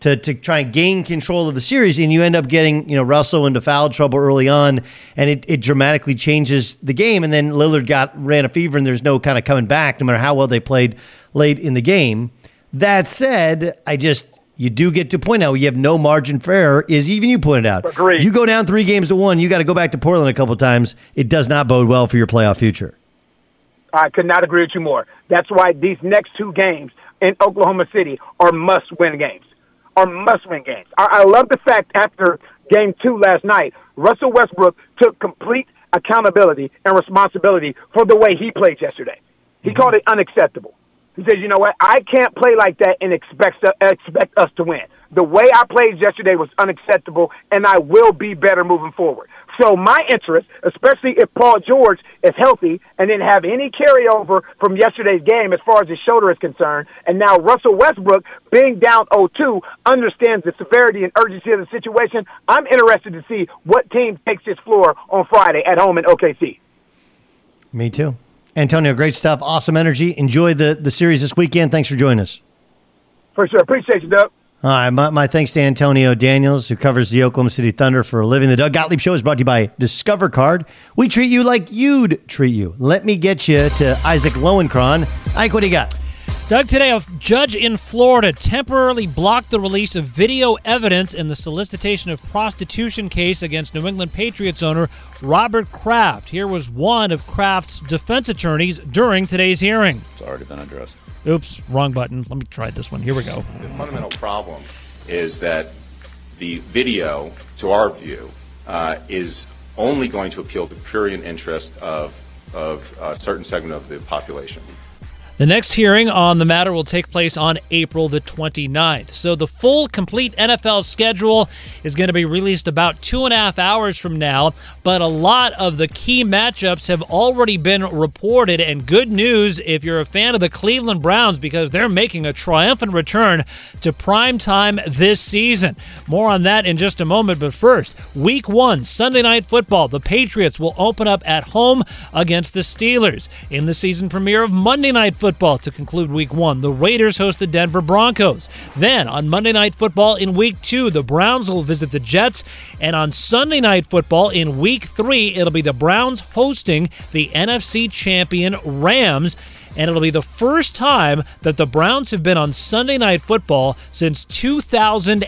To, to try and gain control of the series, and you end up getting, you know, Russell into foul trouble early on, and it, it dramatically changes the game. And then Lillard got ran a fever, and there's no kind of coming back, no matter how well they played late in the game. That said, I just you do get to a point now where you have no margin for error. Is even you pointed out, Agreed. You go down three games to one, you got to go back to Portland a couple of times. It does not bode well for your playoff future. I could not agree with you more. That's why these next two games in Oklahoma City are must-win games. Are must-win games. I, I love the fact after game two last night, Russell Westbrook took complete accountability and responsibility for the way he played yesterday. He mm-hmm. called it unacceptable. He said, you know what, I can't play like that and expect, to, expect us to win. The way I played yesterday was unacceptable, and I will be better moving forward. So my interest, especially if Paul George is healthy and didn't have any carryover from yesterday's game as far as his shoulder is concerned, and now Russell Westbrook, being down oh two, understands the severity and urgency of the situation, I'm interested to see what team takes this floor on Friday at home in O K C. Me too. Antonio, great stuff. Awesome energy. Enjoy the, the series this weekend. Thanks for joining us. For sure. Appreciate you, Doug. All right, my, my thanks to Antonio Daniels, who covers the Oklahoma City Thunder for a living. The Doug Gottlieb Show is brought to you by Discover Card. We treat you like you'd treat you. Let me get you to Isaac Lowenkron. Ike, what do you got? Doug, today a judge in Florida temporarily blocked the release of video evidence in the solicitation of prostitution case against New England Patriots owner Robert Kraft. Here was one of Kraft's defense attorneys during today's hearing. It's already been addressed. Oops, wrong button. Let me try this one. Here we go. The fundamental problem is that the video, to our view, uh, is only going to appeal to prurient interest of, of a certain segment of the population. The next hearing on the matter will take place on April the twenty-ninth. So the full, complete N F L schedule is going to be released about two and a half hours from now, but a lot of the key matchups have already been reported, and good news if you're a fan of the Cleveland Browns, because they're making a triumphant return to primetime this season. More on that in just a moment, but first, Week one, Sunday Night Football. The Patriots will open up at home against the Steelers. In the season premiere of Monday Night Football, Football to conclude Week one, the Raiders host the Denver Broncos. Then, on Monday Night Football in Week two, the Browns will visit the Jets. And on Sunday Night Football in Week three, it'll be the Browns hosting the N F C champion Rams. And it'll be the first time that the Browns have been on Sunday Night Football since two thousand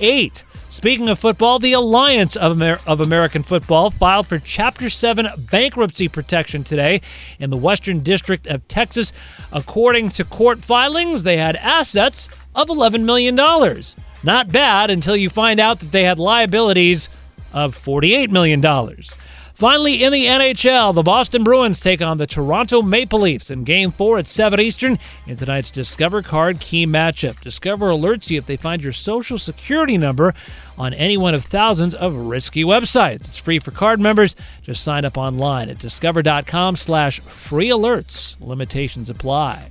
eight. Speaking of football, the Alliance of, Amer- of American Football filed for Chapter seven bankruptcy protection today in the Western District of Texas. According to court filings, they had assets of eleven million dollars. Not bad until you find out that they had liabilities of forty-eight million dollars. Finally, in the N H L, the Boston Bruins take on the Toronto Maple Leafs in Game four at seven Eastern in tonight's Discover Card Key matchup. Discover alerts you if they find your social security number on any one of thousands of risky websites. It's free for card members. Just sign up online at discover.com slash free alerts. Limitations apply.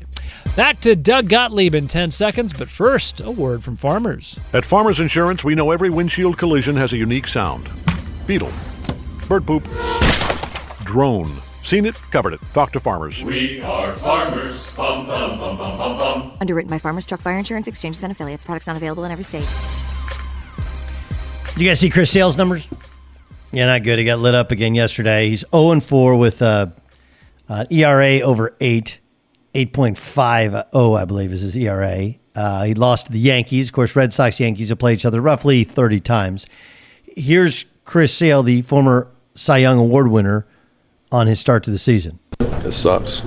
Back to Doug Gottlieb in ten seconds, but first, a word from Farmers. At Farmers Insurance, we know every windshield collision has a unique sound. Beetle. Bird poop. Drone. Seen it, covered it. Talk to Farmers. We are Farmers. Bum, bum, bum, bum, bum, bum. Underwritten by Farmers Truck Fire Insurance, Exchanges and Affiliates. Products not available in every state. Did you guys see Chris Sale's numbers? Yeah, not good. He got lit up again yesterday. He's oh and four with uh, uh, E R A over eight. eight point five oh, I believe, is his E R A. Uh, he lost to the Yankees. Of course, Red Sox Yankees have played each other roughly thirty times. Here's Chris Sale, the former Cy Young Award winner, on his start to the season. It sucks.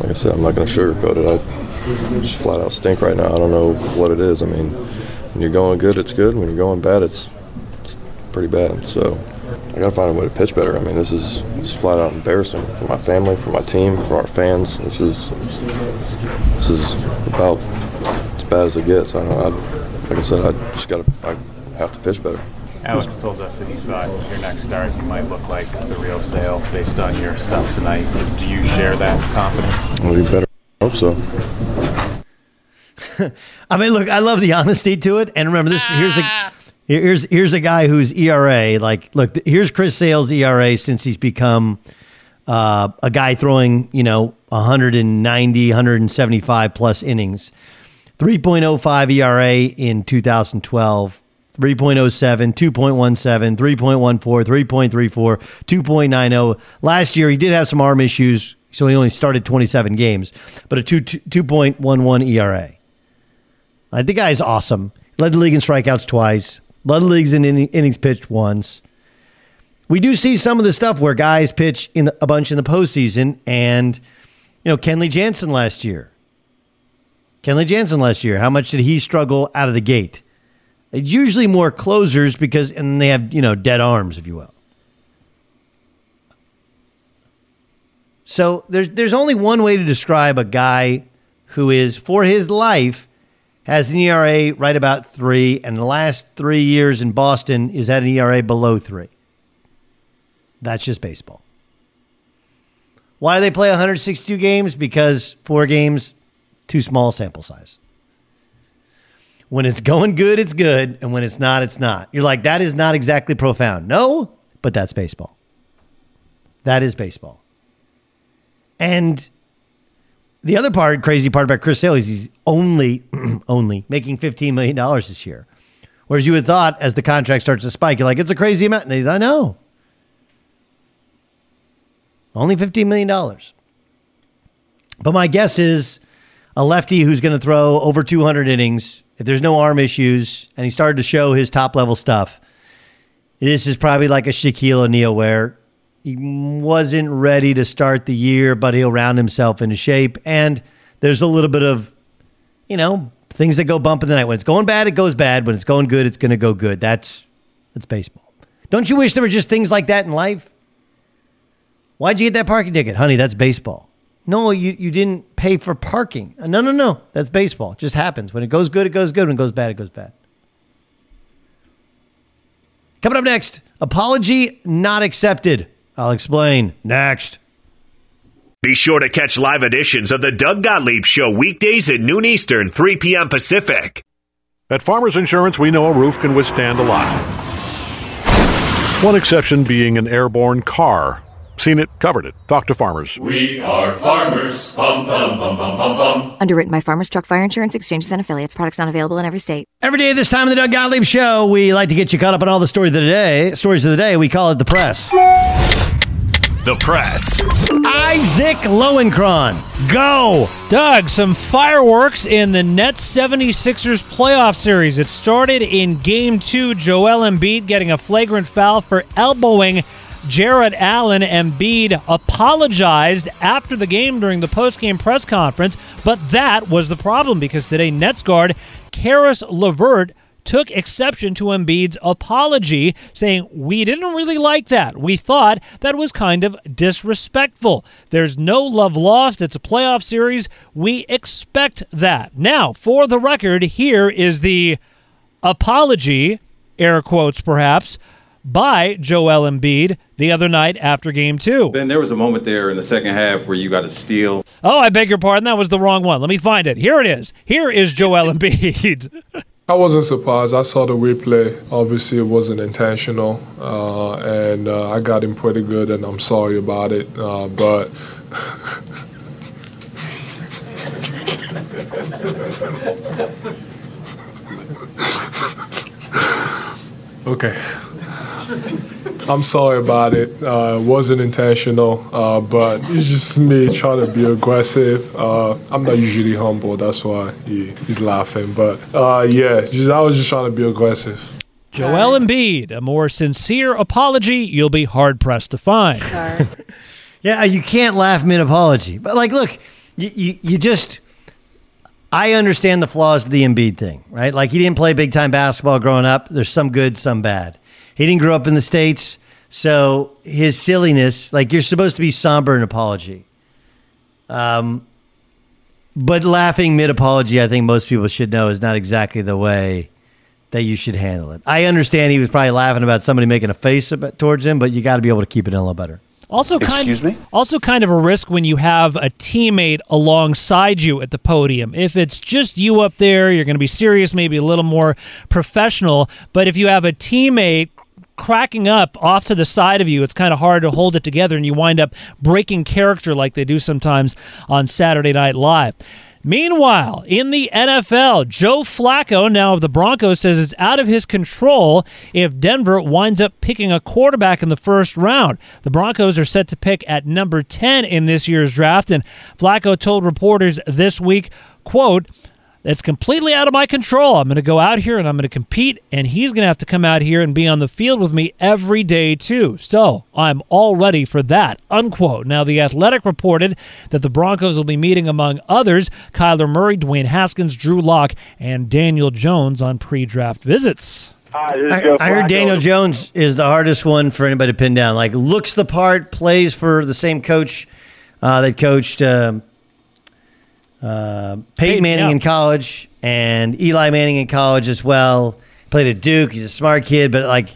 Like I said, I'm not going to sugarcoat it. I just flat out stink right now. I don't know what it is. I mean, when you're going good, it's good. When you're going bad, it's, it's pretty bad. So I got to find a way to pitch better. I mean, this is it's flat out embarrassing for my family, for my team, for our fans. This is this is about as bad as it gets. I don't. I, like I said, I just got to. I have to pitch better. Alex told us that he thought your next start you might look like the real Sale based on your stuff tonight. Do you share that confidence? Well, you better hope so. I mean, look, I love the honesty to it. And remember, this here's a here's here's a guy whose E R A, like, look, here's Chris Sale's E R A since he's become uh, a guy throwing, you know, one ninety, one seventy-five plus innings. three point oh five E R A in two thousand twelve. three point oh seven, two point one seven, three point one four, three point three four, two point nine oh. Last year, he did have some arm issues, so he only started twenty-seven games, but a two point one one E R A. Uh, the guy's awesome. Led the league in strikeouts twice. Led the league in in- innings pitched once. We do see some of the stuff where guys pitch in the, a bunch in the postseason, and, you know, Kenley Jansen last year. Kenley Jansen last year, how much did he struggle out of the gate? It's usually more closers because, and they have, you know, dead arms, if you will. So there's there's only one way to describe a guy who is, for his life, has an E R A right about three, and the last three years in Boston is at an E R A below three. That's just baseball. Why do they play one sixty-two games? Because four games, too small sample size. When it's going good, it's good. And when it's not, it's not. You're like, that is not exactly profound. No, but that's baseball. That is baseball. And the other part, crazy part about Chris Sale is he's only, only making fifteen million dollars this year. Whereas you would thought as the contract starts to spike, you're like, it's a crazy amount. And he's like, no. Only fifteen million dollars. But my guess is a lefty who's going to throw over two hundred innings, if there's no arm issues, and he started to show his top-level stuff, this is probably like a Shaquille O'Neal where he wasn't ready to start the year, but he'll round himself into shape. And there's a little bit of, you know, things that go bump in the night. When it's going bad, it goes bad. When it's going good, it's going to go good. That's that's baseball. Don't you wish there were just things like that in life? Why'd you get that parking ticket? Honey, that's baseball. No, you, you didn't pay for parking. No, no, no. That's baseball. It just happens. When it goes good, it goes good. When it goes bad, it goes bad. Coming up next, apology not accepted. I'll explain next. Be sure to catch live editions of the Doug Gottlieb Show weekdays at noon Eastern, three p.m. Pacific. At Farmers Insurance, we know a roof can withstand a lot. One exception being an airborne car. Seen it, covered it. Talk to Farmers. We are Farmers. Bum, bum, bum, bum, bum, bum. Underwritten by Farmers Truck Fire Insurance Exchanges and Affiliates. Products not available in every state. Every day this time of the Doug Gottlieb Show, we like to get you caught up on all the stories of the day. Stories of the day, we call it The Press. The Press. Isaac Lowenkron, go! Doug, some fireworks in the Nets 76ers playoff series. It started in Game two. Joel Embiid getting a flagrant foul for elbowing Jared Allen. Embiid apologized after the game during the post-game press conference, but that was the problem because today Nets guard Karis LeVert took exception to Embiid's apology, saying, "We didn't really like that. We thought that was kind of disrespectful. There's no love lost. It's a playoff series. We expect that." Now, for the record, here is the apology, air quotes perhaps, by Joel Embiid the other night after Game two. Then there was a moment there in the second half where you got a steal. Oh, I beg your pardon. That was the wrong one. Let me find it. Here it is. Here is Joel Embiid. I wasn't surprised. I saw the replay. Obviously, it wasn't intentional, uh, and uh, I got him pretty good, and I'm sorry about it. Uh, but okay, I'm sorry about it. Uh, it wasn't intentional, uh, but it's just me trying to be aggressive. Uh, I'm not usually humble, that's why he, he's laughing. But uh, yeah, just, I was just trying to be aggressive. Joel Embiid, a more sincere apology you'll be hard pressed to find. Yeah, you can't laugh mid apology, but like, look, you, you you just. I understand the flaws of the Embiid thing, right? Like he didn't play big time basketball growing up. There's some good, some bad. He didn't grow up in the States, so his silliness, like you're supposed to be somber in apology. Um, but laughing mid-apology, I think most people should know, is not exactly the way that you should handle it. I understand he was probably laughing about somebody making a face about, towards him, but you got to be able to keep it in a little better. Also kind, Excuse me? Also kind of a risk when you have a teammate alongside you at the podium. If it's just you up there, you're going to be serious, maybe a little more professional. But if you have a teammate cracking up off to the side of you, it's kind of hard to hold it together, and you wind up breaking character like they do sometimes on Saturday Night Live. Meanwhile, in the N F L, Joe Flacco, now of the Broncos, says it's out of his control if Denver winds up picking a quarterback in the first round. The Broncos are set to pick at number ten in this year's draft, and Flacco told reporters this week, quote, "It's completely out of my control. I'm going to go out here and I'm going to compete, and he's going to have to come out here and be on the field with me every day too. So I'm all ready for that," unquote. Now, The Athletic reported that the Broncos will be meeting, among others, Kyler Murray, Dwayne Haskins, Drew Lock, and Daniel Jones on pre-draft visits. Hi, this is Joe Flacco. I heard Daniel Jones is the hardest one for anybody to pin down. Like, looks the part, plays for the same coach uh, that coached uh, – Uh, Peyton Manning yeah. in college and Eli Manning in college as well. Played at Duke. He's a smart kid, but like,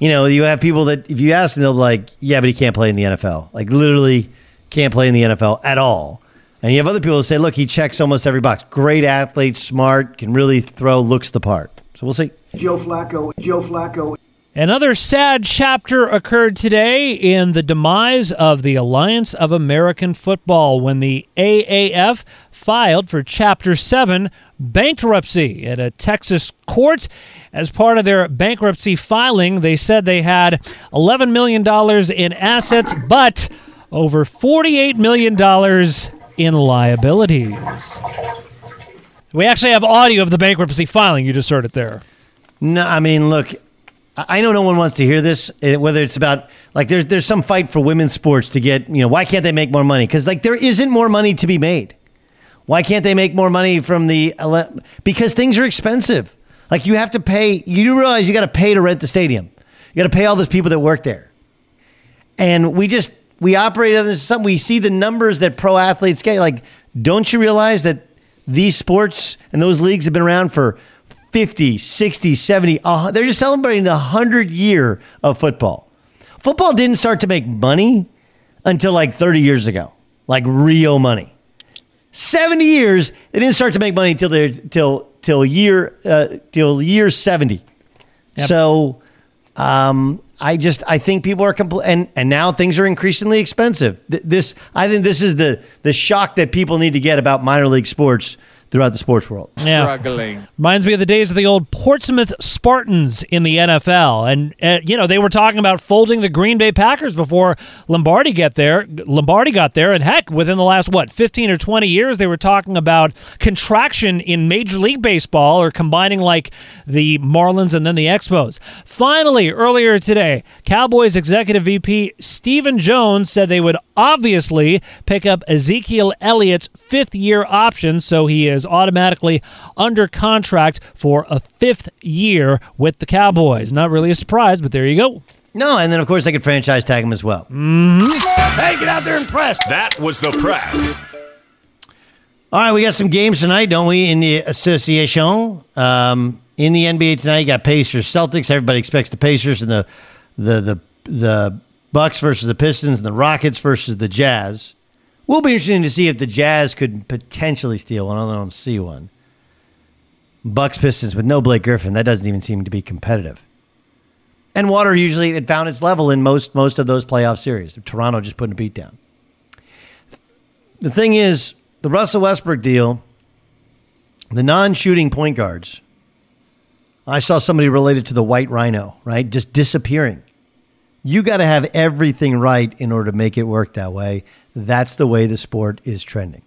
you know, you have people that if you ask them, they'll be like, yeah, but he can't play in the N F L. Like literally can't play in the N F L at all. And you have other people that say, look, he checks almost every box. Great athlete, smart, can really throw, looks the part. So we'll see. Joe Flacco, Joe Flacco. Another sad chapter occurred today in the demise of the Alliance of American Football when the A A F filed for Chapter seven bankruptcy at a Texas court. As part of their bankruptcy filing, they said they had eleven million dollars in assets, but over forty-eight million dollars in liabilities. We actually have audio of the bankruptcy filing. You just heard it there. No, I mean, look, I know no one wants to hear this, whether it's about, like, there's there's some fight for women's sports to get, you know, why can't they make more money? Because, like, there isn't more money to be made. Why can't they make more money from the, because things are expensive. Like, you have to pay, you realize you got to pay to rent the stadium. You got to pay all those people that work there. And we just, we operate on this. We see the numbers that pro athletes get. Like, don't you realize that these sports and those leagues have been around for fifty, sixty, seventy. Uh, they're just celebrating the hundredth year of football. Football didn't start to make money until like thirty years ago, like real money. seventy years, they didn't start to make money till they, till till year uh, till year seventy. Yep. So um, I just I think people are compl- and and now things are increasingly expensive. Th- this I think this is the the shock that people need to get about minor league sports throughout the sports world. Yeah. Struggling. Reminds me of the days of the old Portsmouth Spartans in the N F L, and uh, you know, they were talking about folding the Green Bay Packers before Lombardi get there. Lombardi got there, and heck, within the last what fifteen or twenty years, they were talking about contraction in Major League Baseball, or combining like the Marlins and then the Expos. Finally, earlier today, Cowboys executive V P Stephen Jones said they would obviously pick up Ezekiel Elliott's fifth-year option, so he is automatically under contract for a fifth year with the Cowboys. Not really a surprise, but there you go. No, and then, of course, they could franchise tag him as well. Mm-hmm. Hey, get out there and press. That was the press. All right, we got some games tonight, don't we, in the association? Um, in the N B A tonight, you got Pacers, Celtics. Everybody expects the Pacers, and the the the the Bucks versus the Pistons, and the Rockets versus the Jazz. Will be interesting to see if the Jazz could potentially steal one. I don't see one. Bucks Pistons with no Blake Griffin. That doesn't even seem to be competitive. And water usually it found its level in most most of those playoff series. Toronto just putting a beat down. The thing is, the Russell Westbrook deal, the non-shooting point guards. I saw somebody related to the White Rhino, right? Just disappearing. You got to have everything right in order to make it work that way. That's the way the sport is trending.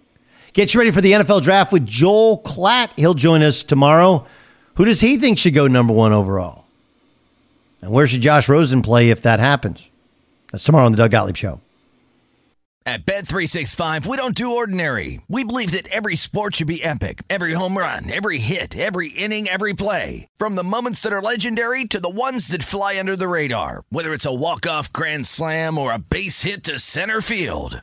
Get you ready for the N F L draft with Joel Klatt. He'll join us tomorrow. Who does he think should go number one overall? And where should Josh Rosen play if that happens? That's tomorrow on the Doug Gottlieb Show. At Bet three sixty-five, we don't do ordinary. We believe that every sport should be epic. Every home run, every hit, every inning, every play. From the moments that are legendary to the ones that fly under the radar. Whether it's a walk-off grand slam or a base hit to center field.